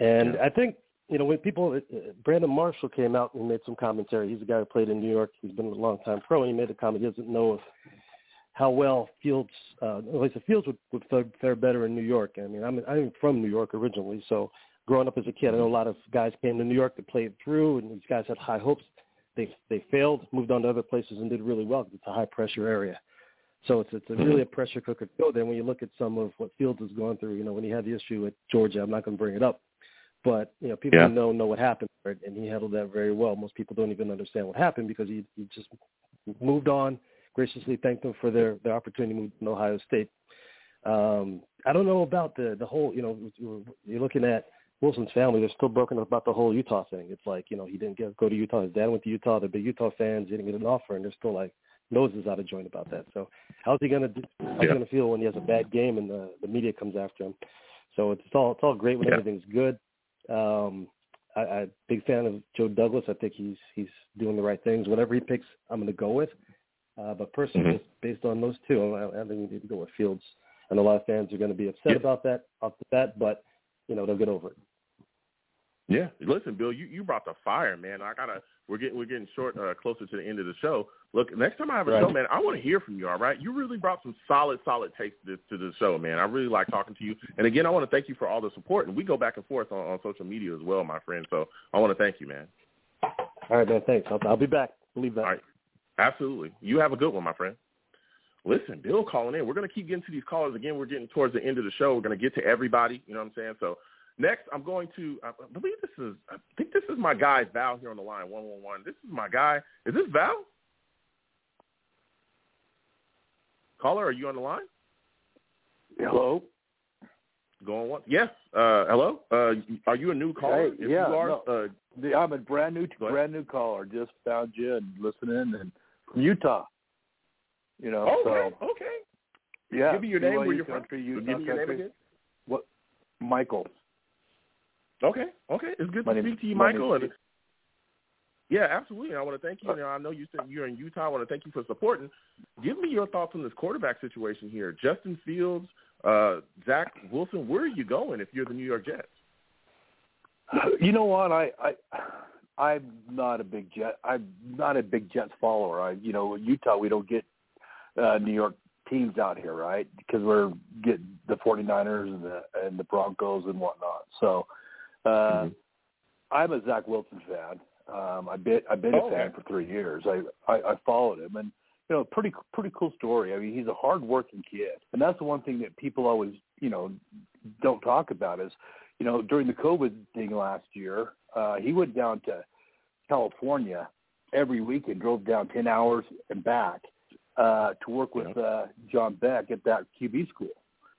And I think, you know, when people – Brandon Marshall came out and made some commentary. He's a guy who played in New York. He's been a long-time pro, and he made a comment. He doesn't know how well Fields at least the Fields would fare better in New York. I mean, I'm from New York originally, so – growing up as a kid, I know a lot of guys came to New York to play it through, and these guys had high hopes. They failed, moved on to other places, and did really well because it's a high-pressure area. So it's really a pressure cooker to go there. When you look at some of what Fields has gone through, you know, when he had the issue at Georgia, I'm not going to bring it up, But, you know, people who know what happened, and he handled that very well. Most people don't even understand what happened because he just moved on, graciously thanked them for their opportunity to move to Ohio State. I don't know about the whole, you know, you're looking at Wilson's family. They're still broken up about the whole Utah thing. It's like, you know, he didn't go to Utah. His dad went to Utah. They're big Utah fans. He didn't get an offer, and they're still like noses out of joint about that. So how's he gonna feel when he has a bad game and the media comes after him? So it's all great when everything's good. I'm a big fan of Joe Douglas. I think he's doing the right things. Whatever he picks, I'm going to go with. But personally, just based on those two, I think we need to go with Fields. And a lot of fans are going to be upset about that off the bat, but, you know, they'll get over it. Yeah. Listen, Bill, you brought the fire, man. We're getting short, closer to the end of the show. Look, next time I have a show, man, I want to hear from you, all right? You really brought some solid takes to the show, man. I really like talking to you. And, again, I want to thank you for all the support. And we go back and forth on social media as well, my friend. So I want to thank you, man. All right, man, thanks. I'll be back. Believe that. All right. Absolutely. You have a good one, my friend. Listen, Bill calling in. We're going to keep getting to these callers. Again, we're getting towards the end of the show. We're going to get to everybody. You know what I'm saying? So next, I'm going to – I think this is my guy, Val, here on the line, 111. This is my guy. Is this Val? Caller, are you on the line? Hello? Going once? Yes. Hello? Are you a new caller? Hey, yeah. I'm a brand new caller. Just found you and listening and from Utah. You know, okay. Yeah. Give me your name, where you're from. Give me your name again. What? Michael. Okay. It's good to speak to you, Michael. Yeah, absolutely. I want to thank you. I know you said you're in Utah. I want to thank you for supporting. Give me your thoughts on this quarterback situation here. Justin Fields, Zach Wilson, where are you going if you're the New York Jets? You know what? I'm not a big Jet. I'm not a big Jets follower. In Utah, we don't get New York teams out here, right? Because we're getting the 49ers and the Broncos and whatnot. So I'm a Zach Wilson fan. I've been a fan for 3 years. I followed him, and you know, pretty cool story. I mean, he's a hard-working kid, and that's the one thing that people always, you know, don't talk about is, you know, during the COVID thing last year, he went down to California every week and drove down 10 hours and back to work with John Beck at that QB school.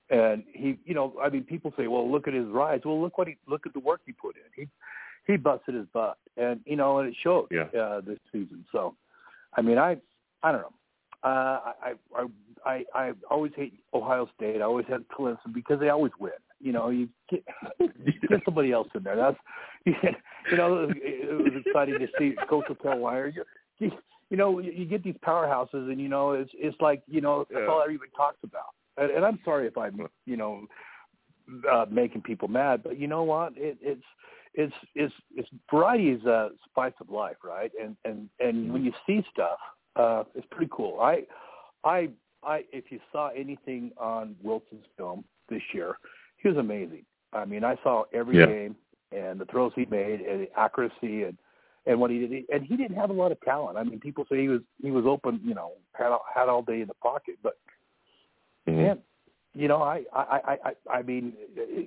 And he, you know, I mean, people say, well, look at his rise. Well, look at the work he put in. He busted his butt, and you know, and it showed this season. So, I mean, I don't know. I always hate Ohio State. I always hate Clemson because they always win. You know, you get somebody else in there. That's it was exciting to see Coastal Carolina. You know, you get these powerhouses, and you know, it's like, you know, that's all everybody talks about. And I'm sorry if I'm making people mad, but you know what? It's variety is a spice of life, right? And when you see stuff, it's pretty cool. I if you saw anything on Wilson's film this year, he was amazing. I mean, I saw every game and the throws he made and the accuracy and what he did. And he didn't have a lot of talent. I mean, people say he was open, you know, had all day in the pocket, but man, you know, I mean,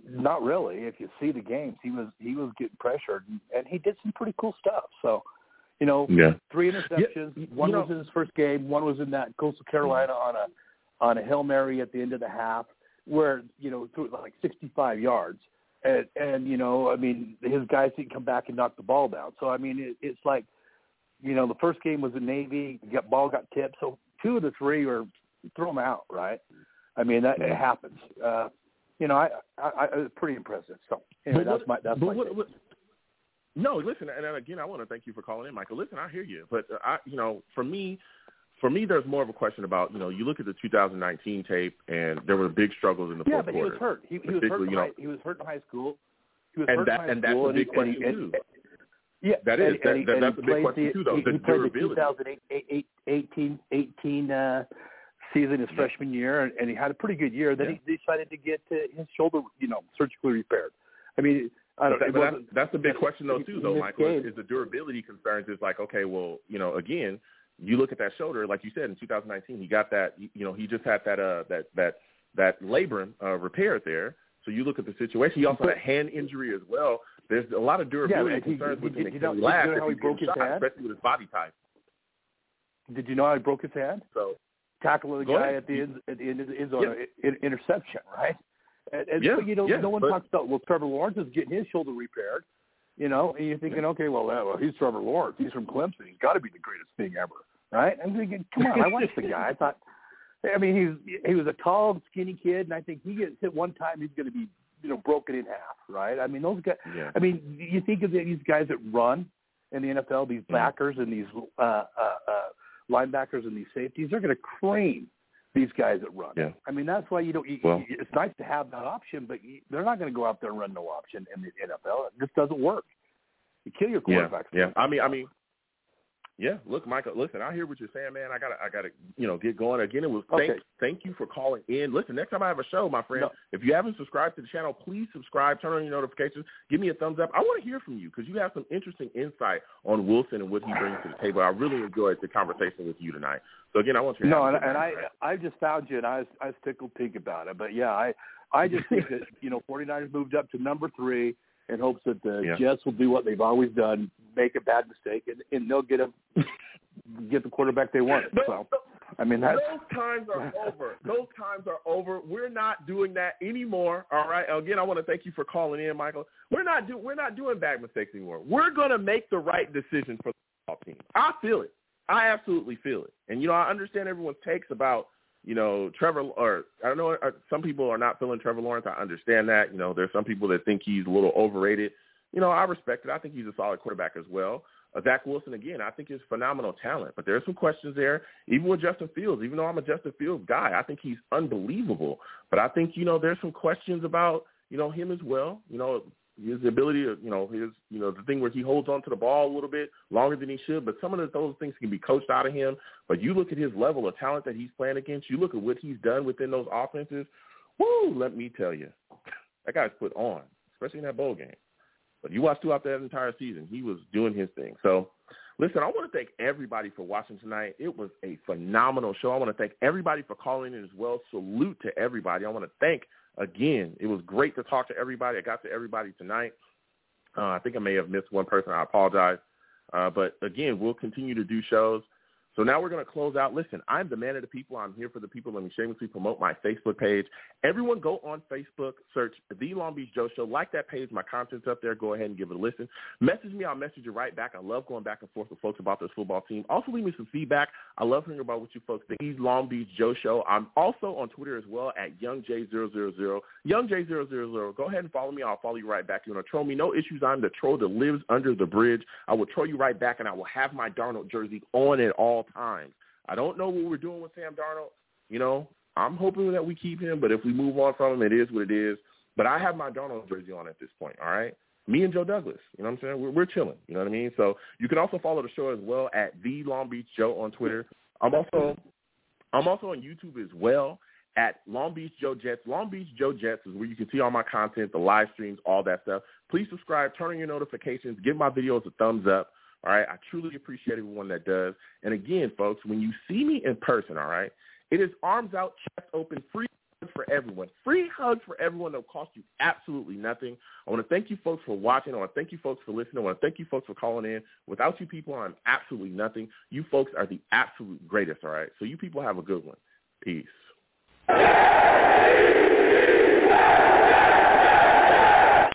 not really. If you see the games, he was getting pressured, and he did some pretty cool stuff. So, you know, 3 interceptions. Yeah. One was in his first game. One was in that Coastal Carolina on a Hail Mary at the end of the half, where, you know, threw it like 65 yards, and you know, I mean, his guys didn't come back and knock the ball down. So I mean, it's like, you know, the first game was in Navy. The ball got tipped. So 2 of the 3 were throw them out, right? I mean, that it happens. You know, I pretty impressive. So anyway, that's my take. No, listen, and again, I want to thank you for calling in, Michael. Listen, I hear you, but for me, there's more of a question about, you know, you look at the 2019 tape, and there were big struggles in the fourth quarter. Yeah, but he was hurt. He was hurt in high school. That's a big question too. Yeah, that is. That's a big question too, though. He played the 2018 season his freshman year, and he had a pretty good year. Then he decided to get his shoulder, you know, surgically repaired. I mean, I don't know. That's a big question, though, too, though, Michael, is the durability concerns. Is like, okay, well, you know, again, you look at that shoulder, like you said, in 2019, he got that, you know, he just had that labrum repaired there. So you look at the situation. He also had a hand injury as well. There's a lot of durability concerns with him. Did you know how he broke his hand? Especially with his body type. Did you know how he broke his hand? So tackling the guy at the end of the end zone, interception, right? And so, no one talks about, well, Trevor Lawrence is getting his shoulder repaired, and you're thinking, okay, well, he's Trevor Lawrence. He's from Clemson. He's got to be the greatest thing ever, right? I'm thinking, come on, I watched the guy. I thought, he was a tall, skinny kid, and I think he gets hit one time, he's going to be, broken in half, right? I mean, those guys, you think of these guys that run in the NFL, these backers and these linebackers and these safeties, they're going to crane these guys that run. Yeah. I mean, that's why it's nice to have that option, but they're not going to go out there and run no option in the NFL. It just doesn't work. You kill your quarterbacks. Yeah. Yeah, look, Michael. Listen, I hear what you're saying, man. I gotta, get going again. It was thank you for calling in. Listen, next time I have a show, my friend, if you haven't subscribed to the channel, please subscribe. Turn on your notifications. Give me a thumbs up. I want to hear from you because you have some interesting insight on Wilson and what he brings to the table. I really enjoyed the conversation with you tonight. So again, I want you. I just found you, and I was tickled pink about it. But yeah, I just think that 49ers moved up to number 3. In hopes that the Jets will do what they've always done, make a bad mistake, and they'll get the quarterback they want. So, those times are over. Those times are over. We're not doing that anymore. All right. Again, I want to thank you for calling in, Michael. We're not doing bad mistakes anymore. We're gonna make the right decision for the football team. I feel it. I absolutely feel it. And I understand everyone's takes about. Trevor, or I don't know, some people are not feeling Trevor Lawrence. I understand that. There's some people that think he's a little overrated. I respect it. I think he's a solid quarterback as well. Zach Wilson, again, I think is phenomenal talent, but there's some questions there. Even with Justin Fields, even though I'm a Justin Fields guy, I think he's unbelievable. But I think, there's some questions about, him as well. His ability to, his, the thing where he holds on to the ball a little bit longer than he should, but some of those things can be coached out of him. But you look at his level of talent that he's playing against, you look at what he's done within those offenses, let me tell you, that guy's put on, especially in that bowl game. But you watched throughout that entire season, he was doing his thing. So, listen, I want to thank everybody for watching tonight. It was a phenomenal show. I want to thank everybody for calling in as well. Salute to everybody. I want to thank again, it was great to talk to everybody. I got to everybody tonight. I think I may have missed one person. I apologize. But, again, we'll continue to do shows. So now we're going to close out. Listen, I'm the man of the people. I'm here for the people. Let me shamelessly promote my Facebook page. Everyone go on Facebook, search The Long Beach Joe Show. Like that page. My content's up there. Go ahead and give it a listen. Message me. I'll message you right back. I love going back and forth with folks about this football team. Also, leave me some feedback. I love hearing about what you folks think. The Long Beach Joe Show. I'm also on Twitter as well at YoungJ000. YoungJ000. Go ahead and follow me. I'll follow you right back. You want to troll me? No issues. I'm the troll that lives under the bridge. I will troll you right back, and I will have my Darnold jersey on at all times. I don't know what we're doing with Sam Darnold. I'm hoping that we keep him, but if we move on from him, it is what it is. But I have my Darnold jersey on at this point, all right? Me and Joe Douglas, I'm saying? We're chilling, you know what I mean? So you can also follow the show as well at The Long Beach Joe on Twitter. I'm also on YouTube as well at Long Beach Joe Jets. Long Beach Joe Jets is where you can see all my content, the live streams, all that stuff. Please subscribe, turn on your notifications, give my videos a thumbs up. All right, I truly appreciate everyone that does. And again, folks, when you see me in person, all right, it is arms out, chest open, free hugs for everyone. Free hugs for everyone that will cost you absolutely nothing. I want to thank you folks for watching. I want to thank you folks for listening. I want to thank you folks for calling in. Without you people, I'm absolutely nothing. You folks are the absolute greatest, all right? So you people have a good one. Peace.